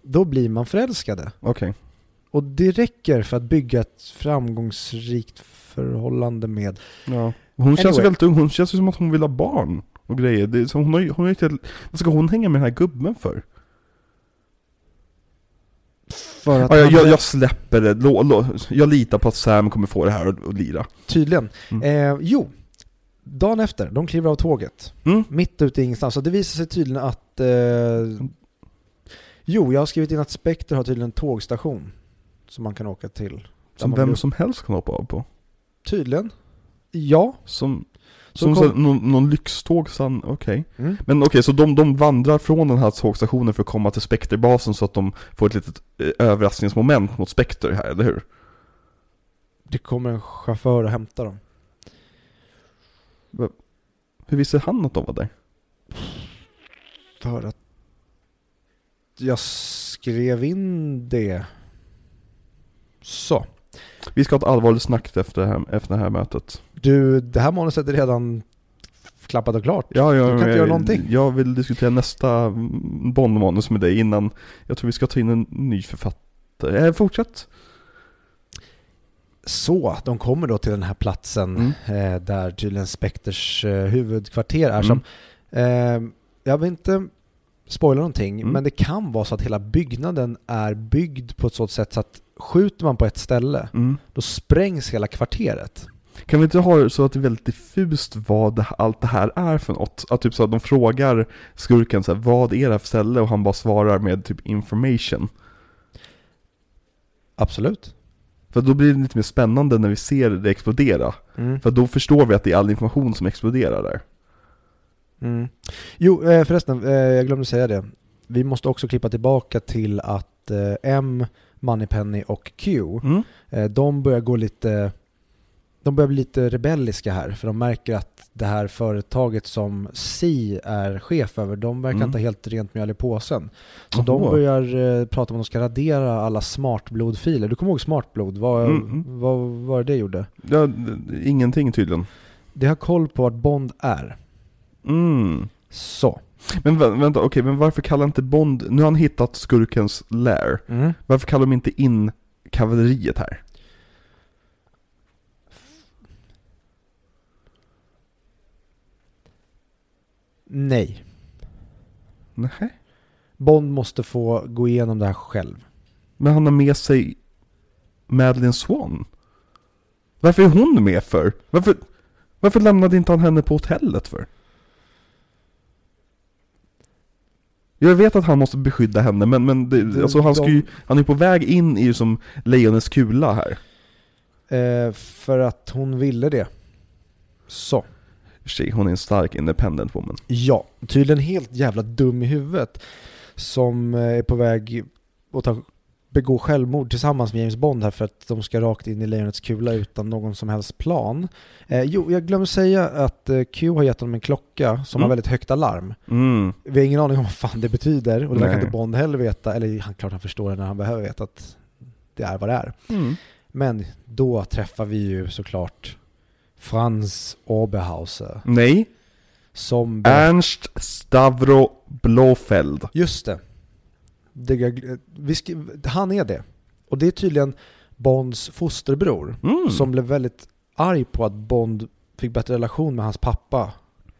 då blir man förälskade. Okay. Och det räcker för att bygga ett framgångsrikt förhållande med. Hon känns ju väldigt ung. Hon känns ju som att hon vill ha barn och grejer. Det är, så hon är inte, vad ska hon hänga med den här gubben för? För att jag släpper det. Jag litar på att Sam kommer få det här och lira. Tydligen. Mm. Jo. Dagen efter, de kliver av tåget. Mm. Mitt ute i ingenstans. Så det visar sig tydligen att... jag har skrivit in att Spectre har tydligen en tågstation som man kan åka till. Som vem som helst kan hoppa av på. Tydligen. Ja. Någon lyxtåg. Okej. Mm. Men okej, så de vandrar från den här tågstationen för att komma till Spectre-basen så att de får ett litet överraskningsmoment mot Spectre här, eller hur? Det kommer en chaufför och hämta dem. Hur visste han att de var där? För att jag skrev in det. Så. Vi ska ha ett allvarligt snack efter det här mötet. Du, det här manuset är redan klappat och klart. Du kan inte göra någonting. Jag vill diskutera nästa Bond-manus med dig innan. Jag tror vi ska ta in en ny författare. Fortsätt. Så, de kommer då till den här platsen där tydligen Spectres huvudkvarter är. Jag vill inte spoila någonting, men det kan vara så att hela byggnaden är byggd på ett sådant sätt så att skjuter man på ett ställe, då sprängs hela kvarteret. Kan vi inte ha det så att det är väldigt diffust vad allt det här är för något? Att typ så att de frågar skurken så här, vad är det här för ställe? Och han bara svarar med typ information. Absolut. För då blir det lite mer spännande när vi ser det explodera. Mm. För då förstår vi att det är all information som exploderar där. Mm. Jo, förresten, jag glömde säga det. Vi måste också klippa tillbaka till att M, Moneypenny och Q, de börjar gå lite... De börjar bli lite rebelliska här. För de märker att det här företaget som C är chef över, de verkar inte helt rent mjöl i påsen. Så de börjar prata om att de ska radera alla smartblodfiler. Du kommer ihåg smartblod? Vad var det gjorde? Ja, ingenting tydligen. Det har koll på vad Bond är. Mm. Så. Men vänta, okej, men varför kallar inte Bond... Nu har han hittat skurkens lair. Mm. Varför kallar de inte in kavalleriet här? Nej. Bond måste få gå igenom det här själv. Men han har med sig Madeleine Swann. Varför är hon med för? Varför lämnade inte han henne på hotellet för? Jag vet att han måste beskydda henne, men det, alltså han är på väg in i som lejonens kula här. För att hon ville det. Så. Hon är en stark independent woman. Ja, tydligen helt jävla dum i huvudet som är på väg att begå självmord tillsammans med James Bond här för att de ska rakt in i lejonets kula utan någon som helst plan. Jag glömmer säga att Q har gett honom en klocka som har väldigt högt alarm. Mm. Vi har ingen aning om vad fan det betyder och det verkar inte Bond heller veta, eller klart han förstår det när han behöver veta att det är vad det är. Mm. Men då träffar vi ju såklart Franz Oberhauser. Nej. Som Ernst Stavro Blofeld. Just det. Han är det. Och det är tydligen Bonds fosterbror som blev väldigt arg på att Bond fick bättre relation med hans pappa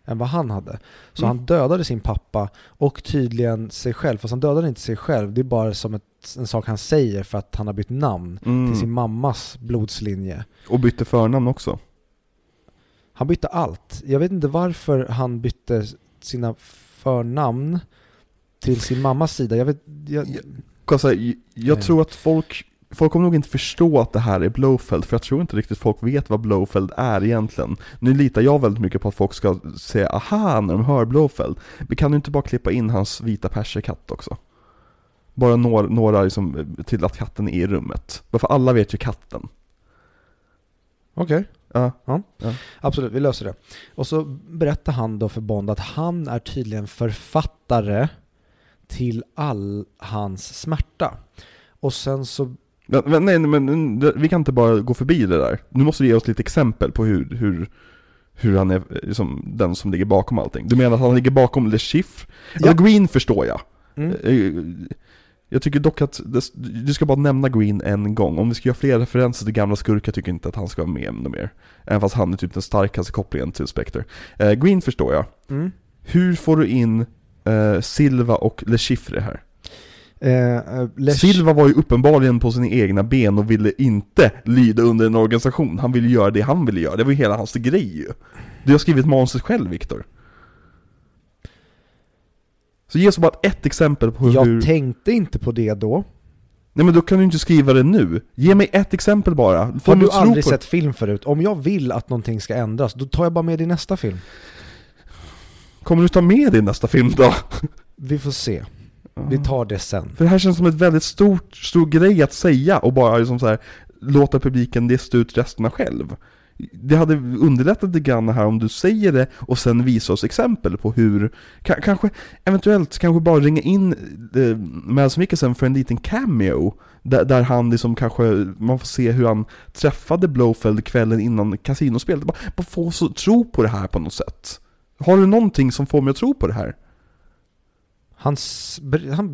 än vad han hade. Så han dödade sin pappa och tydligen sig själv. Fast han dödade inte sig själv. Det är bara som en sak han säger för att han har bytt namn till sin mammas blodslinje. Och bytte förnamn också. Han bytte allt. Jag vet inte varför han bytte sina förnamn till sin mammas sida. Jag tror att folk kommer nog inte förstå att det här är Blofeld. För jag tror inte riktigt folk vet vad Blofeld är egentligen. Nu litar jag väldigt mycket på att folk ska säga aha när de hör Blofeld. Vi kan ju inte bara klippa in hans vita perserkatt också. Bara några liksom, till att katten är i rummet. Varför alla vet ju katten. Okej. Ja. Absolut, vi löser det. Och så berättar han då för Bond att han är tydligen författare till all hans smärta. Och sen så... Men vi kan inte bara gå förbi det där. Nu måste du ge oss lite exempel på hur han är liksom, den som ligger bakom allting. Du menar att han ligger bakom Le Chiffre? Ja. Green förstår jag. Jag tycker dock att du ska bara nämna Green en gång. Om vi ska göra fler referenser till gamla skurkar tycker jag inte att han ska vara med ännu mer. Även fast han är typ den starkaste kopplingen till Spectre. Green förstår jag. Mm. Hur får du in Silva och Le Chiffre här? Silva var ju uppenbarligen på sina egna ben och ville inte lyda under en organisation. Han ville göra det han ville göra. Det var ju hela hans grej ju. Du har skrivit manuset själv, Viktor. Så ge så bara ett exempel på hur... Jag tänkte inte på det då. Nej, men då kan du inte skriva det nu. Ge mig ett exempel bara. Har du aldrig sett film förut? Om jag vill att någonting ska ändras, då tar jag bara med det i nästa film. Kommer du ta med det i nästa film då? Vi får se. Vi tar det sen. För det här känns som ett väldigt stor grej att säga och bara liksom så här, låta publiken lista ut resterna själv. Det hade underlättat lite grann här om du säger det och sen visar oss exempel på hur kanske eventuellt kanske bara ringa in Mads Mikkelsen för en liten cameo där han liksom kanske man får se hur han träffade Blofeld kvällen innan kasinospelet. Bara få så tro på det här på något sätt. Har du någonting som får mig att tro på det här? Han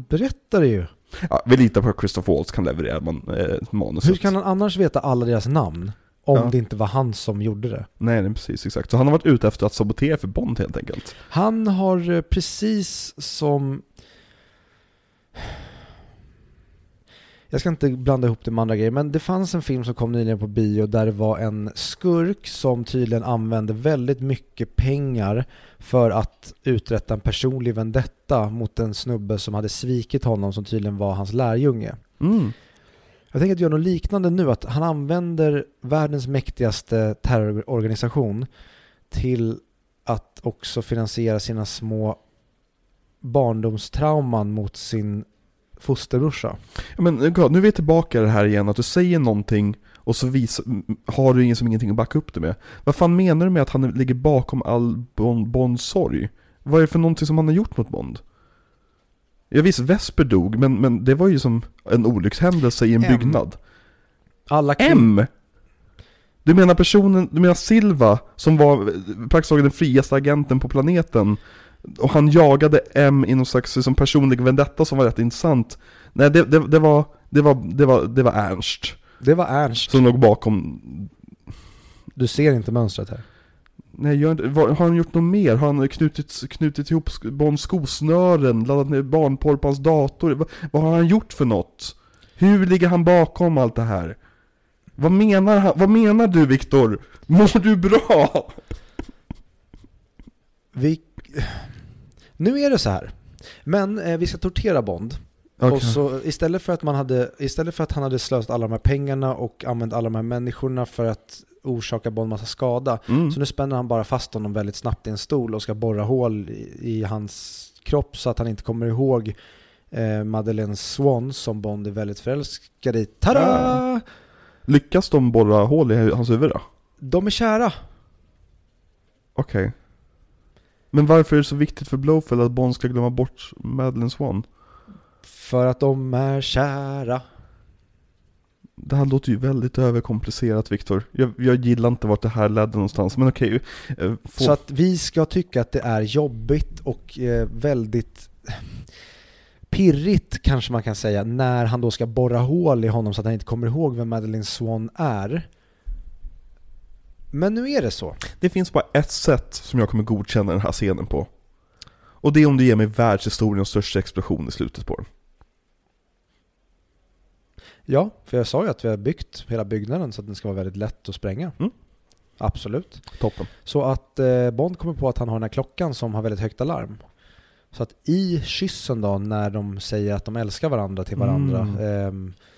berättar det ju. Ja, vi litar på att Christoph Waltz kan leverera manuset. Hur kan han annars veta alla deras namn? Om det inte var han som gjorde det. Nej, precis, exakt. Så han har varit ute efter att sabotera för Bond helt enkelt. Han har precis som... Jag ska inte blanda ihop det med andra grejer, men det fanns en film som kom nyligen på bio där det var en skurk som tydligen använde väldigt mycket pengar för att uträtta en personlig vendetta mot en snubbe som hade svikit honom som tydligen var hans lärjunge. Mm. Jag tänker att göra något liknande nu, att han använder världens mäktigaste terrororganisation till att också finansiera sina små barndomstrauman mot sin fosterbrorsa. Men God, nu är vi tillbaka det här igen, att du säger någonting och så har du ingenting att backa upp det med. Vad fan menar du med att han ligger bakom all Bonds sorg? Vad är det för någonting som han har gjort mot Bond? Jag visst, Vesper dog, men det var ju som en olyckshändelse i en byggnad. Du menar personen, du menar Silva som var praktiskt taget den friaste agenten på planeten och han jagade M i någon slags som personlig vendetta som var rätt intressant. Nej, det var Ernst. Det var Ernst som låg bakom. Du ser inte mönstret här. Nej, har han gjort något mer? Har han knutit ihop Bonds skosnören? Laddat ner barnporr på hans dator? Vad har han gjort för något? Hur ligger han bakom allt det här? Vad menar du, Viktor? Mår du bra? Nu är det så här. Men vi ska tortera Bond. Okay. Och så istället för att han hade slösat alla de här pengarna och använt alla de här människorna för att orsaka Bond massa skada. Mm. Så nu spänner han bara fast honom väldigt snabbt i en stol och ska borra hål i hans kropp så att han inte kommer ihåg Madeleine Swann som Bond är väldigt förälskad i. Tada! Lyckas de borra hål i hans huvud då? De är kära. Okej. Okay. Men varför är det så viktigt för Blofeld att Bond ska glömma bort Madeleine Swann? För att de är kära. Det här låter ju väldigt överkomplicerat, Viktor. Jag gillar inte vart det här ledde någonstans. Men okej. Så att vi ska tycka att det är jobbigt och väldigt pirrigt kanske man kan säga när han då ska borra hål i honom så att han inte kommer ihåg vem Madeleine Swann är. Men nu är det så. Det finns bara ett sätt som jag kommer godkänna den här scenen på. Och det är om du ger mig världshistoriens största explosion i slutet på den. Ja, för jag sa ju att vi har byggt hela byggnaden så att den ska vara väldigt lätt att spränga. Mm. Absolut. Toppen. Så att Bond kommer på att han har den här klockan som har väldigt högt alarm. Så att i kyssen då, när de säger att de älskar varandra till varandra,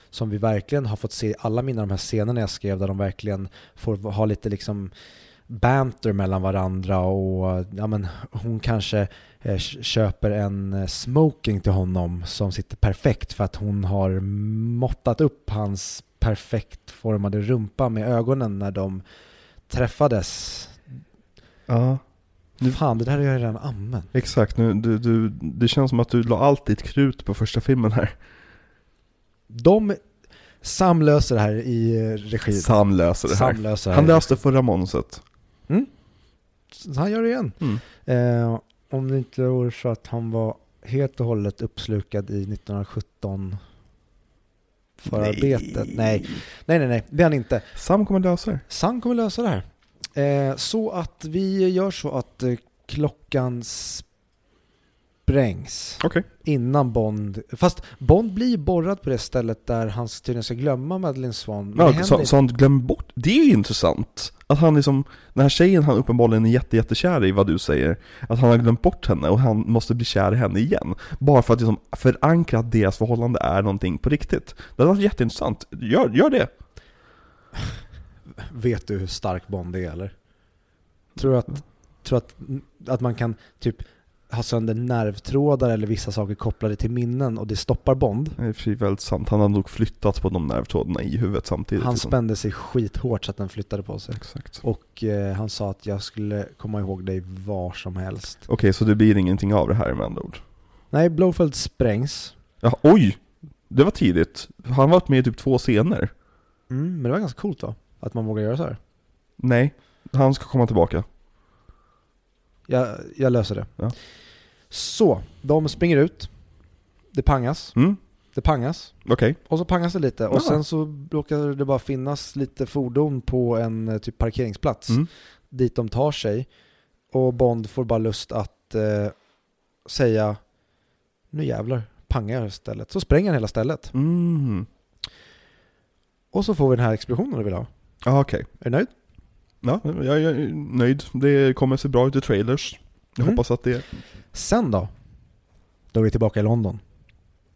som vi verkligen har fått se alla mina de här scenerna jag skrev där de verkligen får ha lite liksom banter mellan varandra och ja, men hon kanske köper en smoking till honom som sitter perfekt för att hon har måttat upp hans perfekt formade rumpa med ögonen när de träffades. Ja. Fan, det där har jag redan använt. Exakt, nu, det känns som att du la allt ditt krut på första filmen här. De samlöser det här i regi. Samlöser det här. Han löste förra manuset. Mm. Han gör det igen. Om det inte var så att han var helt och hållet uppslukad i 1917 förarbetet. Nej, det är han inte. Sam kommer lösa det här. Så att vi gör så att klockan sprängs innan Bond. Fast Bond blir borrad på det stället där han tydligen ska glömma Madeleine Swann. Ja, så han glömmer bort. Det är ju intressant. Att han liksom, den här tjejen han uppenbarligen är jättekär i, vad du säger, att han har glömt bort henne och han måste bli kär i henne igen. Bara för att liksom förankra att deras förhållande är någonting på riktigt. Det var jätteintressant. Gör det. Vet du hur stark Bond är, eller? Tror att man kan typ ha sönder nervtrådar eller vissa saker kopplade till minnen och det stoppar Bond. Det är väldigt sant. Han har nog flyttat på de nervtrådarna i huvudet samtidigt. Han spände sig skithårt så att den flyttade på sig. Exakt. Och han sa att jag skulle komma ihåg dig var som helst. Okej, så det blir ingenting av det här med andra ord? Nej, Blofeld sprängs. Ja, oj! Det var tidigt. Han varit med i typ 2 scener. Mm, men det var ganska coolt, va? Att man vågar göra så här. Nej, han ska komma tillbaka. Jag löser det. Ja. Så, de springer ut. Det pangas. Mm. Det pangas. Okay. Och så pangas det lite. Och sen så råkar det bara finnas lite fordon på en typ parkeringsplats. Mm. Dit de tar sig. Och Bond får bara lust att säga nu jävlar, pangar stället. Så spränger han hela stället. Mm. Och så får vi den här explosionen du vill ha. Ah, okay. Är du nöjd? Ja, jag är nöjd. Det kommer se bra ut i trailers. Jag hoppas att det... Sen då? Då är vi tillbaka i London.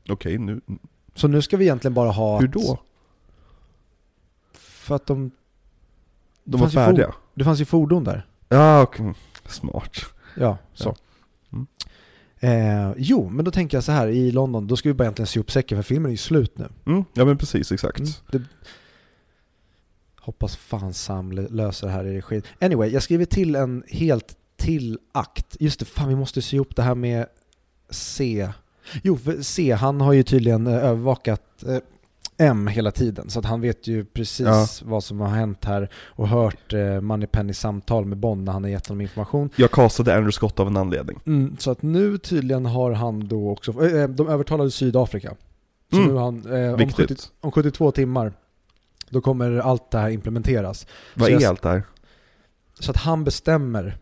Okej, nu... Så nu ska vi egentligen bara ha... Hur då? För att de... De var färdiga. Det fanns ju fordon där. Ja, okay. Smart. Ja, så. Ja. Mm. Jo, men då tänker jag så här. I London, då ska vi bara egentligen se upp säcken för filmen är ju slut nu. Mm. Ja, men precis, exakt. Mm. Det... Hoppas fan Sam löser det här i regin. Anyway, jag skriver till en helt till akt. Just det, fan vi måste se ihop det här med C. Jo, för C, han har ju tydligen övervakat M hela tiden. Så att han vet ju precis vad som har hänt här och hört Moneypenny samtal med Bond när han har gett honom information. Jag kastade Andrew Scott av en anledning. Mm, så att nu tydligen har han då också... de övertalade Sydafrika. Så nu har han, om 72 timmar... Då kommer allt det här implementeras. Vad är allt det här? Så att han bestämmer.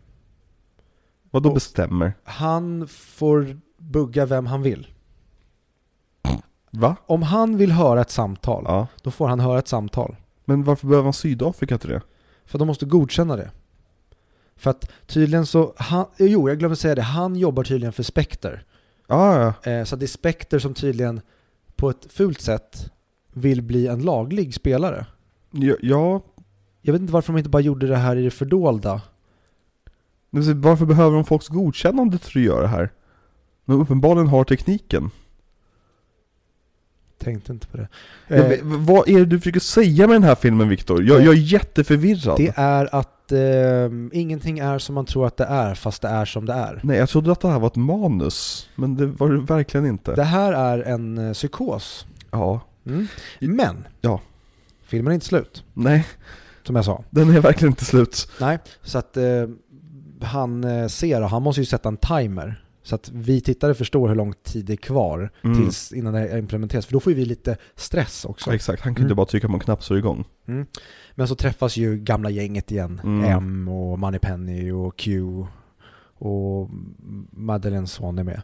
Vad då bestämmer? Han får bugga vem han vill. Va? Om han vill höra ett samtal, då får han höra ett samtal. Men varför behöver han Sydafrika till det? För att de måste godkänna det. För att tydligen så... jag glömde säga det. Han jobbar tydligen för Spectre. Så det är Spectre som tydligen på ett fult sätt... vill bli en laglig spelare. Ja. Jag vet inte varför de inte bara gjorde det här i det fördolda. Varför behöver de folks godkännande till att göra det här? De uppenbarligen har tekniken. Tänkte inte på det. Vad är det du försöker säga med den här filmen, Viktor? Jag är jätteförvirrad. Det är att ingenting är som man tror att det är, fast det är som det är. Nej, jag trodde att det här var ett manus. Men det var det verkligen inte. Det här är en psykos. Ja. Mm. Men filmen är inte slut. Nej. Som jag sa. Den är verkligen inte slut. Nej, så att han ser och han måste ju sätta en timer så att vi tittare förstår hur lång tid det är kvar tills innan det implementeras. För då får ju vi lite stress också. Ja, exakt, han kunde bara trycka på en knapp så är det igång. Men så träffas ju gamla gänget igen. M och Moneypenny och Q och Madeleine Swann är med.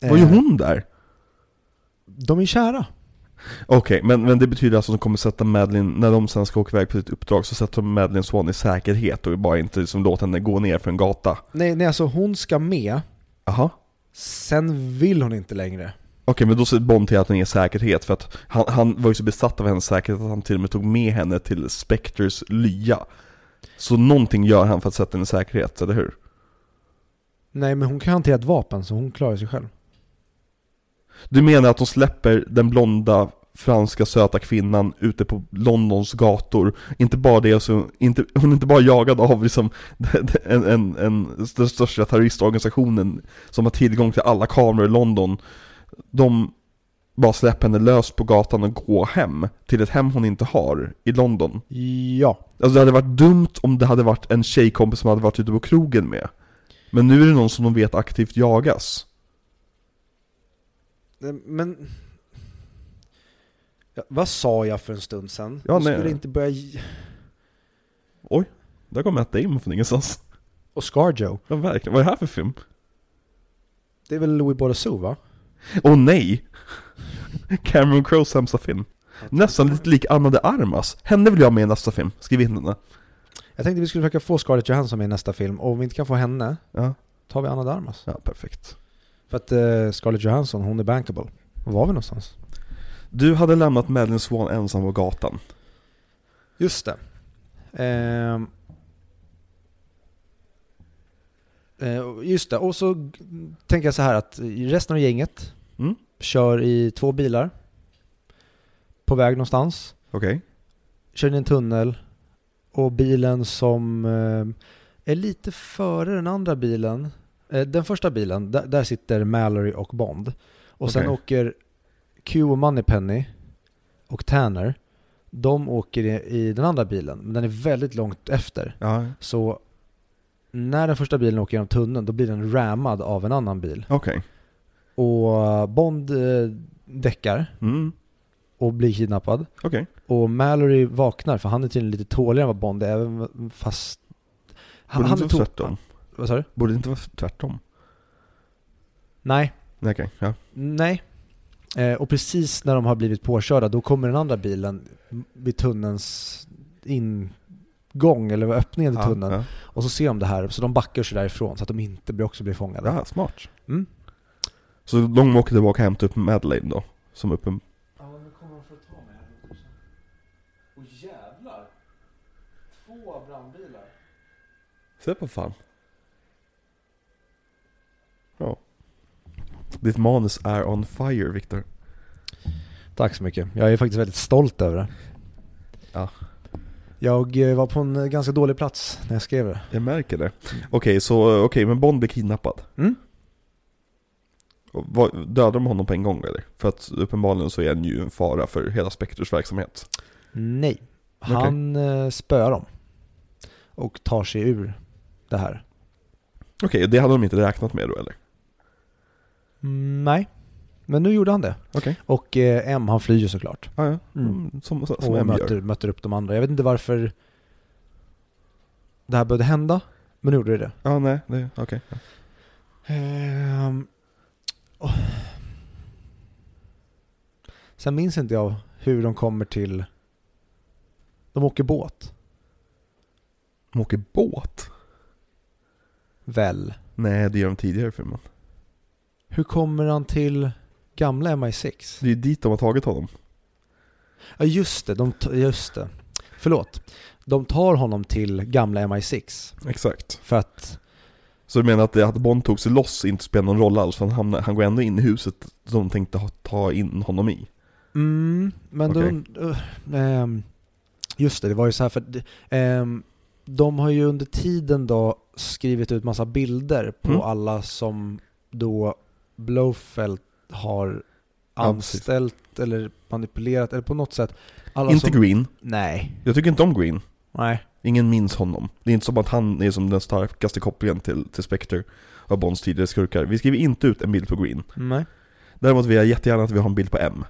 Var ju hon där? De är kära. Okej, men det betyder alltså att de kommer sätta Madeleine, när de sen ska åka iväg på sitt uppdrag så sätter de Madeleine Swann i säkerhet och bara inte liksom låter henne gå ner för en gata. Nej, alltså hon ska med. Aha. Sen vill hon inte längre. Okej, men då ser Bond till att hon är i säkerhet för att han var ju så besatt av hennes säkerhet att han till och med tog med henne till Spectres lya. Så någonting gör han för att sätta henne i säkerhet, eller hur? Nej, men hon kan hantera ett vapen så hon klarar sig själv. Du menar att de släpper den blonda franska söta kvinnan ute på Londons gator? Inte bara det, alltså, hon är inte bara jagad av liksom, den största terroristorganisationen som har tillgång till alla kameror i London. De bara släpper henne lös på gatan och går hem till ett hem hon inte har i London. Ja. Alltså det hade varit dumt om det hade varit en tjejkompis som hade varit ute på krogen med. Men nu är det någon som de vet aktivt jagas. Men... ja, vad sa jag för en stund sedan? Ja, skulle inte börja... Oj, där kom Matt Damon från ingenstans. Och ScarJo. Ja, verkligen. Vad är det här för film? Det är väl Louis Bordeaux, va? Åh nej! Cameron Crowes hemsa film. Nästan lite lik Anna De Armas. Henne vill jag med i nästa film. Skriv in henne. Jag tänkte vi skulle försöka få Scarlett Johansson med i nästa film. Och om vi inte kan få henne, ja, tar vi Anna De Armas. Ja, perfekt. För att Scarlett Johansson, hon är bankable. Var var vi någonstans? Du hade lämnat Madeleine Swann ensam på gatan. Just det. Just det. Och så tänker jag så här att resten av gänget kör i två bilar på väg någonstans. Okej. Okay. Kör in i en tunnel och bilen som är lite före den andra bilen, den första bilen, där sitter Mallory och Bond. Och sen åker Q och Moneypenny och Tanner, de åker i den andra bilen, men den är väldigt långt efter. Ja. Så när den första bilen åker genom tunneln, då blir den rammad av en annan bil. Okej. Och Bond däckar och blir kidnappad. Okej. Och Mallory vaknar, för han är tydligen lite tåligare än vad Bond är, även fast... Borde inte vara tvärtom? Vad sa du? Borde inte vara tvärtom? Nej. Okej, ja. Nej. Och precis när de har blivit påkörda, då kommer den andra bilen vid tunnelns ingång eller öppningen till tunneln. Ja. Och så ser de det här, så de backar sig därifrån så att de inte också blir fångade. Ja, smart. Mm. Så de åker tillbaka hem till Madeleine då, som uppe... Ja, nu kommer de för att ta mig här. Och jävlar! 2 brandbilar. Se på fan. Ja. Ditt manus är on fire, Viktor. Tack så mycket. Jag är faktiskt väldigt stolt över det. Ja. Jag var på en ganska dålig plats när jag skrev det. Jag märker det. Okej, men Bond blir kidnappad. Dödar de honom på en gång eller? För att uppenbarligen så är han ju en fara för hela Spectres verksamhet. Nej. Han spöar dem och tar sig ur det här. Okej, det hade de inte räknat med då, eller? Nej, men nu gjorde han det. Okay. Och M, han flyger såklart. Ah, ja. Som och möter upp de andra. Jag vet inte varför det här började hända, men nu gjorde det. Ah, nej, det okej. Okay. Sen minns inte jag hur de kommer till... De åker båt. De åker båt? Väl. Nej, det gör de tidigare filmen. Hur kommer han till gamla MI6? Det är ju dit de har tagit honom. Ja, just det. Förlåt. De tar honom till gamla MI6. Exakt. För att... Så du menar att Bond tog sig loss inte spelar någon roll alls? För han går ändå in i huset som de tänkte ta in honom i. Men okay. Just det, det var ju så här för... de har ju under tiden då skrivit ut massa bilder på alla som då Blofeld har anställt eller manipulerat eller på något sätt. Alla inte som... Green. Nej. Jag tycker inte om Green. Nej. Ingen minns honom. Det är inte som att han är som den starkaste kopplingen till Spectre av Bonds tidigare skurkar. Vi skriver inte ut en bild på Green. Nej. Däremot vill jag jättegärna att vi har en bild på M.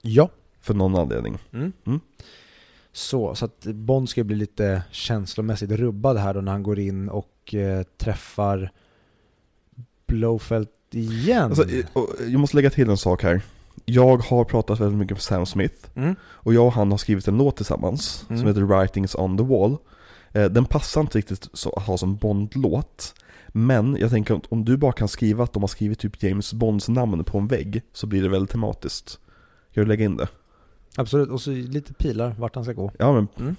Ja. För någon anledning. Så att Bond ska bli lite känslomässigt rubbad här då när han går in och träffar Blofeld igen. Alltså, jag måste lägga till en sak här. Jag har pratat väldigt mycket med Sam Smith. Och jag och han har skrivit en låt tillsammans som heter Writings on the Wall. Den passar inte riktigt så att ha som Bond-låt. Men jag tänker att om du bara kan skriva att de har skrivit typ James Bonds namn på en vägg, så blir det väldigt tematiskt. Kan du lägga in det? Absolut, och så lite pilar vart han ska gå. Ja, men...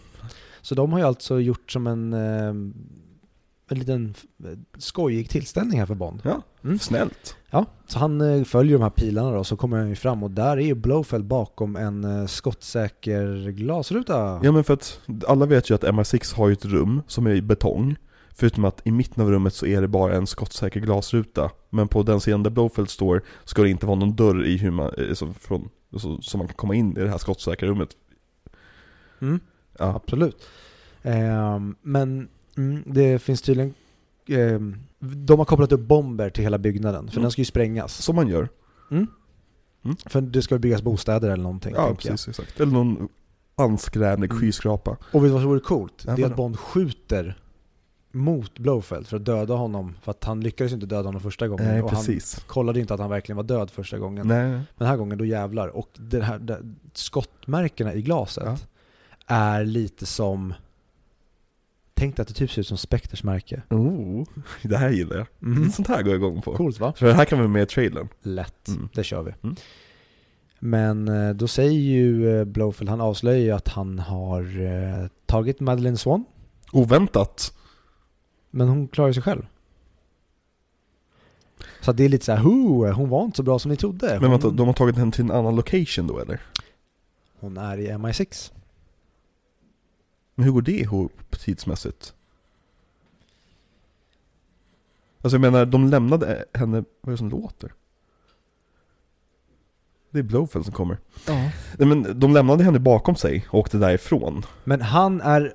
Så de har ju alltså gjort som en liten skojig tillställning här för Bond. Ja, snällt. Ja, så han följer de här pilarna då, så kommer han ju fram och där är ju Blofeld bakom en skottsäker glasruta. Ja, men för att alla vet ju att MI6 har ju ett rum som är i betong, förutom att i mitten av rummet så är det bara en skottsäker glasruta, men på den sidan där Blofeld står ska det inte vara någon dörr i hur man, så man kan komma in i det här skottsäkra rummet. Ja. Absolut. Men det finns tydligen de har kopplat upp bomber till hela byggnaden. För den ska ju sprängas. Som man gör. Mm. Mm. För det ska byggas bostäder eller någonting. Ja, precis. Jag. Exakt. Eller någon anskrämlig skyskrapa. Och vet vad som vore coolt? Det är att Bond skjuter mot Blofeld för att döda honom. För att han lyckades inte döda honom första gången. Nej, och precis. Han kollade inte att han verkligen var död första gången. Nej. Men den här gången, då jävlar. Och det här, skottmärkena i glaset är lite som... Tänk dig att det typ ser ut som Spectres märke. Oh, det här gillar jag. Mm. Sånt här går jag igång på. Coolt, va? Så det här kan vi med i trailern. Lätt, det kör vi. Mm. Men då säger ju Blofeld, han avslöjar ju att han har tagit Madeleine Swann. Oväntat. Men hon klarar sig själv. Så det är lite så här, hon var inte så bra som ni trodde. Men vänta, de har tagit henne till en annan location då, eller? Hon är i MI6. Men hur går det ihop tidsmässigt? Alltså jag menar, de lämnade henne... Vad är det som låter? Det är Blofeld som kommer. Ja. Nej, men de lämnade henne bakom sig och åkte därifrån. Men han är...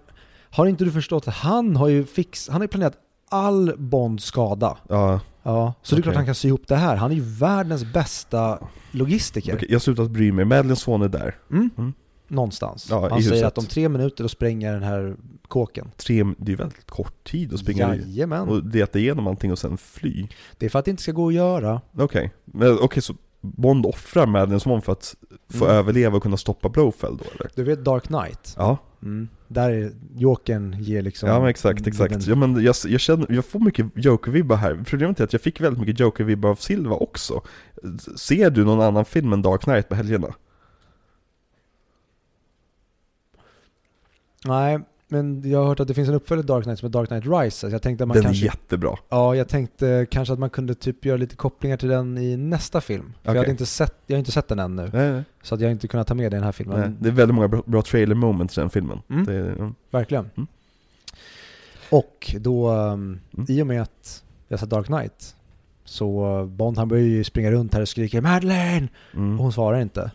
Har inte du förstått att han har ju han har ju planerat all Bond-skada. Ja. Ja, så det är klart han kan sy ihop det här. Han är ju världens bästa logistiker. Okej, jag slutar att bry mig. Madeleine Swann är där. Mm. Någonstans. Ja, han säger att om 3 minuter då spränger den här kåken. Det är väldigt kort tid att springa och leta igenom allting och sen fly. Det är för att det inte ska gå att göra. Okej, så Bond offrar Madeleine Swann för att få överleva och kunna stoppa Blofeld då, eller? Du vet Dark Knight. Ja. Mm. Där Jokern ger liksom... Ja, men exakt. Ja, men jag känner, jag får mycket Joker-vibbar här. Problemet är att jag fick väldigt mycket Joker-vibbar av Silva också. Ser du någon annan film än Dark Knight på helgerna? Nej, men jag har hört att det finns en uppföljare Dark Knight som är Dark Knight Rises. Jag tänkte att man är jättebra. Ja, jag tänkte kanske att man kunde typ göra lite kopplingar till den i nästa film. För jag har inte sett den ännu. Nej. Så att jag inte kunnat ta med den här filmen. Nej, det är väldigt många bra trailer moments i den filmen. Verkligen. Mm. Och då i och med att jag sett Dark Knight så Bond han börjar ju springa runt här och skriker Madeleine! Och hon svarar inte.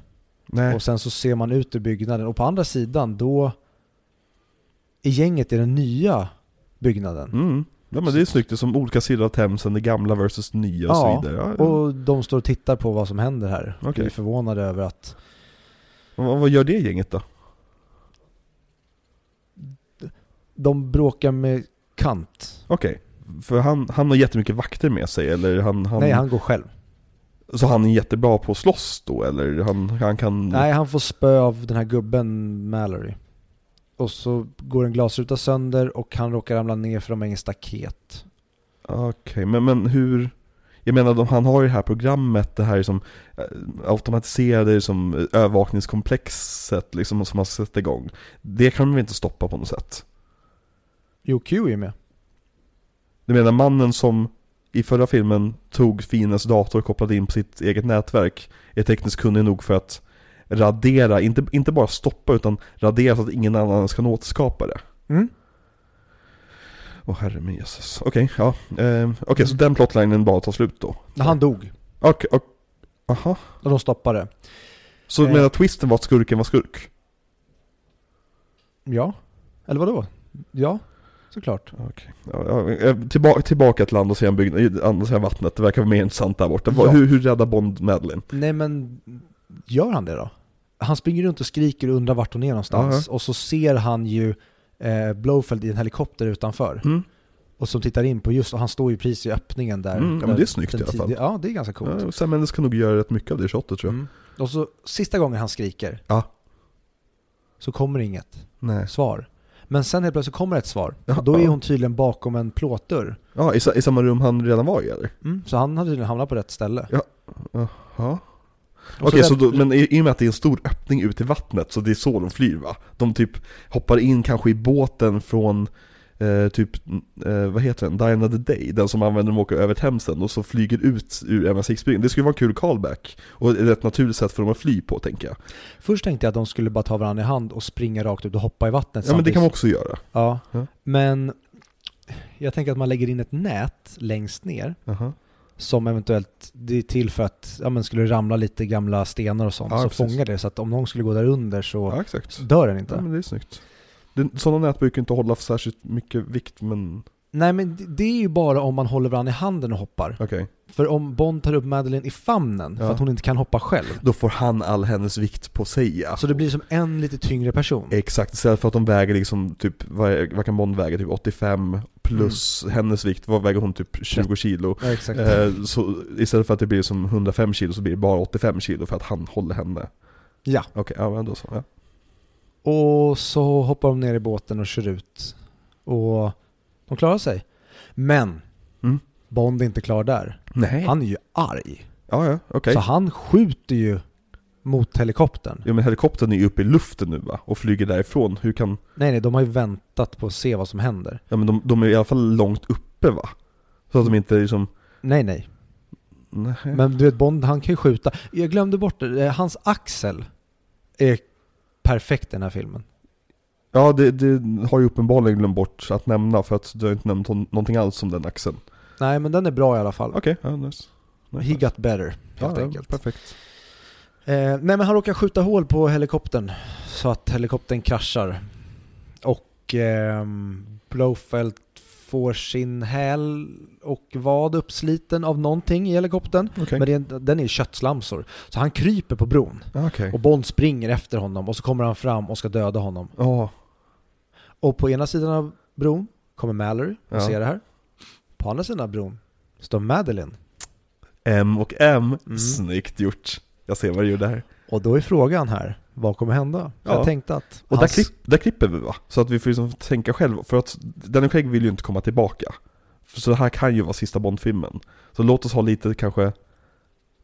Nej. Och sen så ser man ut ur byggnaden och på andra sidan då i gänget är den nya byggnaden. Mm. Ja, men det är snyggt. Det är som olika sidor av Themsen, det gamla versus nya och så vidare. Ja, och de står och tittar på vad som händer här. Okay. De är förvånade över att... Vad gör det gänget då? De bråkar med Kant. Okej. För han har jättemycket vakter med sig? Eller han... Nej, han går själv. Så han är jättebra på att slåss då? Eller han kan... Nej, han får spö av den här gubben Mallory. Och så går en glasruta sönder och han råkar ramla ner från en staket. Okej, men hur... Jag menar, han har ju det här programmet, det här som automatiserade som övervakningskomplexet liksom, som har satt igång. Det kan man väl inte stoppa på något sätt? Jo, Q är med. Du menar mannen som i förra filmen tog Fiennes dator och kopplade in på sitt eget nätverk är tekniskt kunnig nog för att radera, inte bara stoppa utan radera så att ingen annan ska återskapa det. Herre min Jesus. Okej, så den plotlinen bara tar slut då. När han dog. Okej. Aha. När de stoppade. Så menar twisten var att skurken var skurk? Ja. Eller vadå? Ja, såklart. Okej. Tillbaka till land och sedan andra sidan vattnet. Det verkar vara mer intressant där borta. Ja. Hur räddar Bond Madeleine? Nej, men... Gör han det då? Han springer runt och skriker och undrar vart hon är någonstans. Och så ser han ju Blofeld i en helikopter utanför. Och som tittar in på och han står ju precis i öppningen där. Ja, men det är snyggt i alla fall. Ja, det är ganska coolt. Sam Mendes kan nog göra rätt mycket av det shotet, tror jag. Och så sista gången han skriker så kommer inget svar. Men sen helt plötsligt kommer ett svar. Och då är hon tydligen bakom en plåtdörr. Ja, i samma rum han redan var i, eller? Så han hade tydligen hamnat på rätt ställe. Jaha. Okej, så då, men i och med att det är en stor öppning ut i vattnet så det är så de flyr, va? De typ hoppar in kanske i båten från vad heter den? Diana the Day, den som använder dem åka över Themsen och så flyger ut ur MI6-byggen. Det skulle vara en kul callback och ett naturligt sätt för dem att fly på, tänker jag. Först tänkte jag att de skulle bara ta varandra i hand och springa rakt ut och hoppa i vattnet. Ja, men det kan man också göra. Ja. Men jag tänker att man lägger in ett nät längst ner. Som eventuellt, det är till för att skulle ramla lite gamla stenar och sånt, så fångar det, så att om någon skulle gå där under så dör den inte. Ja, men det är snyggt. Sådana nät brukar inte hålla för särskilt mycket vikt, men Nej, men det är ju bara om man håller varandra i handen och hoppar. Okay. För om Bond tar upp Madeleine i famnen för att hon inte kan hoppa själv, då får han all hennes vikt på sig. Så det blir som en lite tyngre person. Exakt, istället för att de väger liksom typ, vad kan Bond väga? Typ 85 plus hennes vikt, vad väger hon? Typ 20 kilo. Ja, exakt. Så istället för att det blir som 105 kilo så blir det bara 85 kilo för att han håller henne. Ja. Okej, ja, då så. Ja. Och så hoppar de ner i båten och kör ut. Och de klarar sig. Men Bond är inte klar där. Nej. Han är ju arg. Ja, okay. Så han skjuter ju mot helikoptern. Ja, men helikoptern är ju uppe i luften nu, va? Och flyger därifrån. Hur kan... Nej, de har ju väntat på att se vad som händer. Ja, men de är i alla fall långt uppe, va? Så att de inte liksom... Nej. Men du vet, Bond, han kan ju skjuta. Jag glömde bort det. Hans axel är perfekt i den här filmen. Ja, det har ju uppenbarligen glömt bort att nämna, för att du har inte nämnt någonting alls om den axeln. Nej, men den är bra i alla fall. Okej, okay. nice. He got better, helt enkelt. Perfekt. Nej, men han råkar skjuta hål på helikoptern så att helikoptern kraschar. Och Blofeld får sin häl och vad uppsliten av någonting i helikoptern. Okay. Men den är köttslamsor. Så han kryper på bron. Okay. Och Bond springer efter honom och så kommer han fram och ska döda honom. Oh. Och på ena sidan av bron kommer Mallory och ser det här. På andra sidan av bron står Madeleine. M&M. Snyggt gjort. Jag ser vad du gör där. Och då är frågan här, vad kommer hända? Ja. Jag tänkte att... Och där klipper vi, va? Så att vi får liksom tänka själv. För att Daniel Craig vill ju inte komma tillbaka. Så det här kan ju vara sista Bond-filmen. Så låt oss ha lite, kanske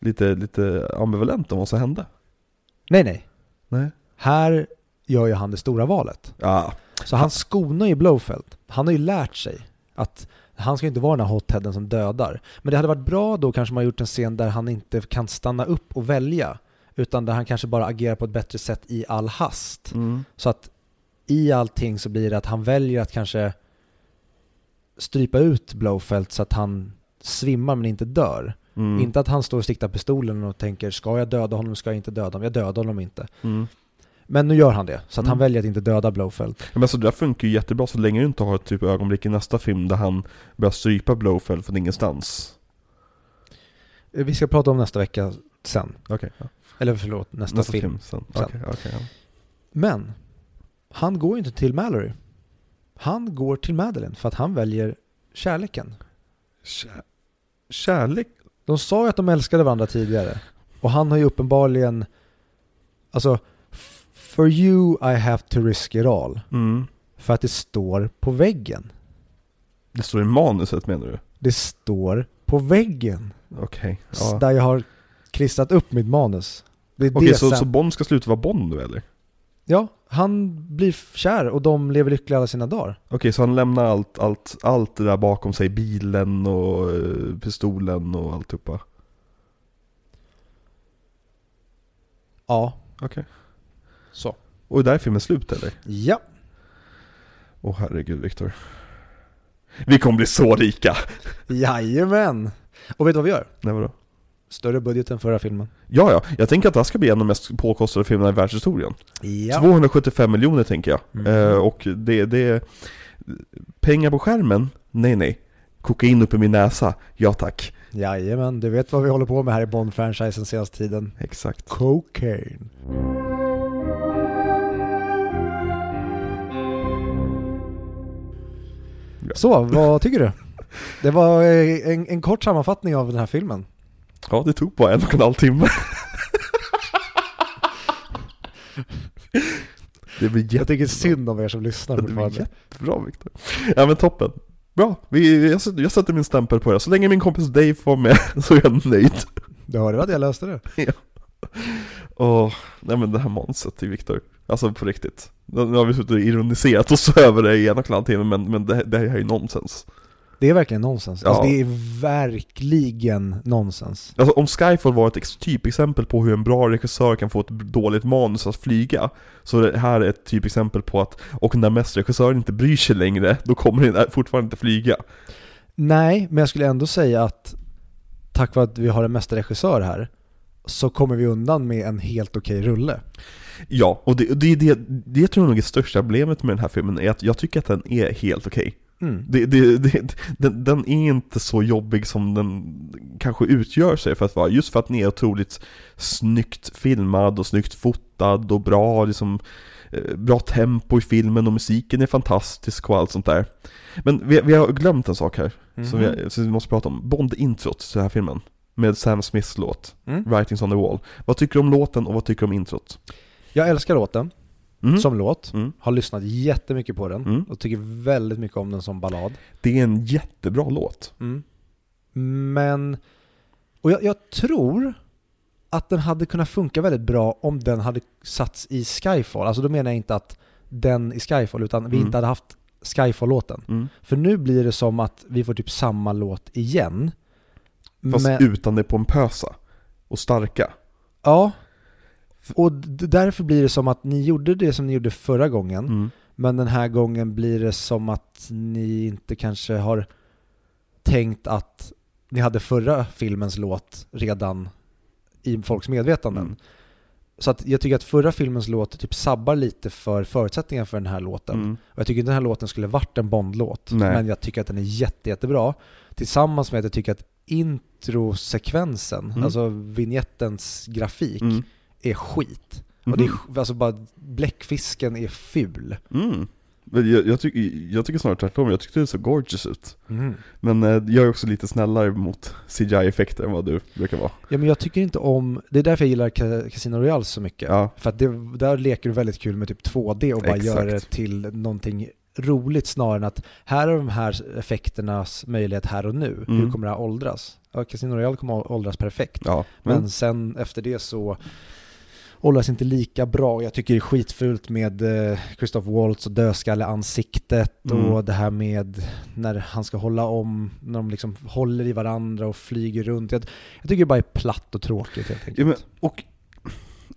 lite ambivalent om vad som hände. Nej. Här gör ju han det stora valet. Ja. Så han skonar ju Blofeld. Han har ju lärt sig att... Han ska inte vara den här hotheaden som dödar. Men det hade varit bra då, kanske man gjort en scen där han inte kan stanna upp och välja. Utan där han kanske bara agerar på ett bättre sätt i all hast. Mm. Så att i allting så blir det att han väljer att kanske strypa ut Blofeld så att han svimmar men inte dör. Mm. Inte att han står och siktar pistolen och tänker, ska jag döda honom, ska jag inte döda honom? Jag dödar honom inte. Mm. Men nu gör han det, så att han väljer att inte döda Blofeld. Men alltså, det där funkar ju jättebra så länge du inte har ett typ ögonblick i nästa film där han börjar strypa Blofeld från ingenstans. Vi ska prata om nästa vecka sen. Okay, ja. Eller förlåt, nästa film sen. Okay, ja. Men han går ju inte till Mallory. Han går till Madeleine för att han väljer kärleken. Kärlek? De sa ju att de älskade varandra tidigare. Och han har ju uppenbarligen... Alltså... For you I have to risk it all. För att det står på väggen. Det står i manuset, menar du? Det står på väggen. Okej. Okay, ja. Där jag har klistrat upp mitt manus. Okej, så Bond ska sluta vara Bond nu, eller? Ja, han blir kär och de lever lyckliga alla sina dagar. Okej, så han lämnar allt det där bakom sig. Bilen och pistolen och alltihopa. Ja. Okej. Så. Och där är filmen slut, eller? Ja. Åh, herregud, Viktor. Vi kommer bli så rika. Jajamän. Och vet du vad vi gör? Nej, vadå? Större budget än förra filmen. Ja. Jag tänker att det här ska bli en av de mest påkostade filmerna i världshistorien. Ja. 275 miljoner, tänker jag. Och det pengar på skärmen? Nej. Kokain upp i min näsa? Ja, tack. Jajamän, du vet vad vi håller på med här i Bond-franchisen senaste tiden. Exakt. Cocaine. Så, vad tycker du? Det var en kort sammanfattning av den här filmen. Ja, det tog bara 1,5 timme. Jag tycker synd om er som lyssnar. Det blir jättebra, Viktor. Ja, men toppen. Bra, jag sätter min stämpel på det. Så länge min kompis Dave var med så är jag nöjd. Du hörde att jag löste det. Ja. Åh, nej, men det här manuset till Viktor. Alltså på riktigt. Nu har vi suttit och ironiserat oss över det i ena klantimen, men det här är ju nonsens. Det är verkligen nonsens. Ja. Alltså, det är verkligen nonsens. Alltså, om Skyfall var ett typexempel på hur en bra regissör kan få ett dåligt manus att flyga, så det här är ett typexempel på att, och när mest regissören inte bryr sig längre, då kommer den fortfarande inte flyga. Nej, men jag skulle ändå säga att tack vare att vi har en mästerregissör här så kommer vi undan med en helt okej rulle. Ja, och det tror jag nog är det största problemet med den här filmen, är att jag tycker att den är helt okej. Mm. Den är inte så jobbig som den kanske utgör sig för att vara, just för att den är otroligt snyggt filmad och snyggt fotad och bra, liksom, bra tempo i filmen och musiken är fantastisk och allt sånt där. Men vi har glömt en sak här, så vi måste prata om Bond-introt till den här filmen med Sam Smiths låt Writings on the Wall. Vad tycker du om låten och vad tycker du om introt? Jag älskar låten som låt. Har lyssnat jättemycket på den och tycker väldigt mycket om den som ballad. Det är en jättebra låt. Men och jag tror att den hade kunnat funka väldigt bra om den hade satts i Skyfall. Alltså då menar jag inte att den i Skyfall, utan vi inte hade haft Skyfall-låten. För nu blir det som att vi får typ samma låt igen. Fast utan det pompösa och starka. Ja. Och därför blir det som att ni gjorde det som ni gjorde förra gången. Men den här gången blir det som att ni inte kanske har tänkt att ni hade förra filmens låt redan i folks medvetanden. Så att jag tycker att förra filmens låt typ sabbar lite för förutsättningarna för den här låten. Och jag tycker att den här låten skulle varit en Bond-låt. Nej. Men jag tycker att den är jättebra. Tillsammans med att jag tycker att introsekvensen, alltså vignettens grafik, är skit. Och det är, alltså bara bläckfisken är ful. Men jag tycker snarare tvärtom. Jag tyckte det så gorgeous ut. Men jag är också lite snällare mot CGI-effekter än vad du brukar vara. Ja, men jag tycker inte om... Det är därför jag gillar Casino Royale så mycket. Ja. För att där leker du väldigt kul med typ 2D och bara gör det till någonting roligt snarare än att här är de här effekternas möjlighet här och nu. Hur kommer det här åldras? Ja, Casino Royale kommer åldras perfekt. Ja. Men sen efter det så... åldras inte lika bra. Jag tycker det är skitfult med Christoph Waltz och dödskalleansiktet och det här med när han ska hålla om, när de liksom håller i varandra och flyger runt. Jag tycker det bara är platt och tråkigt helt enkelt. Ja, men, och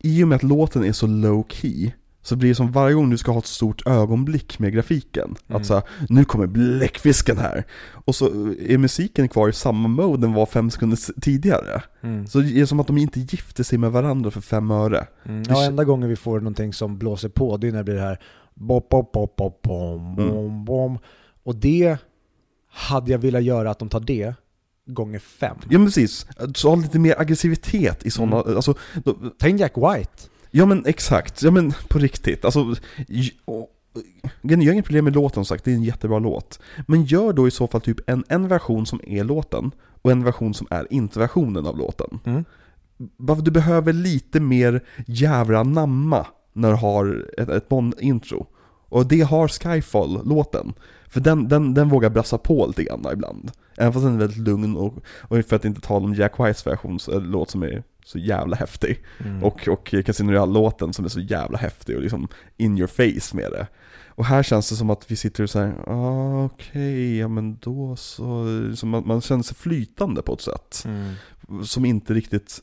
i och med att låten är så low key så blir det som varje gång du ska ha ett stort ögonblick med grafiken. Att så här, nu kommer bläckfisken här. Och så är musiken kvar i samma mode den var 5 sekunder tidigare. Så det är som att de inte gifter sig med varandra för 5 öre. Ja, enda gången vi får någonting som blåser på, det är när det blir det här bop, bop, bop, bop, bom, bom, bom. Och det hade jag velat göra, att de tar det gånger 5. Ja, precis. Så lite mer aggressivitet i sådana... Alltså, tänk Jack White. Ja, men exakt. Ja, men på riktigt. Alltså, jag har inget problem med låten, som sagt. Det är en jättebra låt. Men gör då i så fall typ en version som är låten och en version som är inte versionen av låten. Du behöver lite mer jävla namma när du har ett Bond-intro. Och det har Skyfall-låten. För den vågar brassa på lite grann ibland. Även fast den är väldigt lugn och för att inte tala om Jack Whites versionslåt som är så jävla häftig. Och Casino Royale-låten som är så jävla häftig och liksom in your face med det. Och här känns det som att vi sitter och säger okej, ja men då så man känner sig flytande på ett sätt som inte riktigt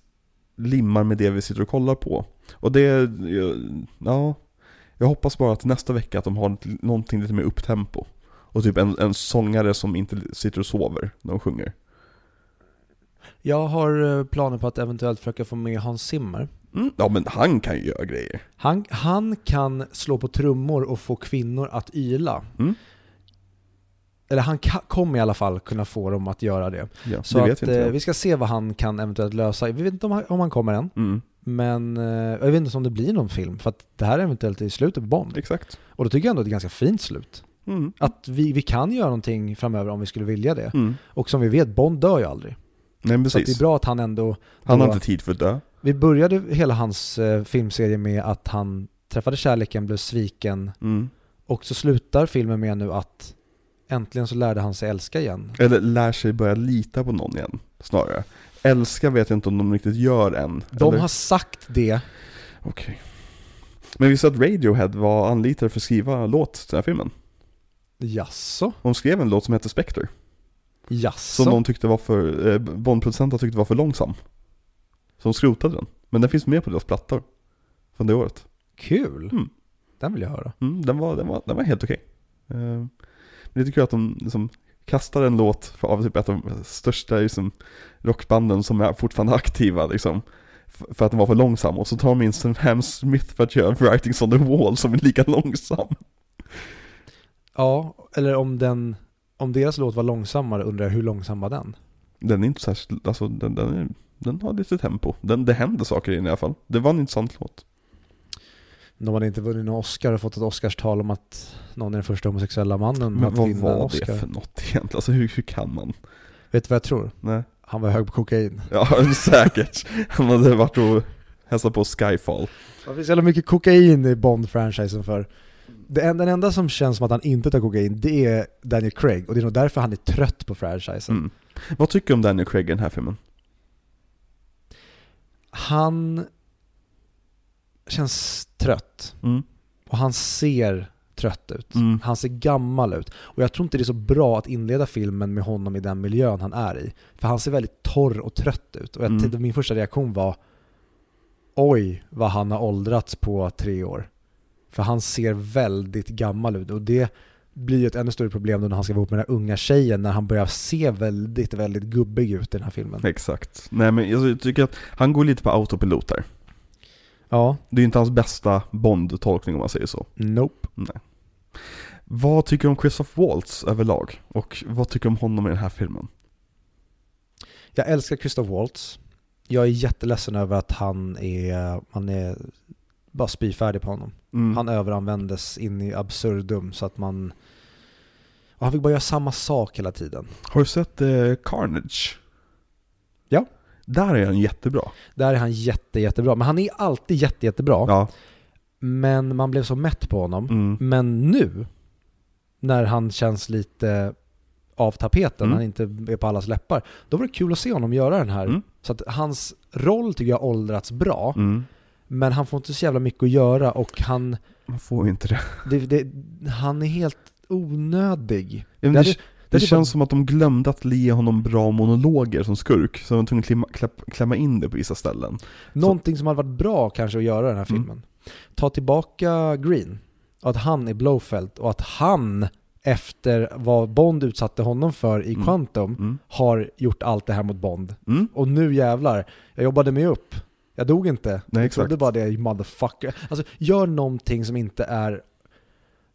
limmar med det vi sitter och kollar på. Och det, ja, jag hoppas bara att nästa vecka att de har någonting lite mer upptempo och typ en sångare som inte sitter och sover när de sjunger. Jag har planer på att eventuellt försöka få med Hans Zimmer. Ja, men han kan ju göra grejer. Han kan slå på trummor och få kvinnor att yla. Eller han kommer i alla fall kunna få dem att göra det. Ja, så det att, vi ska se vad han kan eventuellt lösa. Vi vet inte om han kommer än. Men jag vet inte om det blir någon film. För att det här eventuellt är slutet på Bond. Exakt. Och då tycker jag ändå att det är ett ganska fint slut. Att vi kan göra någonting framöver om vi skulle vilja det. Och som vi vet, Bond dör ju aldrig. Nej, precis. Så det är bra att han ändå... Han har inte tid för det. Vi började hela hans filmserie med att han träffade kärleken, blev sviken. Och så slutar filmen med nu att äntligen så lärde han sig älska igen. Eller lär sig börja lita på någon igen, snarare. Älska vet jag inte om de riktigt gör än. De har sagt det. Okej. Men vi sa att Radiohead var anlitade för att skriva låt till den här filmen. Jasså? De skrev en låt som heter Spectre. Jaså. Som de tyckte var för Bondproducenter tyckte var för långsam. Så de skrotade den. Men den finns med på deras plattor från det året. Kul. Den vill jag höra. Den var helt okej. Men det är lite kul att de liksom kastar en låt av typ ett av de största liksom, rockbanden som är fortfarande aktiva liksom, för att den var för långsam. Och så tar de in Sam Smith för att göra Writings on the Wall som är lika långsam. Ja, eller om den om deras låt var långsammare undrar jag hur långsam var den? Den är inte särskilt, alltså den har lite tempo. Det händer saker i alla fall. Det var en intressant låt. De hade inte vunnit en Oscar och fått ett Oscarstal om att någon är den första homosexuella mannen. Men vad var det för något egentligen? Alltså hur kan man? Vet du vad jag tror? Nej. Han var hög på kokain. Ja, säkert. Han hade varit och hälsat på Skyfall. Det finns jävla mycket kokain i Bond-franchisen för. Den enda som känns som att han inte tar kokain, det är Daniel Craig. Och det är nog därför han är trött på franchisen. Mm. Vad tycker du om Daniel Craig i den här filmen? Han känns trött. Mm. Och han ser trött ut. Mm. Han ser gammal ut. Och jag tror inte det är så bra att inleda filmen med honom i den miljön han är i. För han ser väldigt torr och trött ut. Och min första reaktion var oj, vad han har åldrats på 3 år. För han ser väldigt gammal ut. Och det blir ett ännu större problem när han ska vara ihop med den här unga tjejen, när han börjar se väldigt, väldigt gubbig ut i den här filmen. Exakt. Nej, men jag tycker att han går lite på autopilot här. Ja. Det är inte hans bästa Bond-tolkning om man säger så. Nope. Nej. Vad tycker du om Christoph Waltz överlag? Och vad tycker du om honom i den här filmen? Jag älskar Christoph Waltz. Jag är jätteledsen över att han är bara spyfärdig på honom. Mm. Han överanvändes in i absurdum så att man... Och han fick bara göra samma sak hela tiden. Har du sett Carnage? Ja. Där är han jättebra. Där är han jättebra. Men han är alltid jättebra. Ja. Men man blev så mätt på honom. Mm. Men nu, när han känns lite av tapeten, han inte är på allas läppar, då var det kul att se honom göra den här. Mm. Så att hans roll tycker jag åldrats bra. Mm. Men han får inte så jävla mycket att göra och han... Man får inte det. Han är helt onödig. Ja, det känns bara som att de glömde att ge honom bra monologer som skurk. Så de var tvungna att klämma in det på vissa ställen. Någonting som hade varit bra kanske att göra i den här filmen. Ta tillbaka Green. Att han är Blofeld och att han efter vad Bond utsatte honom för i Quantum har gjort allt det här mot Bond. Mm. Och nu jävlar, jag jobbade mig upp. Jag dog inte. Nej, exakt. Det är bara det, motherfucker. Alltså, gör någonting som inte är...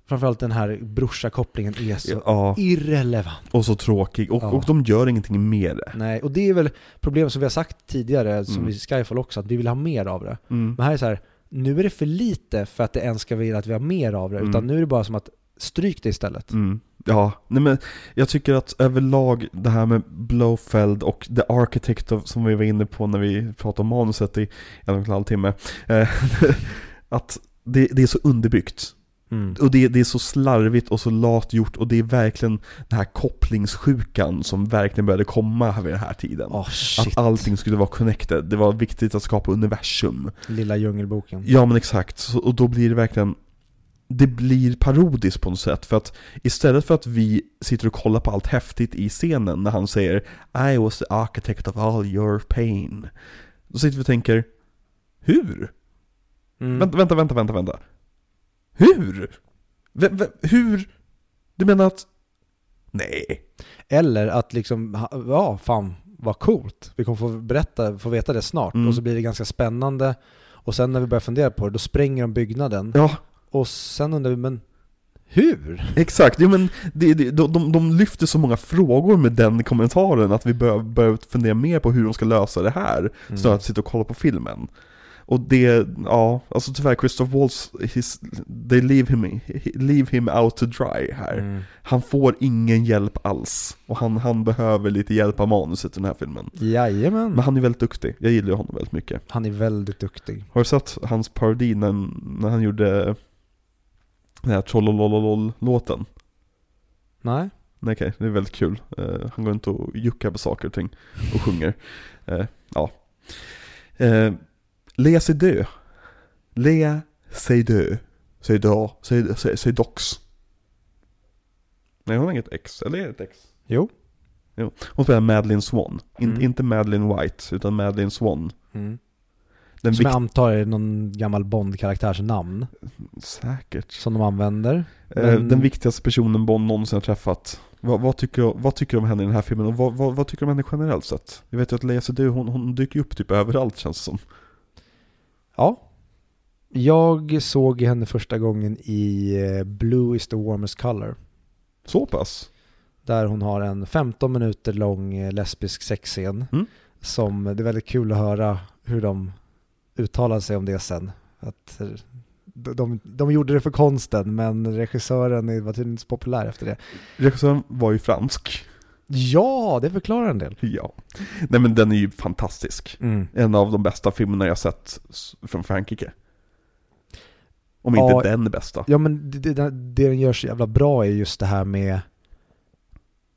Framförallt den här brorsakopplingen är så irrelevant. Och så tråkig. Och de gör ingenting med det. Nej, och det är väl problem som vi har sagt tidigare, som i Skyfall också, att vi vill ha mer av det. Mm. Men här är så här, nu är det för lite för att det ens ska vilja att vi har mer av det. Utan nu är det bara som att stryk det istället. Mm. Ja, nej men jag tycker att överlag det här med Blofeld och The Architect som vi var inne på när vi pratade om manuset i 1,5 timme att det är så underbyggt. Mm. Och det är så slarvigt och så lat gjort. Och det är verkligen den här kopplingssjukan som verkligen började komma vid den här tiden. Att allting skulle vara connected. Det var viktigt att skapa universum. Lilla djungelboken. Ja men exakt. Och då blir det verkligen... Det blir parodiskt på något sätt. För att istället för att vi sitter och kollar på allt häftigt i scenen när han säger I was the architect of all your pain. Då sitter vi och tänker hur? Mm. Vänta. Hur? Hur? Du menar att... Nej. Eller att liksom... Ja, fan, vad coolt. Vi kommer få veta det snart. Och så blir det ganska spännande. Och sen när vi börjar fundera på det, då spränger de byggnaden. Ja. Och sen undrar vi, men hur? Exakt, ja, men de lyfter så många frågor med den kommentaren att vi börjar fundera mer på hur de ska lösa det här. Snarare att sitta och kolla på filmen. Och det, ja, alltså tyvärr Christoph Waltz, they leave him out to dry här. Han får ingen hjälp alls. Och han behöver lite hjälp av manuset i den här filmen. Jajamän. Men han är väldigt duktig, jag gillar honom väldigt mycket. Han är väldigt duktig. Har du sett hans parodi när han gjorde den här trollolololol-låten? Nej. Nej, okej, det är väldigt kul. Han går inte och juckar på saker och ting och sjunger. Ja. Léa Seydoux. Léa Seydoux. Seydoux. Nej, hon har inget X. Eller är det ett X? Jo. Hon spelar Madeleine Swann. Inte Madeleine White, utan Madeleine Swann. Mm. Som jag antar är någon gammal Bond-karaktärs namn. Säkert. Som de använder. Men... Den viktigaste personen Bond någonsin har träffat. Vad tycker du om henne i den här filmen? Och vad tycker du om henne generellt sett? Jag vet ju att Léa Seydoux, hon dyker upp typ överallt känns det som. Ja, jag såg henne första gången i Blue is the Warmest Color. Så pass? där hon har en 15 minuter lång lesbisk sexscen som det är väldigt kul att höra hur de uttalar sig om det sen. Att de gjorde det för konsten, men regissören var tydligen inte så populär efter det. Regissören var ju fransk. Ja, det förklarar en del. Ja. Nej, men den är ju fantastisk. Mm. En av de bästa filmerna jag sett från Frankrike. Om inte den bästa. Ja, men det den gör så jävla bra är just det här med,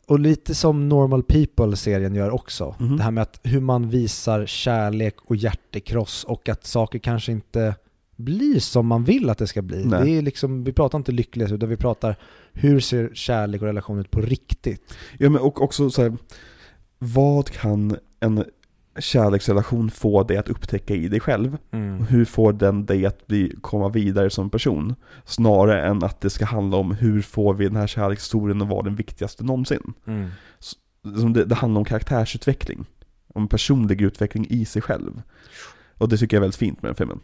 och lite som Normal People-serien gör också. Mm. Det här med att hur man visar kärlek och hjärtekross och att saker kanske inte blir som man vill att det ska bli. Nej. Det är liksom, vi pratar inte lycklighet utan vi pratar hur ser kärlek och relation ut på riktigt. Ja, men och också så här, vad kan en kärleksrelation få dig att upptäcka i dig själv? Mm. Hur får den dig att komma vidare som person? Snarare än att det ska handla om hur får vi den här kärlekshistorien att vara den viktigaste någonsin. Mm. Så, det handlar om karaktärsutveckling. Om personlig utveckling i sig själv. Och det tycker jag är väldigt fint med den filmen.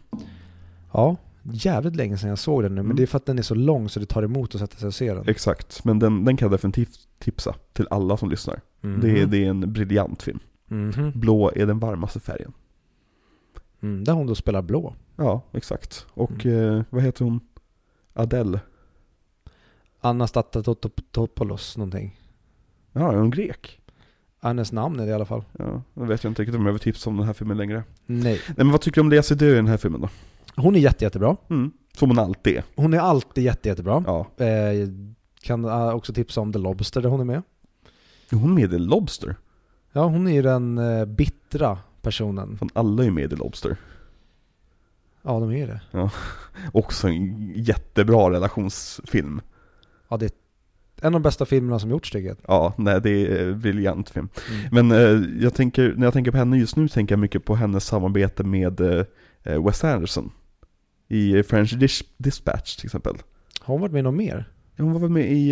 Ja, jävligt länge sedan jag såg den nu. Men det är för att den är så lång så det tar emot att sätta sig och se den. Exakt, men den kan jag definitivt tipsa till alla som lyssnar. Mm. Det är en briljant film. Mm-hmm. Blå är den varmaste färgen. Där hon då spelar blå. Ja, exakt. Och vad heter hon? Adele. Anastatopoulos någonting. Ja, är hon grek? Hennes namn är det i alla fall. Ja, jag vet inte riktigt om jag vill tipsa om den här filmen längre. Nej. Nej, men vad tycker du om Léa Seydoux i den här filmen då? Hon är jättebra. Som hon alltid är. Hon är alltid jättebra. Ja. Kan också tipsa om The Lobster där hon är med. Hon är med The Lobster? Ja, hon är ju den bittra personen. Fan, alla är med i Lobster. Ja, de är det. Ja. Också en jättebra relationsfilm. Ja, det är en av de bästa filmerna som gjorts, tycker jag. Ja, nej, det är en briljant film. Men när jag tänker på henne just nu tänker jag mycket på hennes samarbete med Wes Anderson i French Dispatch till exempel. Har hon varit med någon mer? Ja, hon var väl med i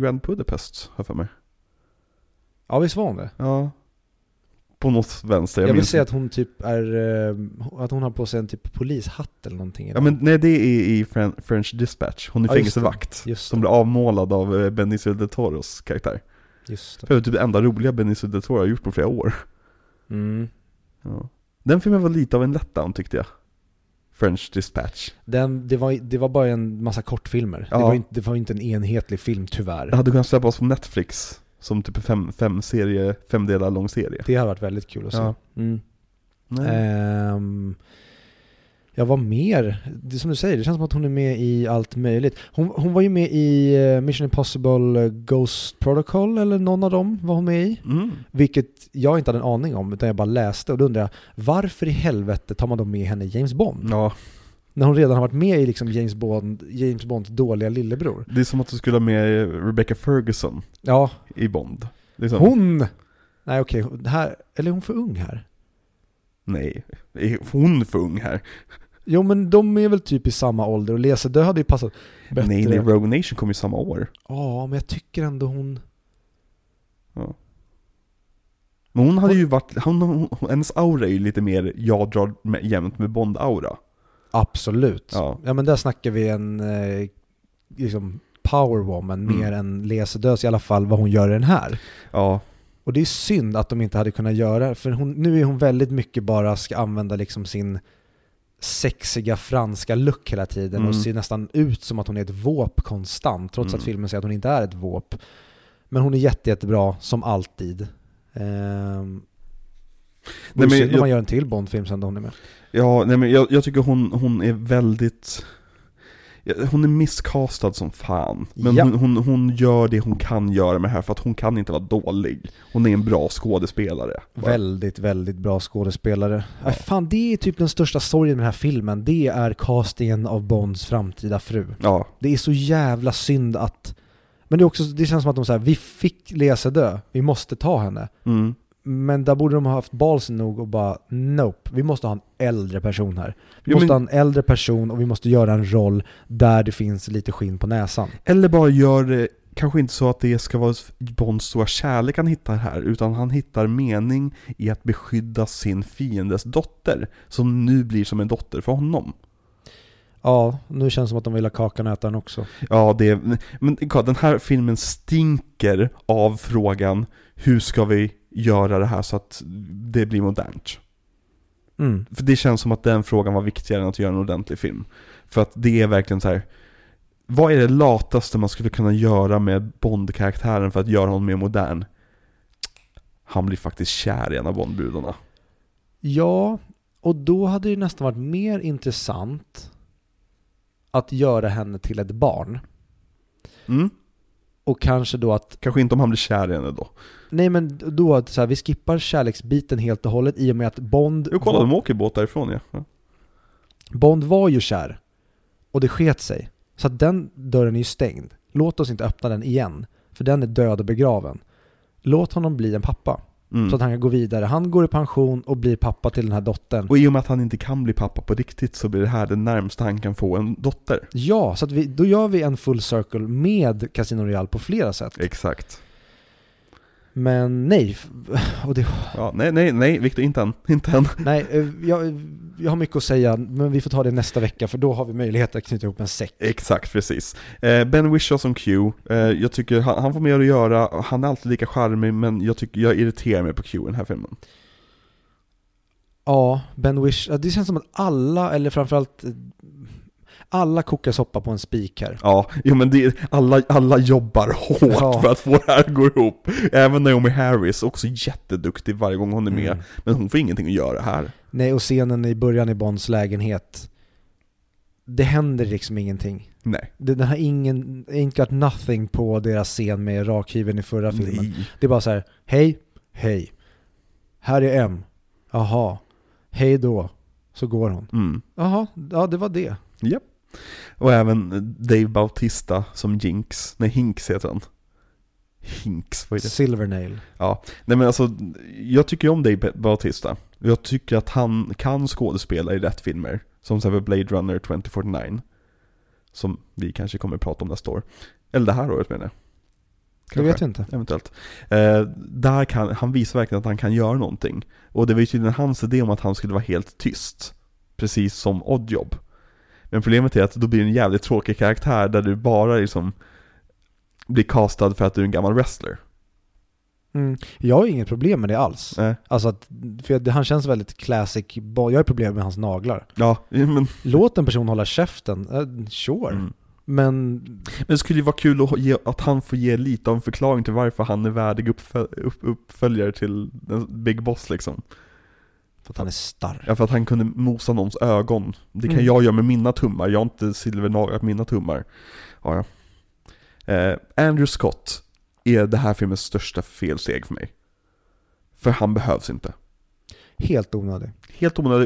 Grand Budapest, har jag för mig. Ja, visst var hon det. Ja. På något vänster. Jag vill säga att hon typ att hon har på sig en typ polishatt eller någonting. Eller? Ja, men nej, det är i French Dispatch. Hon är fängelsevakt som blir avmålad av Benicio del Toros karaktär. Just det. För det är typ det enda roliga Benicio del Toro har gjort på flera år. Mm. Ja. Den filmen var lite av en letdown, tyckte jag. French Dispatch. Det var bara en massa kortfilmer. Ja. Det var inte en enhetlig film, tyvärr. Det hade kunnat släppas på Netflix. Som typ fem delar lång serie. Det har varit väldigt kul att se. Ja. Jag var mer, det som du säger, det känns som att hon är med i allt möjligt. Hon var ju med i Mission Impossible Ghost Protocol eller någon av dem var hon med i. Vilket jag inte hade en aning om utan jag bara läste och då undrar jag, varför i helvete tar man då med henne i James Bond? Ja. När hon redan har varit med i liksom James Bonds dåliga lillebror. Det är som att du skulle ha med Rebecca Ferguson i Bond. Liksom. Hon! Nej, okej. Här, eller är hon för ung här? Nej, är hon för ung här? Jo, men de är väl typ i samma ålder. Och Léa Seydoux hade ju passat bättre. Nej, Rogue Nation kom ju samma år. Ja, men jag tycker ändå hon... Ja. Men hon hade ju varit... Hennes aura är ju lite mer jag drar jämnt med Bond-aura. Absolut. Ja, men där snackar vi en liksom powerwoman mer än Léa Seydoux i alla fall vad hon gör i den här. Ja. Och det är synd att de inte hade kunnat göra för nu är hon väldigt mycket bara ska använda liksom sin sexiga franska look hela tiden och ser nästan ut som att hon är ett våp konstant trots att filmen säger att hon inte är ett våp. Men hon är jättebra som alltid. Nej, men man gör en till Bondfilm sen då hon är med. Ja, nej, men jag tycker hon är väldigt... Hon är misskastad som fan. Men hon gör det hon kan göra med det här för att hon kan inte vara dålig. Hon är en bra skådespelare. Väldigt, väldigt bra skådespelare. Ja. Fan, det är typ den största sorgen med den här filmen. Det är castingen av Bonds framtida fru. Ja. Det är så jävla synd att... Men det är också, det känns som att de säger vi fick Léa Seydoux. Vi måste ta henne. Mm. Men där borde de ha haft balsen nog och bara nope, vi måste ha en äldre person här. Vi måste ha en äldre person och vi måste göra en roll där det finns lite skinn på näsan. Eller bara gör kanske inte så att det ska vara Bonds stora kärlek han hittar här utan han hittar mening i att beskydda sin fiendes dotter som nu blir som en dotter för honom. Ja, nu känns det som att de vill ha kakan och äta den också. Ja, det är, men den här filmen stinker av frågan hur ska vi göra det här så att det blir modernt. Mm. För det känns som att den frågan var viktigare än att göra en ordentlig film. För att det är verkligen så här, vad är det lataste man skulle kunna göra med Bond-karaktären för att göra honom mer modern? Han blir faktiskt kär i en av Bond-brudarna. Ja, och då hade det nästan varit mer intressant att göra henne till ett barn. Mm. Och kanske då att... Kanske inte om han blir kär i henne då. Nej, men då att så här, vi skippar kärleksbiten helt och hållet i och med att Bond... Jo, kolla, de åker båt därifrån, ja. Ja. Bond var ju kär. Och det sket sig. Så att den dörren är ju stängd. Låt oss inte öppna den igen. För den är död och begraven. Låt honom bli en pappa. Mm. Så att han kan gå vidare. Han går i pension och blir pappa till den här dottern. Och i och med att han inte kan bli pappa på riktigt så blir det här den närmsta han kan få en dotter. Ja, så att då gör vi en full circle med Casino Royale på flera sätt. Exakt. Men nej. Och det... ja, nej, Victor, inte än. Nej, jag har mycket att säga, men vi får ta det nästa vecka för då har vi möjlighet att knyta ihop en säck. Exakt, precis. Ben Whishaw som Q, jag tycker han får mer att göra. Han är alltid lika charmig, men jag irriterar mig på Q i den här filmen. Ja, Ben Whishaw, det känns som att alla, eller framförallt alla kokar soppa på en spik här. Ja, jo, men alla jobbar hårt för att få det här att gå ihop. Även Naomi Harris, också jätteduktig varje gång hon är med. Mm. Men hon får ingenting att göra här. Nej, och scenen i början i Bonds lägenhet. Det händer liksom ingenting. Nej. Det har ingen, ain't got nothing på deras scen med rakhyveln i förra filmen. Nej. Det är bara så här, hej. Här är M. Jaha, hej då. Så går hon. Mm. Jaha, ja, det var det. Japp. Och även Dave Bautista som Jinx. Nej, Hinks heter han. Hinks, vad är det? Silvernail. Ja, nej, men alltså jag tycker om Dave Bautista. Jag tycker att han kan skådespela i rätt filmer. Som till exempel Blade Runner 2049. Som vi kanske kommer att prata om nästa år. Eller det här året menar jag. Kanske, det vet jag inte. Eventuellt. Där kan, han visar verkligen att han kan göra någonting. Och det var ju tydligen hans idé om att han skulle vara helt tyst. Precis som Oddjob. Men problemet är att då blir det en jävligt tråkig karaktär där du bara liksom blir castad för att du är en gammal wrestler. Mm. Jag har inget problem med det alls. Alltså att, för han känns väldigt classic. Jag har problem med hans naglar. Ja, men... Låt en person hålla käften. Sure. Mm. Men det skulle ju vara kul att, att han får ge lite av en förklaring till varför han är värdig uppföljare till Big Boss liksom. För att han är stark. Ja, för att han kunde mosa någons ögon. Det kan jag göra med mina tummar. Jag har inte silvernaglat mina tummar. Ja. Andrew Scott är det här filmens största felsteg för mig. För han behövs inte. Helt onödig.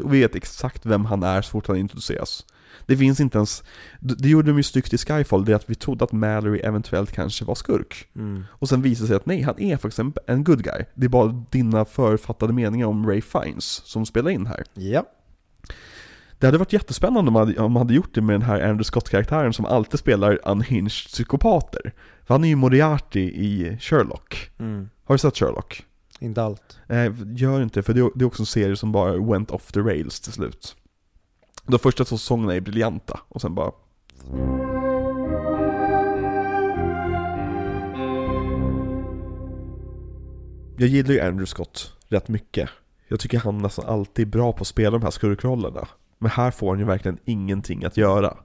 Och vi vet exakt vem han är så fort han introduceras. Det finns inte ens... Det gjorde de ju styggt i Skyfall. Det att vi trodde att Mallory eventuellt kanske var skurk. Mm. Och sen visade sig att nej, han är för exempel en good guy. Det är bara dina författade meningar om Ralph Fiennes som spelar in här. Ja. Det hade varit jättespännande om man hade gjort det med den här Andrew Scott-karaktären som alltid spelar unhinged psykopater. För han är ju Moriarty i Sherlock. Mm. Har du sett Sherlock? Inte allt. Gör inte, för det är också en serie som bara went off the rails till slut. De första två säsongerna är briljanta och sen bara... Jag gillar ju Andrew Scott rätt mycket. Jag tycker han nästan alltid är bra på att spela de här skurkrollerna. Men här får han ju verkligen ingenting att göra.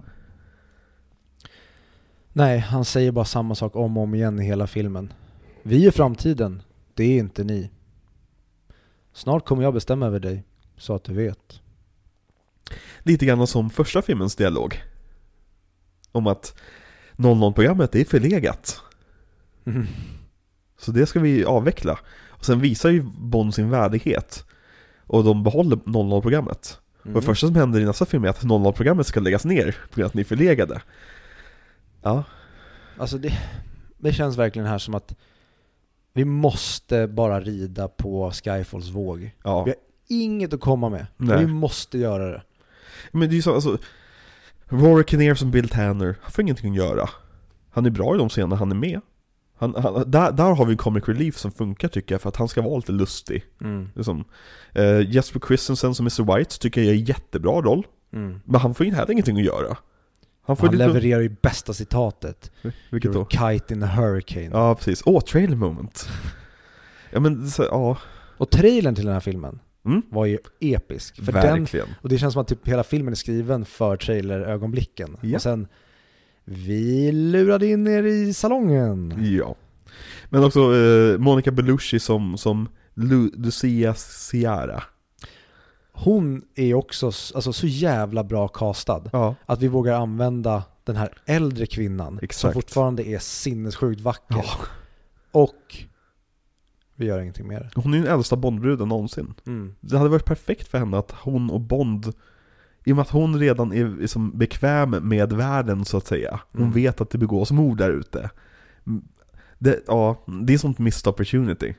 Nej, han säger bara samma sak om och om igen i hela filmen. Vi är framtiden, det är inte ni. Snart kommer jag bestämma över dig, så att du vet. Lite grann som första filmens dialog. Om att 00-programmet är förlegat. Mm. Så det ska vi avveckla. Och sen visar ju Bond sin värdighet. Och de behåller 00-programmet. Mm. Och det första som händer i nästa film är att 00-programmet ska läggas ner. På grund av att ni är förlegade. Ja. Alltså det känns verkligen här som att vi måste bara rida på Skyfalls våg. Ja. Vi har inget att komma med. Nej. Vi måste göra det. Men det är ju så, alltså, Rory Kinnear som Bill Tanner, han får ingenting att göra. Han är bra i de scener han är med. Där har vi comic relief som funkar tycker jag, för att han ska vara lite lustig. Mm. Liksom. Jesper Christensen som Mr. White tycker jag är jättebra roll. Men han får ju här ingenting att göra. Han levererar ju bästa citatet. Vilket då? Kite in a hurricane. Ja, precis. Trailer moment. Ja, men så, ja. Och trailern till den här filmen var ju episk. För verkligen. Den, och det känns som att typ hela filmen är skriven för trailerögonblicken. Ja. Och sen, vi lurade in er i salongen. Ja. Men också Monica Bellucci som Lucia Ciara. Hon är också alltså, så jävla bra castad att vi vågar använda den här äldre kvinnan som fortfarande är sinnessjukt vacker. Ja. Och vi gör ingenting mer. Hon är den äldsta Bondbruden någonsin. Mm. Det hade varit perfekt för henne att hon och Bond, i och med att hon redan är liksom bekväm med världen så att säga. Hon vet att det begås mord där ute. Det är sånt missed opportunity.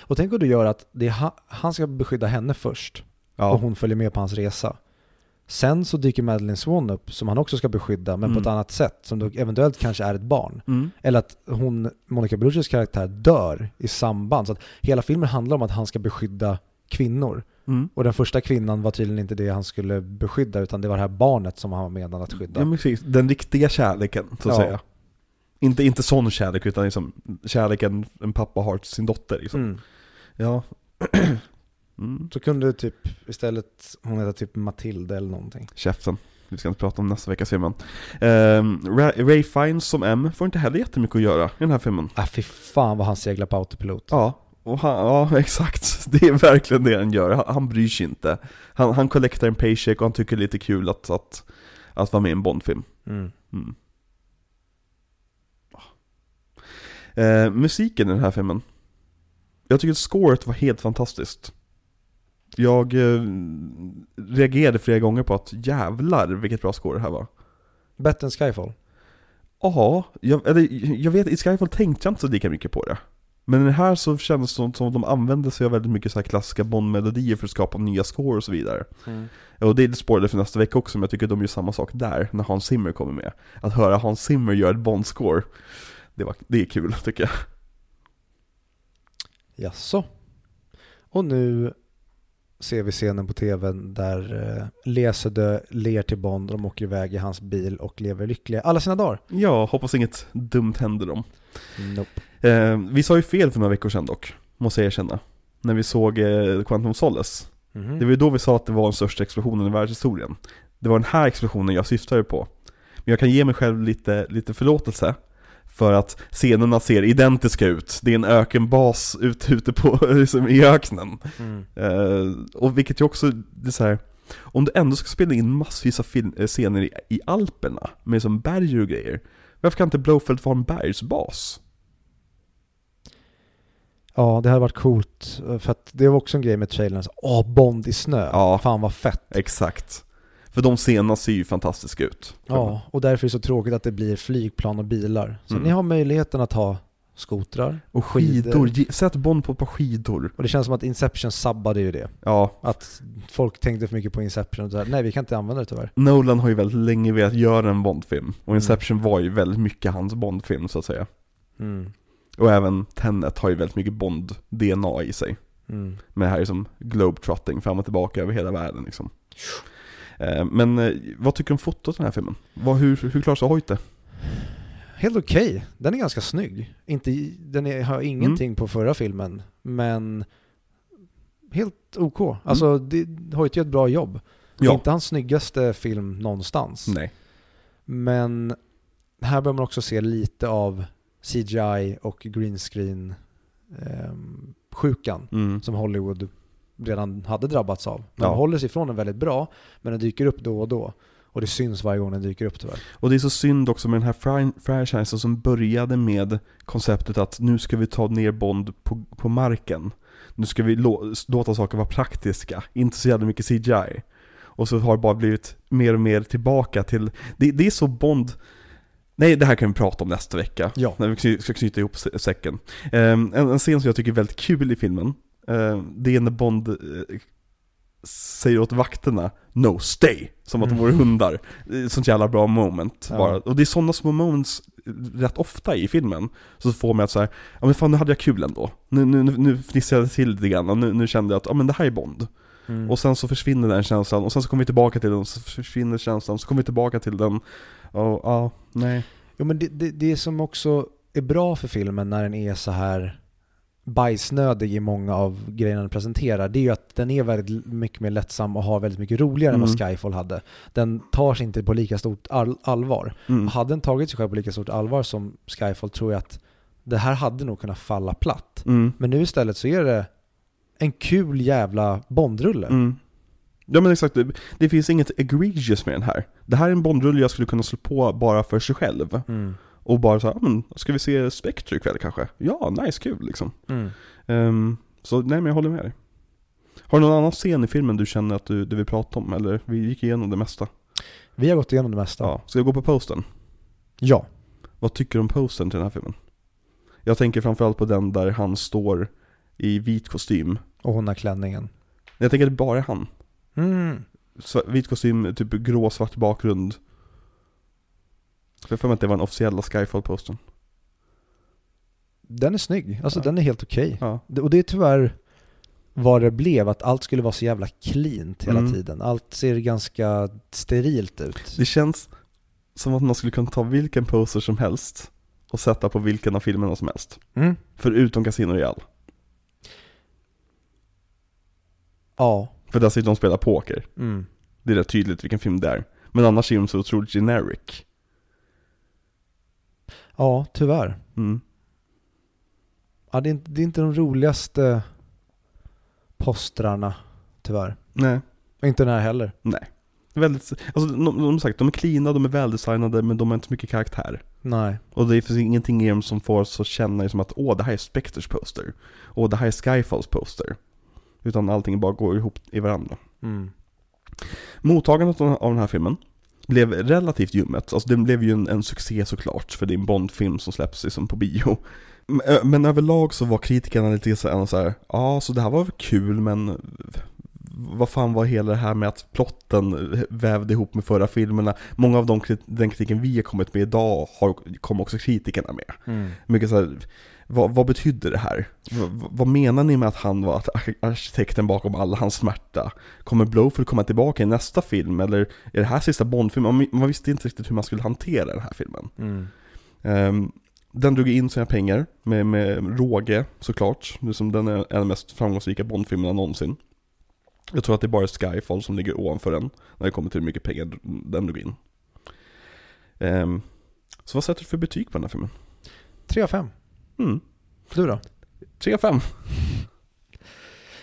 Och tänk vad du gör att det han ska beskydda henne först. Ja. Och hon följer med på hans resa. Sen så dyker Madeleine Swann upp, som han också ska beskydda, men på ett annat sätt, som då eventuellt kanske är ett barn. Eller att hon, Monica Bellucis karaktär, dör i samband. Så att hela filmen handlar om att han ska beskydda kvinnor. Och den första kvinnan var tydligen inte det han skulle beskydda, utan det var det här barnet som han var menad att skydda. Ja, precis. Den riktiga kärleken så att säga. Inte sån kärlek, utan liksom kärleken en pappa har till sin dotter liksom. Ja. Så kunde typ istället hon heter typ Matilda eller någonting. Käften, vi ska inte prata om nästa veckas filmen. Ray Fiennes som M får inte heller jättemycket att göra i den här filmen. Fy fan vad han seglar på autopilot. Ja, och han, exakt. Det är verkligen det han gör. Han bryr sig inte. Han kollektar en paycheck och han tycker det är lite kul att vara med i en Bondfilm. Musiken i den här filmen, jag tycker att scoret var helt fantastiskt. Jag reagerade flera gånger på att jävlar vilket bra score det här var. Bättre än Skyfall? Ja, jag vet, i Skyfall tänkte jag inte så lika mycket på det. Men det här så kändes det som att de använde sig av väldigt mycket så här klassiska Bond-melodier för att skapa nya score och så vidare. Och det spårade för nästa vecka också, men jag tycker att de gör samma sak där när Hans Zimmer kommer med. Att höra Hans Zimmer göra ett Bond-score, det är kul tycker jag. Jaså. Och nu ser vi scenen på tvn där Léa Seydoux ler till Bond och de åker iväg i hans bil och lever lyckliga alla sina dagar. Ja, hoppas inget dumt händer dem. Nope. Vi sa ju fel för några veckor sedan dock, måste jag erkänna. När vi såg Quantum Solace. Det var då vi sa att det var den största explosionen i världshistorien. Det var den här explosionen jag syftade på. Men jag kan ge mig själv lite förlåtelse. För att scenerna ser identiska ut. Det är en ökenbas ute på, liksom, i öknen. Och vilket ju också det är så här, om du ändå ska spela in massvis av scener i Alperna med som berg och grejer, varför kan inte Blofeld vara en bergsbas? Ja, det hade varit coolt. För att det var också en grej med trailern. Bond i snö, fan vad fett. Exakt. För de scenerna ser ju fantastiska ut. Ja, och därför är det så tråkigt att det blir flygplan och bilar. Så ni har möjligheten att ha skotrar. Och skidor. Sätt Bond på ett par skidor. Och det känns som att Inception sabbade ju det. Ja. Att folk tänkte för mycket på Inception. Och så här, nej, vi kan inte använda det tyvärr. Nolan har ju väldigt länge velat göra en Bondfilm. Och Inception var ju väldigt mycket hans Bondfilm så att säga. Och även Tenet har ju väldigt mycket Bond-DNA i sig. Men det här är som globetrotting fram och tillbaka över hela världen liksom. Men vad tycker du om fotot i den här filmen? Hur klarar sig Hoyte? Helt okej. Den är ganska snygg. Har ingenting på förra filmen. Men helt ok. Alltså, Hoyte gör ett bra jobb. Det är inte hans snyggaste film någonstans. Nej. Men här bör man också se lite av CGI och greenscreen sjukan som Hollywood redan hade drabbats av. Den håller sig ifrån den väldigt bra, men den dyker upp då och då. Och det syns varje gång den dyker upp tyvärr. Och det är så synd också med den här franchisen som började med konceptet att nu ska vi ta ner Bond på marken. Nu ska vi låta saker vara praktiska. Inte så jävla mycket CGI. Och så har det bara blivit mer och mer tillbaka till... Det är så Bond... Nej, det här kan vi prata om nästa vecka. Ja. När vi ska knyta ihop säcken. En scen som jag tycker är väldigt kul i filmen, det är när Bond säger åt vakterna "No, stay!" som att de vore hundar. Sånt jävla bra moment bara. Och det är sådana små moments rätt ofta i filmen, så får mig att såhär, ja men fan, nu hade jag kul ändå. Nu fnissade jag till lite grann. Nu kände jag att, ja men det här är Bond. Mm. Och sen så försvinner den känslan. Och sen så kommer vi tillbaka till den. Så försvinner känslan. Så kommer vi tillbaka till den. Och ja, nej. Jo, men det som också är bra för filmen när den är så här bajsnödig i många av grejerna den presenterar, det är ju att den är väldigt mycket mer lättsam och har väldigt mycket roligare än vad Skyfall hade. Den tar sig inte på lika stort allvar. Mm. Hade den tagit sig själv på lika stort allvar som Skyfall, tror jag att det här hade nog kunnat falla platt. Mm. Men nu istället så är det en kul jävla bondrulle. Mm. Ja, men exakt. Det finns inget egregious med den här. Det här är en bondrulle jag skulle kunna slå på bara för sig själv. Mm. Och bara så här, men ska vi se Spectre ikväll kanske? Ja, nice, kul liksom. Mm. Så nej, men jag håller med dig. Har du någon annan scen i filmen du känner att du vill prata om? Eller vi gick igenom det mesta? Vi har gått igenom det mesta. Ja. Ska vi gå på posten? Ja. Vad tycker du om posten till den här filmen? Jag tänker framförallt på den där han står i vit kostym. Och hon har klänningen. Jag tänker att det bara är han. Mm. Vit kostym, typ grå-svart bakgrund. Jag får mig att det var den officiella Skyfall-posten. Den är snygg. Alltså den är helt okej. Okay. Ja. Och det är tyvärr vad det blev. Att allt skulle vara så jävla cleant hela tiden. Allt ser ganska sterilt ut. Det känns som att man skulle kunna ta vilken poster som helst och sätta på vilken av filmerna som helst. Mm. Förutom Casino Royale. Ja. För där sitter de och spelar poker. Mm. Det är rätt tydligt vilken film det är. Men annars är de så otroligt generic. Ja, tyvärr. Mm. Ja, det är inte de roligaste postrarna, tyvärr. Nej. Och inte den här heller. Nej. Väldigt, alltså, de är cleana, de är väldesignade, men de har inte så mycket karaktär. Nej. Och det finns ingenting i dem som får oss att känna som att åh, det här är Spectres poster. Åh, det här är Skyfalls poster. Utan allting bara går ihop i varandra. Mm. Mottagandet av den här filmen blev relativt ljummet. Alltså den blev ju en succé såklart, för det är en Bond-film som släpps liksom på bio. Men överlag så var kritikerna lite så här, ja, så det här var kul, men vad fan var hela det här med att plotten vävde ihop med förra filmerna? Många av den kritiken vi har kommit med idag kom också kritikerna med. Mm. Mycket så här, vad betyder det här? Vad menar ni med att han var arkitekten bakom all hans smärta? Kommer Blofeld komma tillbaka i nästa film? Eller är det här sista Bond-filmen? Man visste inte riktigt hur man skulle hantera den här filmen. Mm. Den drog in sina pengar med råge såklart. Som den är en av de mest framgångsrika Bond-filmerna någonsin. Jag tror att det är bara Skyfall som ligger ovanför den när det kommer till hur mycket pengar den drog in. Så vad sätter du för betyg på den här filmen? 3/5. Mm. Du då? 3/5.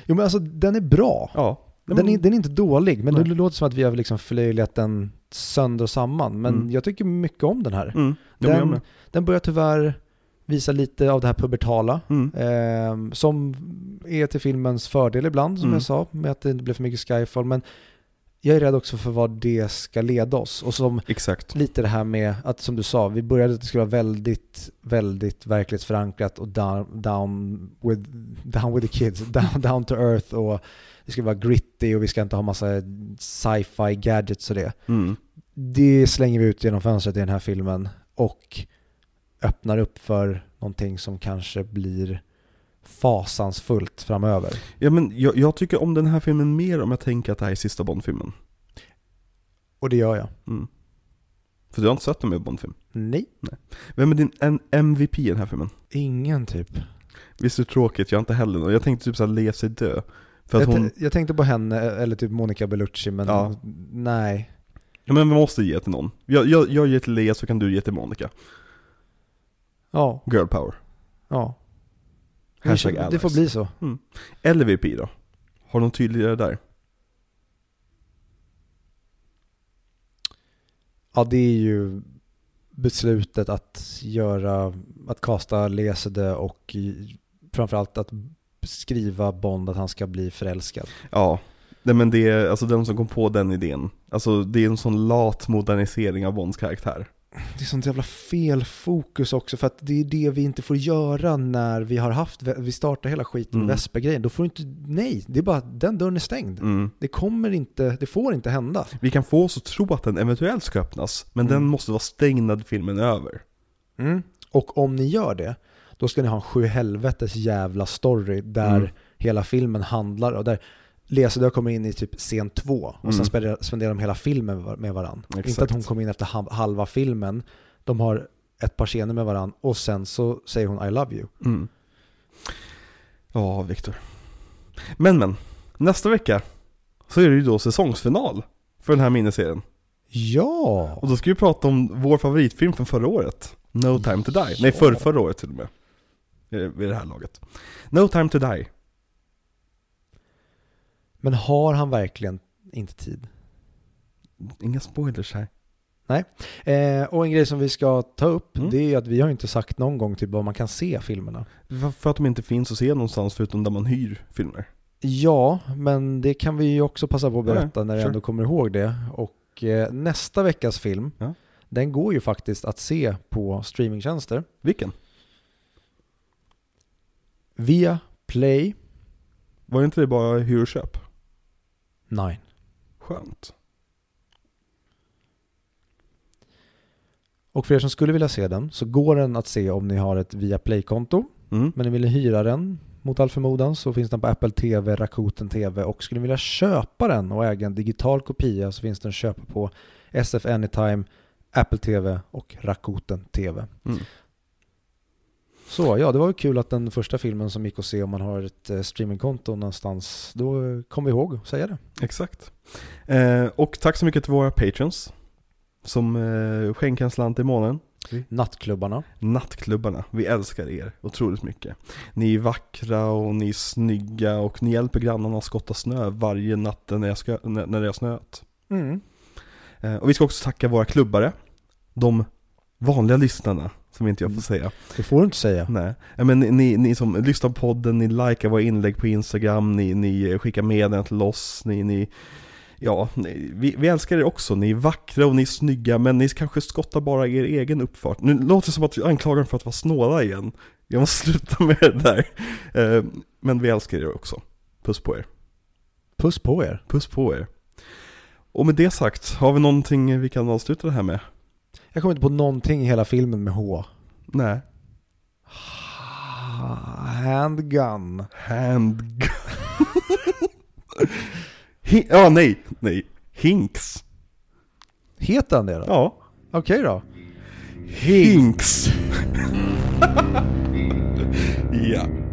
Jo, men alltså den är bra. Ja. Den är inte dålig, men det låter som att vi har liksom förlöjligat den sönder och samman. Men jag tycker mycket om den här. Mm. Den börjar tyvärr visa lite av det här pubertala som är till filmens fördel ibland, som jag sa, med att det inte blev för mycket Skyfall. Men jag är rädd också för vad det ska leda oss. Och som exakt. Lite det här med att, som du sa, vi började att det skulle vara väldigt, väldigt verklighetsförankrat och down with the kids, down to earth, och det skulle vara gritty och vi ska inte ha massa sci-fi gadgets och det. Mm. Det slänger vi ut genom fönstret i den här filmen och öppnar upp för någonting som kanske blir fasansfullt framöver. Ja, men jag tycker om den här filmen mer om jag tänker att det här är sista Bond-filmen. Och det gör jag. Mm. För du har inte sett någon Bond-film? Nej. Vem är din MVP i den här filmen? Ingen typ. Visst är det tråkigt, jag har inte heller. Jag tänkte typ så här Léa Seydoux. Jag tänkte på henne eller typ Monica Bellucci, men ja. Nej. Ja, men man måste ge till någon. Jag ger till Léa, så kan du ge till Monica. Ja. Girl power. Ja. Det får bli så. Mm. LVP då? Har någon tydligare där? Ja, det är ju beslutet att kasta Lesede och framförallt att skriva Bond att han ska bli förälskad. Ja, men det är alltså den som kom på den idén. Alltså det är en sån lat modernisering av Bonds karaktär. Det är sånt jävla fel fokus också, för att det är det vi inte får göra när vi startar hela skiten med Vesper-grejen. Då får inte, nej, det är bara den dörren är stängd. Mm. Det får inte hända. Vi kan få oss att tro att den eventuellt ska öppnas, men den måste vara stängd när filmen är över. Mm. Och om ni gör det, då ska ni ha en sjuhelvetes jävla story där hela filmen handlar och där Léa Seydoux kommer in i typ scen 2 och sen spenderar de hela filmen med varandra. Inte att hon kommer in efter halva filmen. De har ett par scener med varandra och sen så säger hon I love you. Mm. Ja, Viktor. Men nästa vecka så är det ju då säsongsfinal för den här miniserien. Ja. Och då ska vi prata om vår favoritfilm från förra året, No Time to Die. Ja. Nej, förra året till och med. Vid det här laget. No Time to Die. Men har han verkligen inte tid? Inga spoilers här. Nej. Och en grej som vi ska ta upp, det är att vi har inte sagt någon gång typ vad man kan se filmerna. För att de inte finns att se någonstans förutom där man hyr filmer. Ja, men det kan vi ju också passa på att berätta när vi ändå kommer ihåg det. Och nästa veckas film, den går ju faktiskt att se på streamingtjänster. Vilken? Via Play. Var inte det bara hyr och köp? Nej. Skönt. Och för er som skulle vilja se den så går den att se om ni har ett Via Play-konto. Men ni vill hyra den mot all förmodan så finns den på Apple TV, Rakuten TV. Och skulle ni vilja köpa den och äga en digital kopia så finns den att köpa på SF Anytime, Apple TV och Rakuten TV. Mm. Så ja, det var ju kul att den första filmen som gick att se om man har ett streamingkonto någonstans, då kom vi ihåg att säga det. Exakt. Och tack så mycket till våra patrons som skänker en slant i månaden. Nattklubbarna. Vi älskar er otroligt mycket. Ni är vackra och ni är snygga och ni hjälper grannarna att skotta snö varje natt när det är snöat. Mm. Och vi ska också tacka våra klubbare, de vanliga lyssnarna. Som inte jag får säga. Det får du inte säga. Nej. Men ni som lyssnar på podden, ni likar våra inlägg på Instagram, ni skickar meddelanden till oss, vi älskar er också. Ni är vackra och ni är snygga, men ni kanske skottar bara er egen uppfart. Nu låter det som att jag anklagar för att vara snåla igen. Jag måste sluta med det där. Men vi älskar er också. Puss på er. Puss på er. Puss på er. Och med det sagt, har vi någonting vi kan avsluta det här med? Jag kommer inte på någonting i hela filmen med H. Nej. Handgun. Nej. Hinks. Heter han det då? Ja. Okej då. Hinks. Ja.